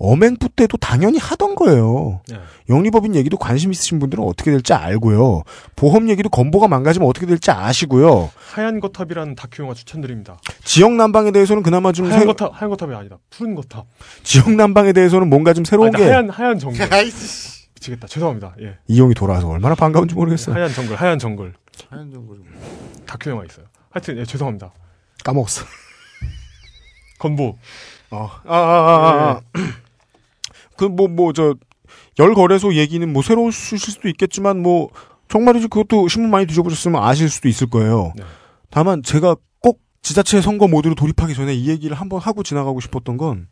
엄행부 때도 당연히 하던 거예요. 영리법인 얘기도 관심 있으신 분들은 어떻게 될지 알고요. 보험 얘기도 건보가 망가지면 어떻게 될지 아시고요. 하얀 거탑이라는 다큐 영화 추천드립니다. 지역 난방에 대해서는 그나마 좀 하얀 거탑이 아니다. 푸른 거탑. 지역 난방에 대해서는 뭔가 좀 새로운 게 하얀 정글. 미치겠다. 죄송합니다. 이용이 돌아와서 얼마나 반가운지 모르겠어요. 하얀 정글. 다큐 영화 있어요. 하여튼 죄송합니다. 까먹었어. 건보. 열 거래소 얘기는 새로우실 수도 있겠지만, 정말이지 그것도 신문 많이 뒤져보셨으면 아실 수도 있을 거예요. 다만 제가 꼭 지자체 선거 모드로 돌입하기 전에 이 얘기를 한번 하고 지나가고 싶었던 건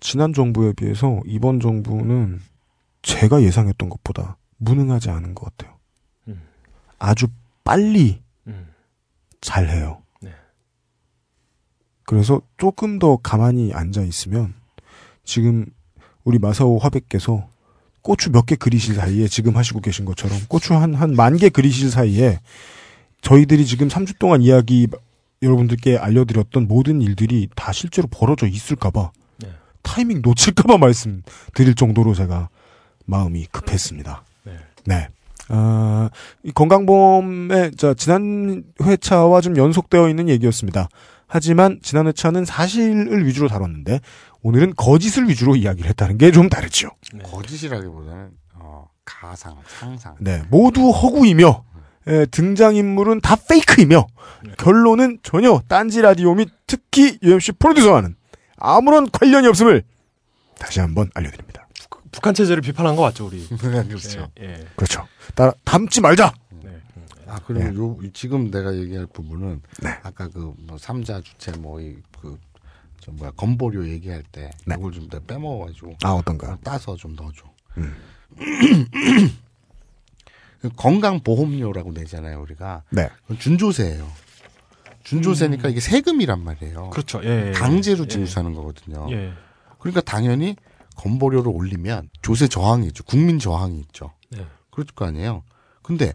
지난 정부에 비해서 이번 정부는 제가 예상했던 것보다 무능하지 않은 것 같아요. 아주 빨리 잘해요. 네. 그래서 조금 더 가만히 앉아있으면 지금 우리 마사오 화백께서 고추 몇 개 그리실 사이에 지금 하시고 계신 것처럼 고추 한 만 개 그리실 사이에 저희들이 지금 3주 동안 이야기 여러분들께 알려드렸던 모든 일들이 다 실제로 벌어져 있을까봐 네. 타이밍 놓칠까봐 말씀드릴 정도로 제가 마음이 급했습니다. 네. 네. 아, 이 건강보험의 지난 회차와 좀 연속되어 있는 얘기였습니다. 하지만 지난 회차는 사실을 위주로 다뤘는데 오늘은 거짓을 위주로 이야기를 했다는 게 좀 다르죠. 네. 거짓이라기보다는 가상, 상상. 네, 모두 허구이며 예, 등장인물은 다 페이크이며 네. 결론은 전혀 딴지 라디오 및 특히 UMC 프로듀서와는 아무런 관련이 없음을 다시 한번 알려드립니다. 북한 체제를 비판한 거 맞죠, 우리? 그렇죠. 예, 예. 그렇죠. 담지 말자. 네. 아 그리고 네. 지금 내가 얘기할 부분은 네. 아까 그 뭐 삼자 주체 건보료 얘기할 때 네. 이걸 좀 더 빼먹어가지고 아 어떤가 따서 좀 넣어줘. 건강보험료라고 내잖아요, 우리가. 네. 그건 준조세예요. 준조세니까 이게 세금이란 말이에요. 그렇죠. 예, 예, 강제로 징수하는 예. 거거든요. 예. 그러니까 당연히 건보료를 올리면 조세 저항이 있죠. 국민 저항이 있죠. 예. 그럴 거 아니에요. 근데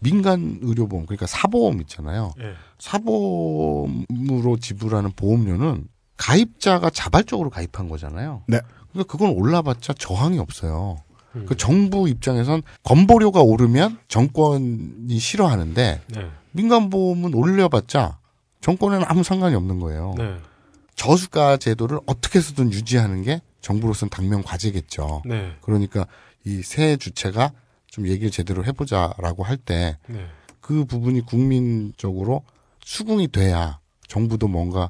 민간 의료보험, 그러니까 사보험 있잖아요. 예. 사보험으로 지불하는 보험료는 가입자가 자발적으로 가입한 거잖아요. 네. 그러니까 그건 올라봤자 저항이 없어요. 그 정부 입장에선 건보료가 오르면 정권이 싫어하는데 네. 민간보험은 올려봤자 정권에는 아무 상관이 없는 거예요. 네. 저수가 제도를 어떻게 해서든 유지하는 게 정부로서는 당면 과제겠죠. 네. 그러니까 이 세 주체가 좀 얘기를 제대로 해보자라고 할 때 그 부분이 국민적으로 수긍이 돼야 정부도 뭔가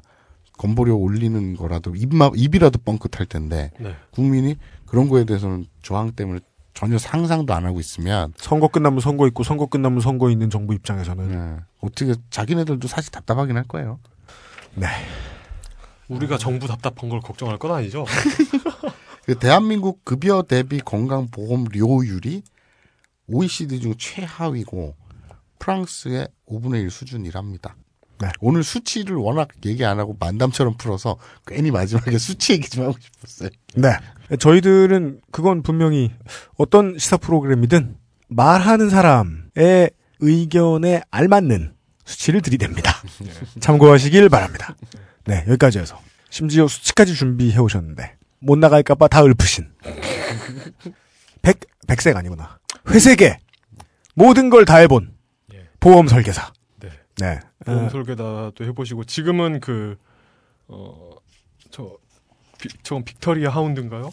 건보료 올리는 거라도 입이라도 뻥끗할 텐데 네. 국민이 그런 거에 대해서는 저항 때문에 전혀 상상도 안 하고 있으면 선거 끝나면 선거 있고 선거 끝나면 선거 있는 정부 입장에서는 네. 어떻게 자기네들도 사실 답답하긴 할 거예요. 네. 우리가 정부 답답한 걸 걱정할 건 아니죠. 대한민국 급여 대비 건강보험료율이 OECD 중 최하위고 프랑스의 5분의 1 수준이랍니다. 네. 오늘 수치를 워낙 얘기 안 하고 만담처럼 풀어서 괜히 마지막에 수치 얘기 좀 하고 싶었어요. 네. 저희들은 그건 분명히 어떤 시사 프로그램이든 말하는 사람의 의견에 알맞는 수치를 들이댑니다. 네. 참고하시길 바랍니다. 네. 여기까지 해서. 심지어 수치까지 준비해 오셨는데 못 나갈까봐 다 읊으신. 백색 아니구나. 회색에 모든 걸 다 해본 보험 설계사. 네. 보험 설계다도 해보시고, 지금은 저건 빅터리아 하운드인가요?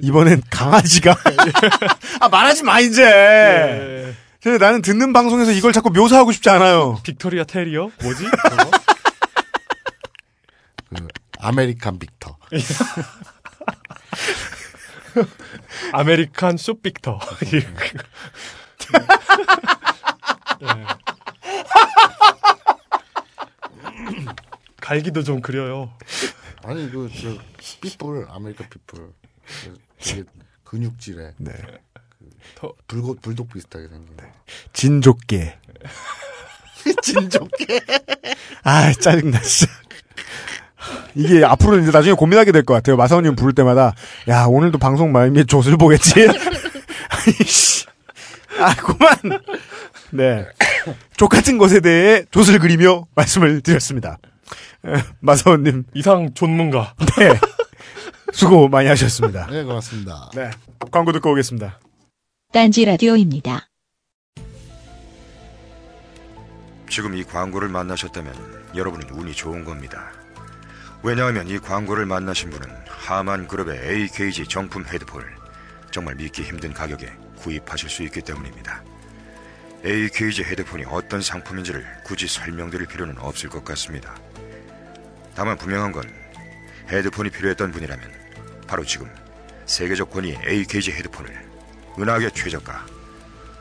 이번엔 강아지가. 아, 말하지 마, 이제! 예. 나는 듣는 방송에서 이걸 자꾸 묘사하고 싶지 않아요. 빅터리아 테리어? 뭐지? 아메리칸 빅터. 아메리칸 쇼빅터. 예. 갈기도 좀 그려요. 아니 그저 피플 아메리카 피플 되게 근육질에 네. 그 불독 비슷하게 생긴 네. 진족개. 진족개. 아 짜증나 진짜. 이게 앞으로 이제 나중에 고민하게 될 것 같아요. 마사오님 부를 때마다 야 오늘도 방송 말미에 좆을 보겠지. 아이씨. 아 그만. 네. 족 같은 것에 대해 좆을 그리며 말씀을 드렸습니다. 마사오님 이상 존문가. 네. 수고 많이 하셨습니다. 네, 고맙습니다. 네. 광고 듣고 오겠습니다. 딴지 라디오입니다. 지금 이 광고를 만나셨다면 여러분은 운이 좋은 겁니다. 왜냐하면 이 광고를 만나신 분은 하만 그룹의 AKG 정품 헤드폰 정말 믿기 힘든 가격에 구입하실 수 있기 때문입니다. AKG 헤드폰이 어떤 상품인지를 굳이 설명드릴 필요는 없을 것 같습니다. 다만 분명한 건 헤드폰이 필요했던 분이라면 바로 지금 세계적 권위 AKG 헤드폰을 은하계 최저가,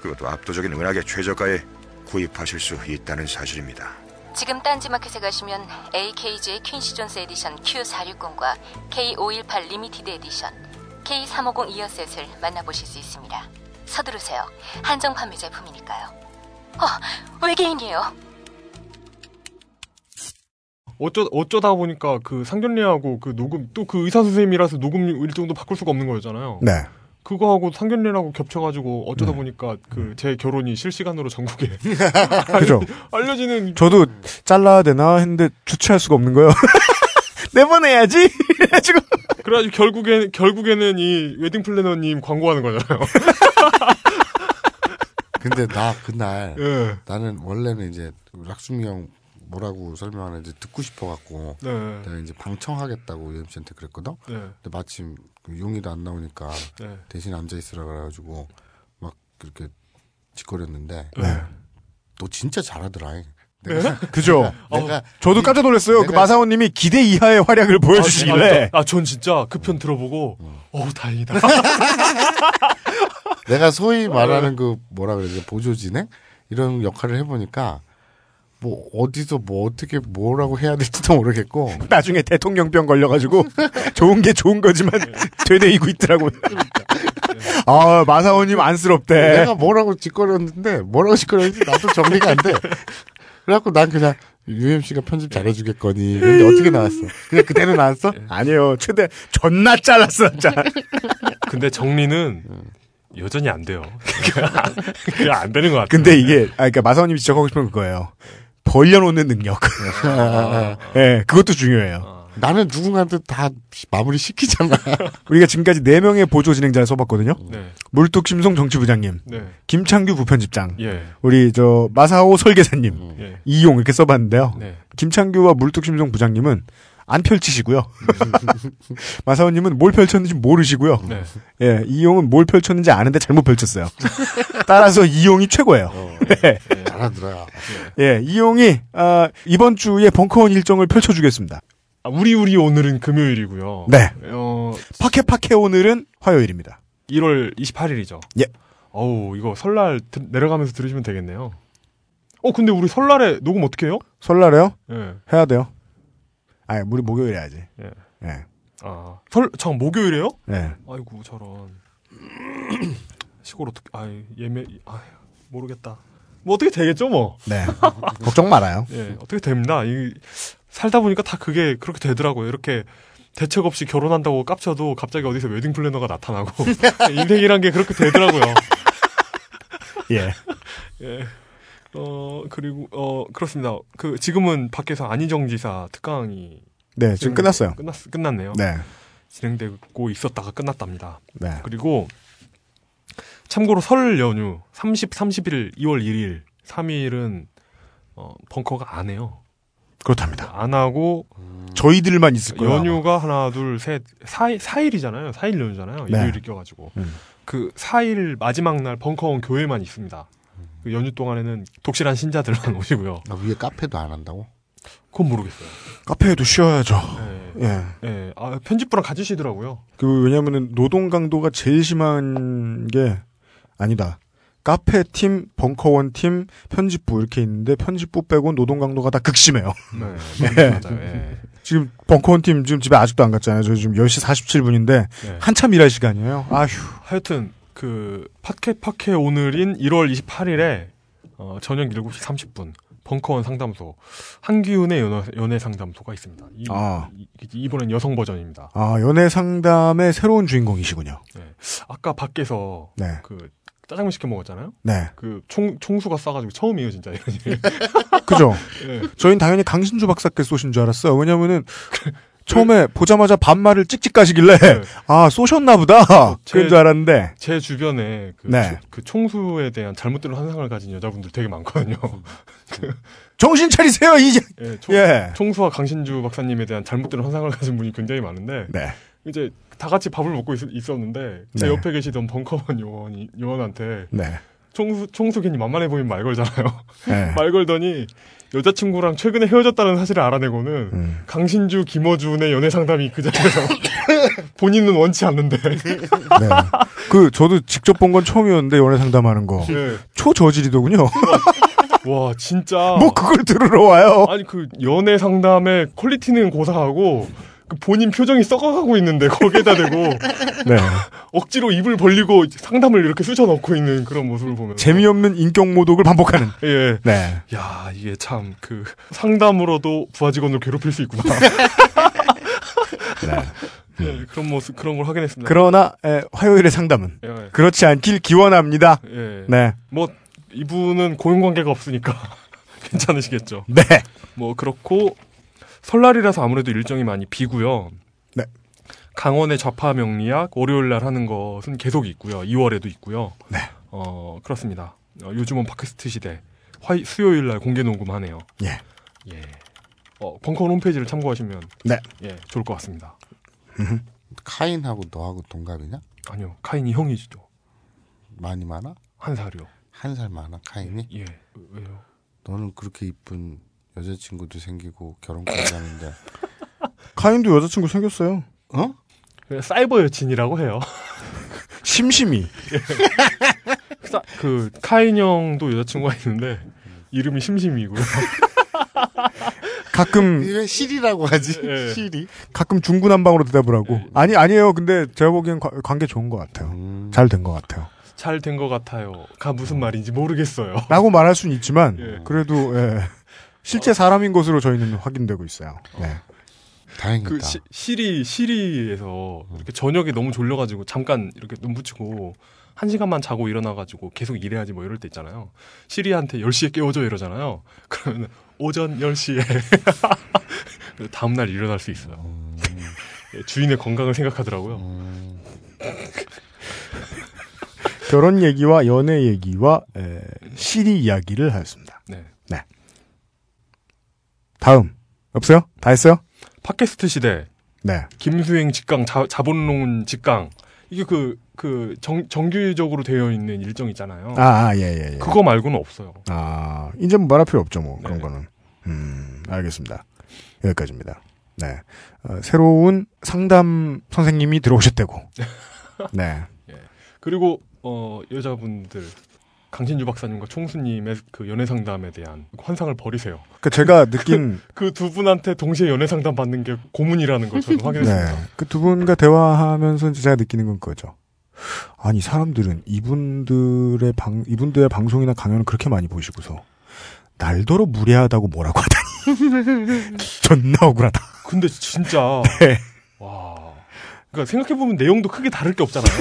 그것도 압도적인 은하계 최저가에 구입하실 수 있다는 사실입니다. 지금 딴지마켓에 가시면 AKG의 퀸시 존스 에디션 Q460과 K518 리미티드 에디션 K350 이어셋을 만나보실 수 있습니다. 서두르세요. 한정 판매 제품이니까요. 외계인이에요. 어쩌다 보니까 그 상견례하고 그 녹음, 또 그 의사 선생님이라서 녹음 일정도 바꿀 수가 없는 거였잖아요. 네. 그거하고 상견례라고 겹쳐가지고 어쩌다 보니까 그 제 결혼이 실시간으로 전국에 그죠. 알려지는. 저도 잘라야 되나 했는데 주최할 수가 없는 거예요. 네 번 해야지. 그래가지고 결국에는 이 웨딩 플래너님 광고하는 거잖아요. 근데 나 그날 나는 원래는 이제 락수미 형 뭐라고 설명하는지 듣고 싶어갖고 내가 이제 방청하겠다고 UMC한테 그랬거든. 네. 근데 마침 용의도 안 나오니까 대신 앉아있으라 그래가지고 막 그렇게 짓거렸는데 너 진짜 잘하더라. 내가, 그죠? 내가 저도 깜짝 놀랐어요. 그 마사오님이 기대 이하의 활약을 보여주시길래. 전 진짜 그 편 들어보고 어우 다행이다. 내가 소위 말하는 그 뭐라 그러지, 보조진행 이런 역할을 해보니까 뭐 어디서 뭐 어떻게 뭐라고 해야 될지도 모르겠고 나중에 대통령병 걸려가지고 좋은 게 좋은 거지만 되뇌이고 있더라고. 아 마사오님 안쓰럽대. 내가 뭐라고 짓거렸는데 나도 정리가 안 돼. 그래갖고 난 그냥 UMC가 편집 잘해주겠거니. 근데 어떻게 나왔어? 그냥 그대로 나왔어? 아니요, 최대 존나 잘랐어. 근데 정리는 여전히 안 돼요. 그게 안 되는 것 같아요. 근데 이게 그러니까 마사오님이 지적하고 싶은 그거예요. 벌려놓는 능력. 네, 그것도 중요해요. 나는 누군가한테 다 마무리 시키잖아. 우리가 지금까지 4명의 보조 진행자를 써봤거든요. 네. 물뚝심성 정치부장님, 김창규 부편집장, 우리 저 마사오 설계사님, 이용 이렇게 써봤는데요. 김창규와 물뚝심성 부장님은 안 펼치시고요. 마사오님은 뭘 펼쳤는지 모르시고요. 예, 이용은 뭘 펼쳤는지 아는데 잘못 펼쳤어요. 따라서 이용이 최고예요. 잘하더라. 예, 이용이 이번 주에 벙커원 일정을 펼쳐주겠습니다. 우리 오늘은 금요일이고요. 네. 파케 오늘은 화요일입니다. 1월 28일이죠. 예. 어우 이거 설날 내려가면서 들으시면 되겠네요. 근데 우리 설날에 녹음 어떻게 해요? 설날에요? 예. 해야 돼요. 우리 목요일에 해야지. 예. 참 목요일에요? 네. 아이고 저런. 시골 어떻게? 모르겠다. 뭐 어떻게 되겠죠 뭐. 네. 걱정 말아요. 예. 어떻게 됩니다. 살다 보니까 다 그렇게 되더라고요. 이렇게 대책 없이 결혼한다고 깝쳐도 갑자기 어디서 웨딩 플래너가 나타나고 인생이란 게 그렇게 되더라고요. 예. 예. 그리고, 그렇습니다. 지금은 밖에서 안희정 지사 특강이. 네, 지금 끝났어요. 끝났네요. 네. 진행되고 있었다가 끝났답니다. 네. 그리고, 참고로 설 연휴, 30일, 2월 1일, 3일은, 벙커가 안 해요. 그렇답니다. 안 하고. 저희들만 있을 거예요. 연휴가 하나, 둘, 셋, 4일이잖아요. 4일 연휴잖아요. 네. 일요일이 껴가지고. 그 4일 마지막 날 벙커원 교회만 있습니다. 그 연휴 동안에는 독실한 신자들만 오시고요. 위에 카페도 안 한다고? 그건 모르겠어요. 카페에도 쉬어야죠. 예. 편집부랑 같이 쉬더라고요. 왜냐면은 노동 강도가 제일 심한 게 아니다. 카페 팀, 벙커원 팀, 편집부 이렇게 있는데 편집부 빼고는 노동 강도가 다 극심해요. 네. 맞아요. 예. 지금 벙커원 팀 지금 집에 아직도 안 갔잖아요. 저희 지금 10시 47분인데 한참 일할 시간이에요. 하여튼. 파케 오늘인 1월 28일에 저녁 7시 30분 벙커원 상담소 한기훈의 연애 상담소가 있습니다. 이번엔 여성 버전입니다. 연애 상담의 새로운 주인공이시군요. 네. 아까 밖에서 그 짜장면 시켜 먹었잖아요. 네. 그 총수가 싸가지고 처음이에요 진짜 이런 일. 그죠. 네. 저희는 당연히 강신주 박사께 쏘신 줄 알았어요. 왜냐면은. 처음에 보자마자 반말을 찍찍 가시길래 쏘셨나 보다. 그런 줄 알았는데 제 주변에 그 총수에 대한 잘못된 환상을 가진 여자분들 되게 많거든요. 정신 차리세요 이제. 총수와 강신주 박사님에 대한 잘못된 환상을 가진 분이 굉장히 많은데 이제 다 같이 밥을 먹고 있었는데 제 옆에 계시던 벙커원 요원한테 총수 괜히 만만해 보이면 말 걸잖아요. 말 걸더니 여자친구랑 최근에 헤어졌다는 사실을 알아내고는 강신주, 김어준의 연애 상담이 그 자리에서 본인은 원치 않는데. 네. 저도 직접 본 건 처음이었는데 연애 상담하는 거. 초저질이더군요. 와 진짜. 뭐 그걸 들으러 와요. 아니 그 연애 상담의 퀄리티는 고사하고 그 본인 표정이 썩어가고 있는데 거기에다 대고 네. 억지로 입을 벌리고 상담을 이렇게 쑤셔넣고 있는 그런 모습을 보면 재미없는 인격 모독을 반복하는. 예. 네. 야 이게 참 그 상담으로도 부하 직원을 괴롭힐 수 있구나. 네. 네, 그런 모습, 그런 걸 확인했습니다. 그러나, 예, 화요일의 상담은. 예, 예. 그렇지 않길 기원합니다. 예, 예. 네. 뭐, 이분은 고용관계가 없으니까 괜찮으시겠죠. 네. 뭐, 그렇고, 설날이라서 아무래도 일정이 많이 비고요. 네. 강원의 좌파 명리학, 월요일날 하는 것은 계속 있고요. 2월에도 있고요. 네. 그렇습니다. 요즘은 팟캐스트 시대. 수요일날 공개 녹음하네요. 예. 예. 벙커 홈페이지를 참고하시면. 네. 예, 좋을 것 같습니다. 카인하고 너하고 동갑이냐? 아니요, 카인이 형이죠. 많이 많아? 한 살이요. 한 살 많아, 카인이? 예. 왜요? 너는 그렇게 이쁜 여자친구도 생기고 결혼까지 하는데. 카인도 여자친구 생겼어요. 어? 사이버 여친이라고 해요. 심심이. 예. 그 카인 형도 여자친구가 있는데 이름이 심심이고요. 가끔 왜 시리라고 하지? 예. 시리. 가끔 중구난방으로 대답을 하고. 예. 아니에요. 근데 제가 보기엔 관계 좋은 것 같아요. 잘 된 것 같아요. 잘 된 것 같아요. 가 무슨 말인지 모르겠어요. 라고 말할 수는 있지만 예. 그래도 예. 실제 사람인 것으로 저희는 확인되고 있어요. 네. 다행이다. 그 시리에서 이렇게 저녁에 너무 졸려가지고 잠깐 이렇게 눈 붙이고. 한 시간만 자고 일어나가지고 계속 일해야지 뭐 이럴 때 있잖아요. 시리한테 10시에 깨워줘 이러잖아요. 그러면 오전 10시에 다음날 일어날 수 있어요. 주인의 건강을 생각하더라고요. 결혼 얘기와 연애 얘기와 시리 이야기를 하였습니다. 네. 네. 다음. 없어요? 다 했어요? 팟캐스트 시대. 네. 김수행 직강, 자본론 직강. 이게 정규적으로 되어 있는 일정 있잖아요. 예. 그거 말고는 없어요. 이제 말할 필요 없죠, 뭐. 네네. 그런 거는. 알겠습니다. 여기까지입니다. 네. 새로운 상담 선생님이 들어오셨다고. 네. 예. 그리고, 여자분들, 강신주 박사님과 총수님의 그 연애 상담에 대한 환상을 버리세요. 그 제가 느낀 그 두 분한테 동시에 연애 상담 받는 게 고문이라는 걸 저는 확인했습니다. 네, 그 두 분과 대화하면서 제가 느끼는 건 그거죠. 아니 사람들은 이분들의 방송이나 강연을 그렇게 많이 보시고서 날더러 무례하다고 뭐라고 하다니 존나 억울하다. 근데 진짜 네. 와, 그러니까 생각해 보면 내용도 크게 다를 게 없잖아요.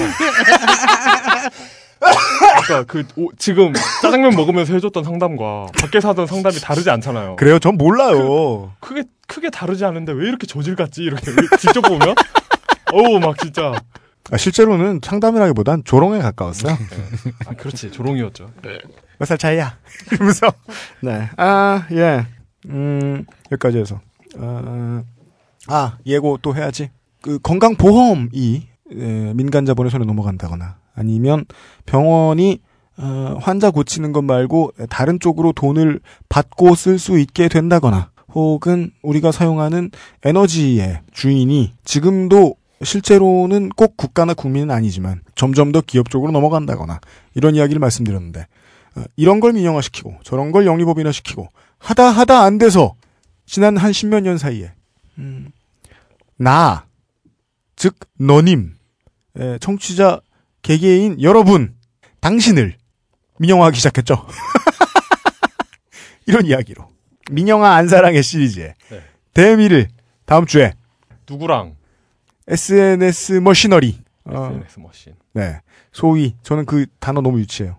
그러니까 지금 짜장면 먹으면서 해줬던 상담과 밖에서 하던 상담이 다르지 않잖아요. 그래요? 전 몰라요. 크게 다르지 않은데 왜 이렇게 저질같지? 이렇게 직접 보면 어우 막 진짜. 실제로는 상담이라기보단 조롱에 가까웠어요. 네. 그렇지 조롱이었죠. 네. 몇 살 차이야? 이러면서 네. 예. 여기까지 해서 예고 또 해야지. 그 건강보험이 민간자본의 손에 넘어간다거나. 아니면 병원이 환자 고치는 것 말고 다른 쪽으로 돈을 받고 쓸 수 있게 된다거나 혹은 우리가 사용하는 에너지의 주인이 지금도 실제로는 꼭 국가나 국민은 아니지만 점점 더 기업 쪽으로 넘어간다거나 이런 이야기를 말씀드렸는데 이런 걸 민영화시키고 저런 걸 영리법인화시키고 하다 안 돼서 지난 한 십몇 년 사이에 나, 즉 너님, 청취자 개개인 여러분, 당신을 민영화하기 시작했죠. 이런 이야기로 민영화 안사랑해 시리즈의 네. 대미를 다음 주에 누구랑 SNS 머신. 네, 소위 저는 그 단어 너무 유치해요.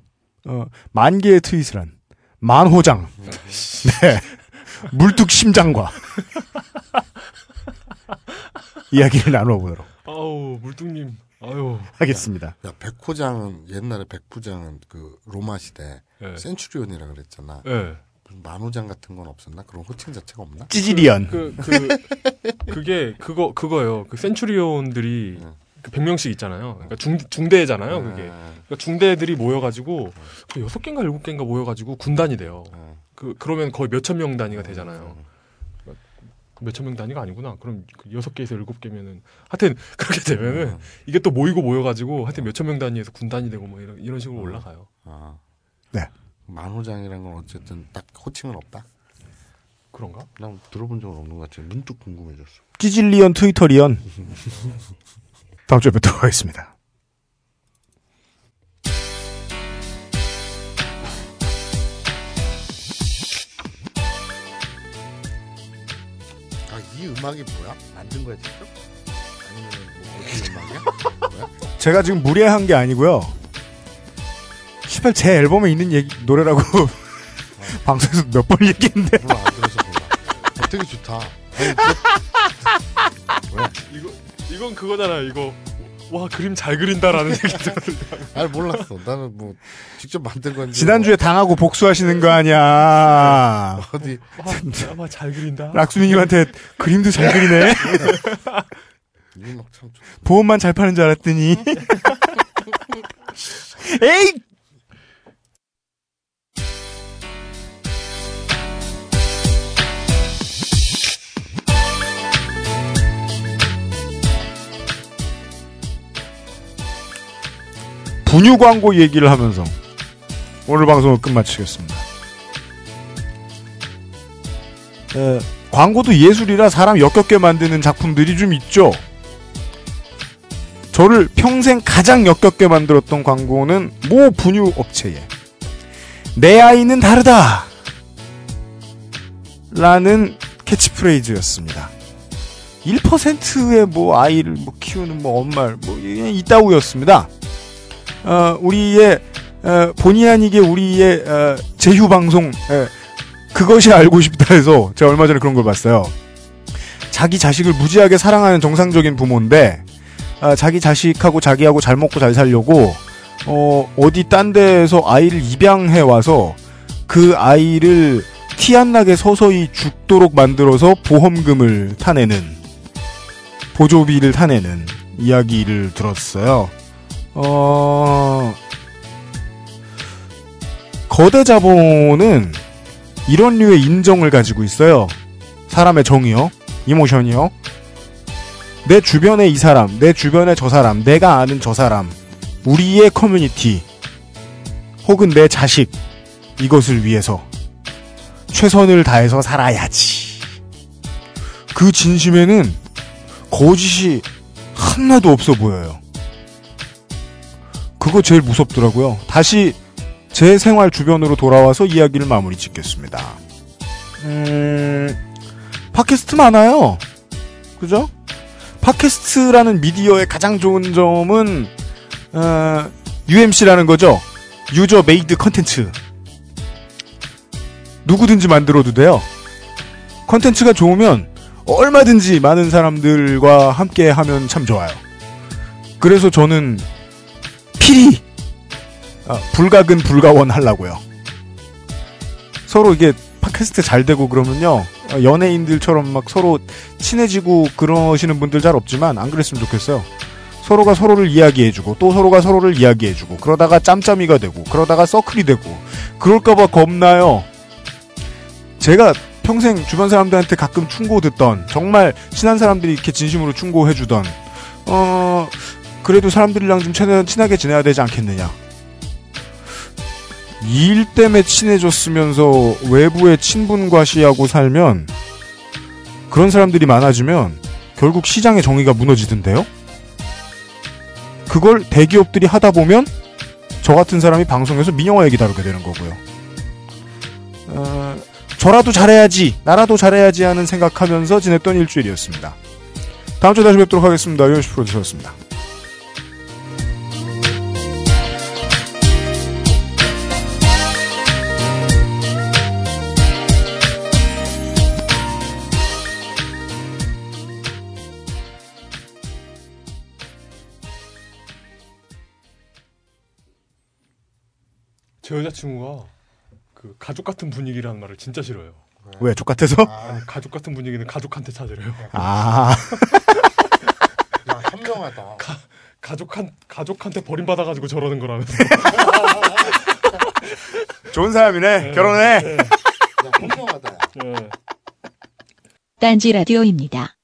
만 개의 트윗이란 만호장, 네, 물뚝심장과 이야기를 나눠보도록. 아우 물뚝님. 아유. 하겠습니다. 야, 백호장은, 옛날에 백부장은 그 로마 시대, 예. 센츄리온이라 그랬잖아. 예. 무슨 만호장 같은 건 없었나? 그런 호칭 자체가 없나? 찌질리언. 그거요. 그 센츄리온들이 그 100명씩 있잖아요. 그러니까 중대잖아요, 그게. 그러니까 중대들이 모여가지고, 그 6개인가 7개인가 모여가지고 군단이 돼요. 그러면 거의 몇천명 단위가 되잖아요. 몇천명 단위가 아니구나. 그럼 6개에서 7개면은 하여튼 그렇게 되면은 이게 또 모이고 모여가지고 하여튼 몇천명 단위에서 군단이 되고 뭐 이런 식으로 올라가요. 네. 만호장이라는 건 어쨌든 딱 호칭은 없다. 그런가? 난 들어본 적은 없는 것 같아요. 문득 궁금해졌어. 찌질리언 트위터리언. 다음 주에 뵙도록 하겠습니다. 이 음악이 뭐야? 만든 거야 직접? 아니면 뭐 어디 음악이야? 뭐야? 제가 지금 무례한 게 아니고요. 시발 제 앨범에 있는 얘기, 노래라고 방송에서 몇 번 얘기했는데. 몰라, 안 들어서 몰라. 어, 되게 좋다. 왜? 이건 그거잖아. 이거 와 그림 잘 그린다라는 얘기 들었는데. 아니 몰랐어. 나는 뭐 직접 만든 건지. 지난주에 당하고 복수하시는 거 아니야. 어디 아마 잘 그린다. 락수민님한테 그림도 잘 그리네. 보험만 잘 파는 줄 알았더니. 에이. 분유 광고 얘기를 하면서 오늘 방송을 끝마치겠습니다. 광고도 예술이라 사람 역겹게 만드는 작품들이 좀 있죠. 저를 평생 가장 역겹게 만들었던 광고는 모 분유 업체의 내 아이는 다르다 라는 캐치프레이즈였습니다. 1%의 뭐 아이를 뭐 키우는 뭐 엄마 뭐 이따구였습니다. 우리의 본의 아니게 우리의 제휴 방송 그것이 알고 싶다 해서 제가 얼마 전에 그런 걸 봤어요. 자기 자식을 무지하게 사랑하는 정상적인 부모인데 자기 자식하고 자기하고 잘 먹고 잘 살려고 어디 딴 데에서 아이를 입양해 와서 그 아이를 티 안 나게 서서히 죽도록 만들어서 보험금을 타내는 보조비를 타내는 이야기를 들었어요. 거대 자본은 이런 류의 인정을 가지고 있어요. 사람의 정이요, 이모션이요. 내 주변에 이 사람, 내 주변에 저 사람, 내가 아는 저 사람, 우리의 커뮤니티 혹은 내 자식, 이것을 위해서 최선을 다해서 살아야지. 그 진심에는 거짓이 하나도 없어 보여요. 그거 제일 무섭더라고요. 다시 제 생활 주변으로 돌아와서 이야기를 마무리 짓겠습니다. 팟캐스트 많아요. 그죠? 팟캐스트라는 미디어의 가장 좋은 점은 UMC라는 거죠. 유저 메이드 컨텐츠. 누구든지 만들어도 돼요. 컨텐츠가 좋으면 얼마든지 많은 사람들과 함께 하면 참 좋아요. 그래서 저는 필히 불가근 불가원 하려고요. 서로 이게 팟캐스트 잘 되고 그러면요 연예인들처럼 막 서로 친해지고 그러시는 분들 잘 없지만 안 그랬으면 좋겠어요. 서로가 서로를 이야기해주고 또 서로가 서로를 이야기해주고 그러다가 짬짬이가 되고 그러다가 서클이 되고 그럴까봐 겁나요. 제가 평생 주변 사람들한테 가끔 충고 듣던 정말 친한 사람들이 이렇게 진심으로 충고해주던 그래도 사람들이랑 좀 최대한 친하게 지내야 되지 않겠느냐. 이 일 때문에 친해졌으면서 외부의 친분과시하고 살면 그런 사람들이 많아지면 결국 시장의 정의가 무너지던데요. 그걸 대기업들이 하다 보면 저 같은 사람이 방송에서 민영화 얘기 다루게 되는 거고요. 저라도 잘해야지, 나라도 잘해야지 하는 생각하면서 지냈던 일주일이었습니다. 다음 주에 다시 뵙도록 하겠습니다. 유현식 프로듀서였습니다. 제 여자친구가 그 가족 같은 분위기라는 말을 진짜 싫어해요. 왜? 족같아서? 아니, 가족 같은 분위기는 가족한테 찾으래요. 아. 야, 현명하다. 가족한테 버림받아가지고 저러는 거라면서. 좋은 사람이네. 네, 결혼해. 네. 야, 현명하다. 네. 딴지 라디오입니다.